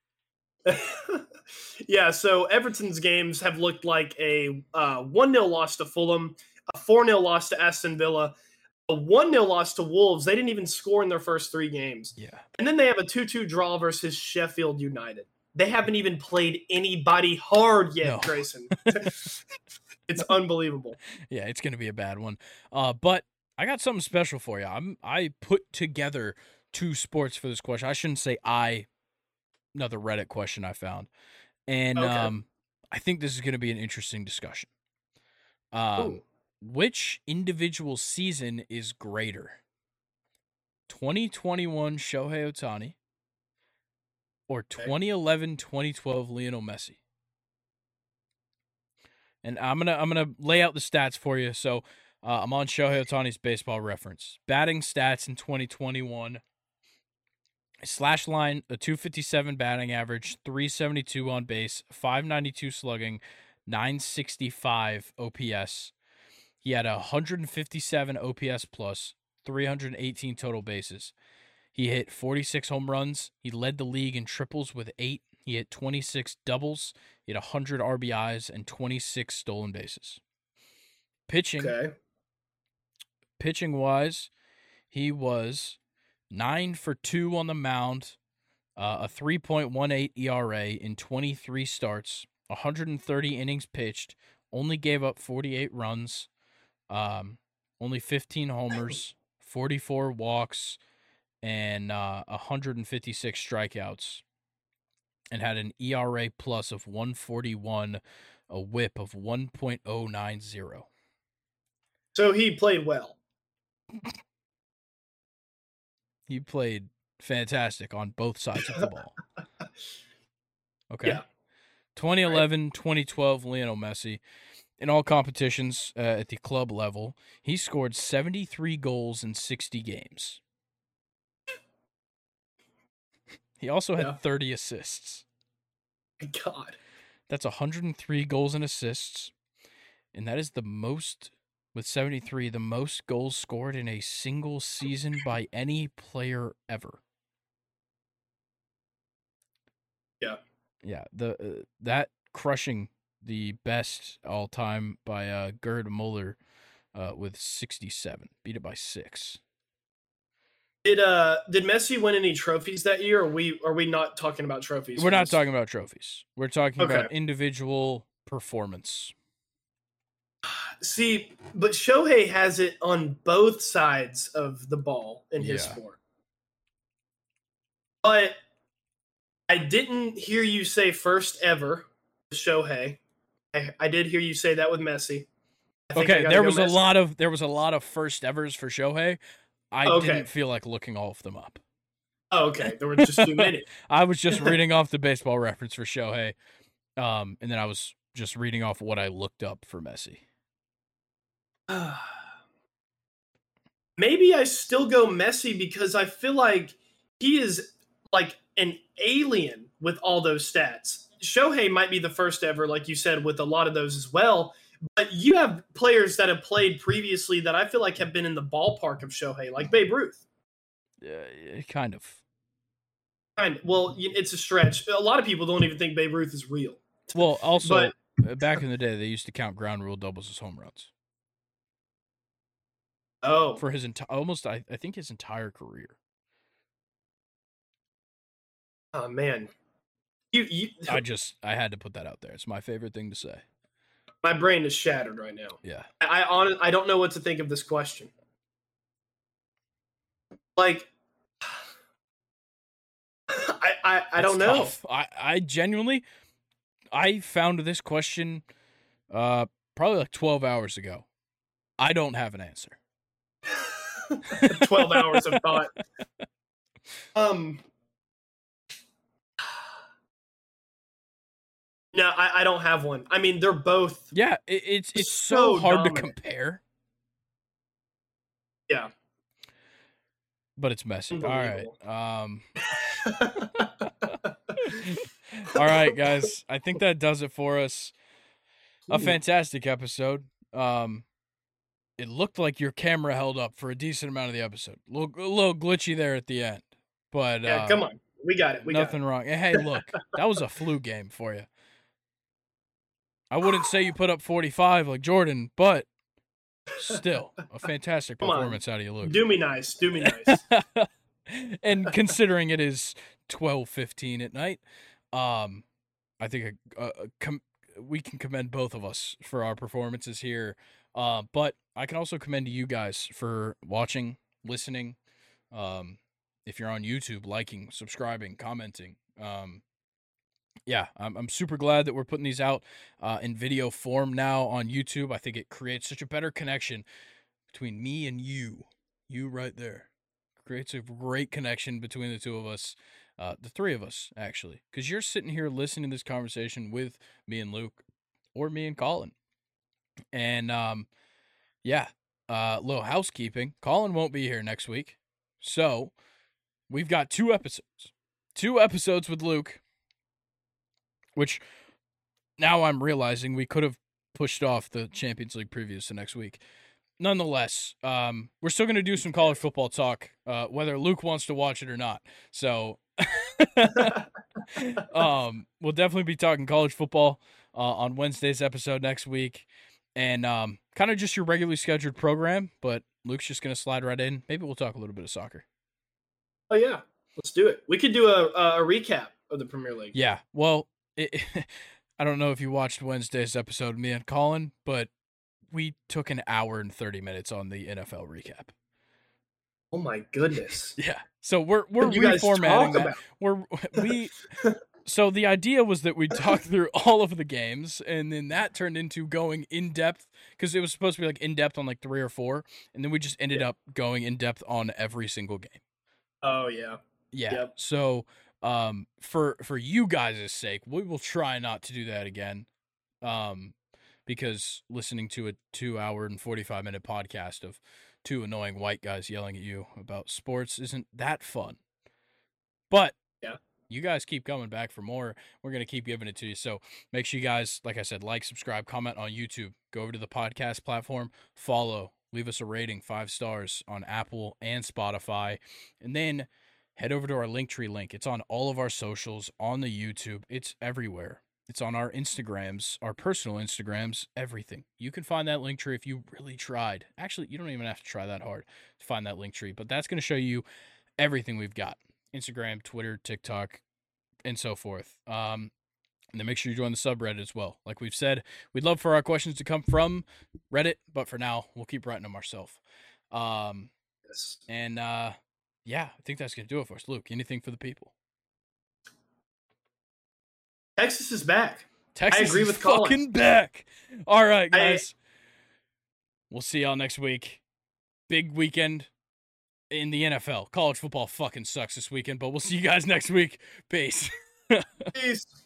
Yeah, so Everton's games have looked like a 1-0 loss to Fulham, a 4-0 loss to Aston Villa, a 1-0 loss to Wolves. They didn't even score in their first 3 games. Yeah. And then they have a 2-2 draw versus Sheffield United. They haven't even played anybody hard yet, no. Grayson. It's unbelievable. Yeah, it's going to be a bad one. But I got something special for you. I put together 2 sports for this question. I shouldn't say another Reddit question I found. And okay. I think this is going to be an interesting discussion. Which individual season is greater? 2021 Shohei Ohtani or 2011-2012 Lionel Messi? And I'm gonna lay out the stats for you. So I'm on Shohei Ohtani's baseball reference. Batting stats in 2021. Slash line, a 257 batting average, 372 on base, 592 slugging, 965 OPS. He had 157 OPS plus, 318 total bases. He hit 46 home runs. He led the league in triples with 8. He hit 26 doubles, he had 100 RBIs, and 26 stolen bases. Pitching-wise, he was 9-for-2 on the mound, a 3.18 ERA in 23 starts, 130 innings pitched, only gave up 48 runs, only 15 homers, 44 walks, and 156 strikeouts. And had an ERA plus of 141, a whip of 1.090. So he played well. He played fantastic on both sides of the ball. Okay. Yeah. 2011, right. 2012, Lionel Messi. In all competitions at the club level, he scored 73 goals in 60 games. He also had 30 assists. My God. That's 103 goals and assists. And that is the most, with 73, the most goals scored in a single season by any player ever. Yeah. Yeah. That crushing the best all time by Gerd Müller with 67. Beat it by 6. Did Messi win any trophies that year? Or are we not talking about trophies? We're not talking about trophies. We're talking about individual performance. See, but Shohei has it on both sides of the ball in his sport. But I didn't hear you say first ever with Shohei. I did hear you say that with Messi. Okay, there was a lot of first evers for Shohei. I didn't feel like looking all of them up. Oh, okay. There were just too many. I was just reading off the baseball reference for Shohei, and then I was just reading off what I looked up for Messi. Maybe I still go Messi because I feel like he is like an alien with all those stats. Shohei might be the first ever, like you said, with a lot of those as well. But you have players that have played previously that I feel like have been in the ballpark of Shohei, like Babe Ruth. Yeah, kind of. kind of, well, it's a stretch. A lot of people don't even think Babe Ruth is real. Well, also, back in the day, they used to count ground rule doubles as home runs. Oh. For his entire, almost, I think his entire career. Oh, man. I had to put that out there. It's my favorite thing to say. My brain is shattered right now. Yeah. I don't know what to think of this question. Like, I don't know. I genuinely, I found this question probably like 12 hours ago. I don't have an answer. 12 hours of thought. No, I don't have one. I mean, they're both. Yeah, it's so hard to compare. Yeah. But it's messy. All right. All right, guys. I think that does it for us. A fantastic episode. It looked like your camera held up for a decent amount of the episode. A little glitchy there at the end. But yeah, come on. We got it. Nothing wrong. Hey, look. That was a flu game for you. I wouldn't say you put up 45 like Jordan, but still a fantastic performance out of you, Luke. Do me nice. And considering it is 12:15 at night, I think we can commend both of us for our performances here. But I can also commend you guys for watching, listening. If you're on YouTube, liking, subscribing, commenting. Yeah, I'm super glad that we're putting these out in video form now on YouTube. I think it creates such a better connection between me and you. You right there. Creates a great connection between the two of us, the three of us, actually. Because you're sitting here listening to this conversation with me and Luke or me and Colin. And, yeah, a little housekeeping. Colin won't be here next week. So we've got two episodes. Two episodes with Luke. Which now I'm realizing we could have pushed off the Champions League previews to next week. Nonetheless, we're still going to do some college football talk, whether Luke wants to watch it or not. So we'll definitely be talking college football on Wednesday's episode next week. And kind of just your regularly scheduled program, but Luke's just going to slide right in. Maybe we'll talk a little bit of soccer. Oh, yeah. Let's do it. We could do a recap of the Premier League. Yeah, well... I don't know if you watched Wednesday's episode, me and Colin, but we took an hour and 30 minutes on the NFL recap. Oh my goodness! Yeah, so we're reformatting that. So the idea was that we talked through all of the games, and then that turned into going in depth because it was supposed to be like in depth on like three or four, and then we just ended up going in depth on every single game. Oh yeah, yeah. Yep. So. For you guys' sake, we will try not to do that again, because listening to a 2 hour and 45 minute podcast of two annoying white guys yelling at you about sports isn't that fun. But yeah, you guys keep coming back for more. We're going to keep giving it to you. So make sure you guys, like I said, like, subscribe, comment on YouTube, go over to the podcast platform, follow, leave us a rating, 5 stars on Apple and Spotify, and then head over to our Linktree link. It's on all of our socials, on the YouTube. It's everywhere. It's on our Instagrams, our personal Instagrams, everything. You can find that Linktree if you really tried. Actually, you don't even have to try that hard to find that Linktree, but that's going to show you everything we've got. Instagram, Twitter, TikTok, and so forth. And then make sure you join the subreddit as well. Like we've said, we'd love for our questions to come from Reddit, but for now, we'll keep writing them ourselves. And... yeah, I think that's going to do it for us. Luke, anything for the people? Texas is back. Texas I agree is with fucking Colin. Back. All right, guys. We'll see y'all next week. Big weekend in the NFL. College football fucking sucks this weekend, but we'll see you guys next week. Peace. Peace.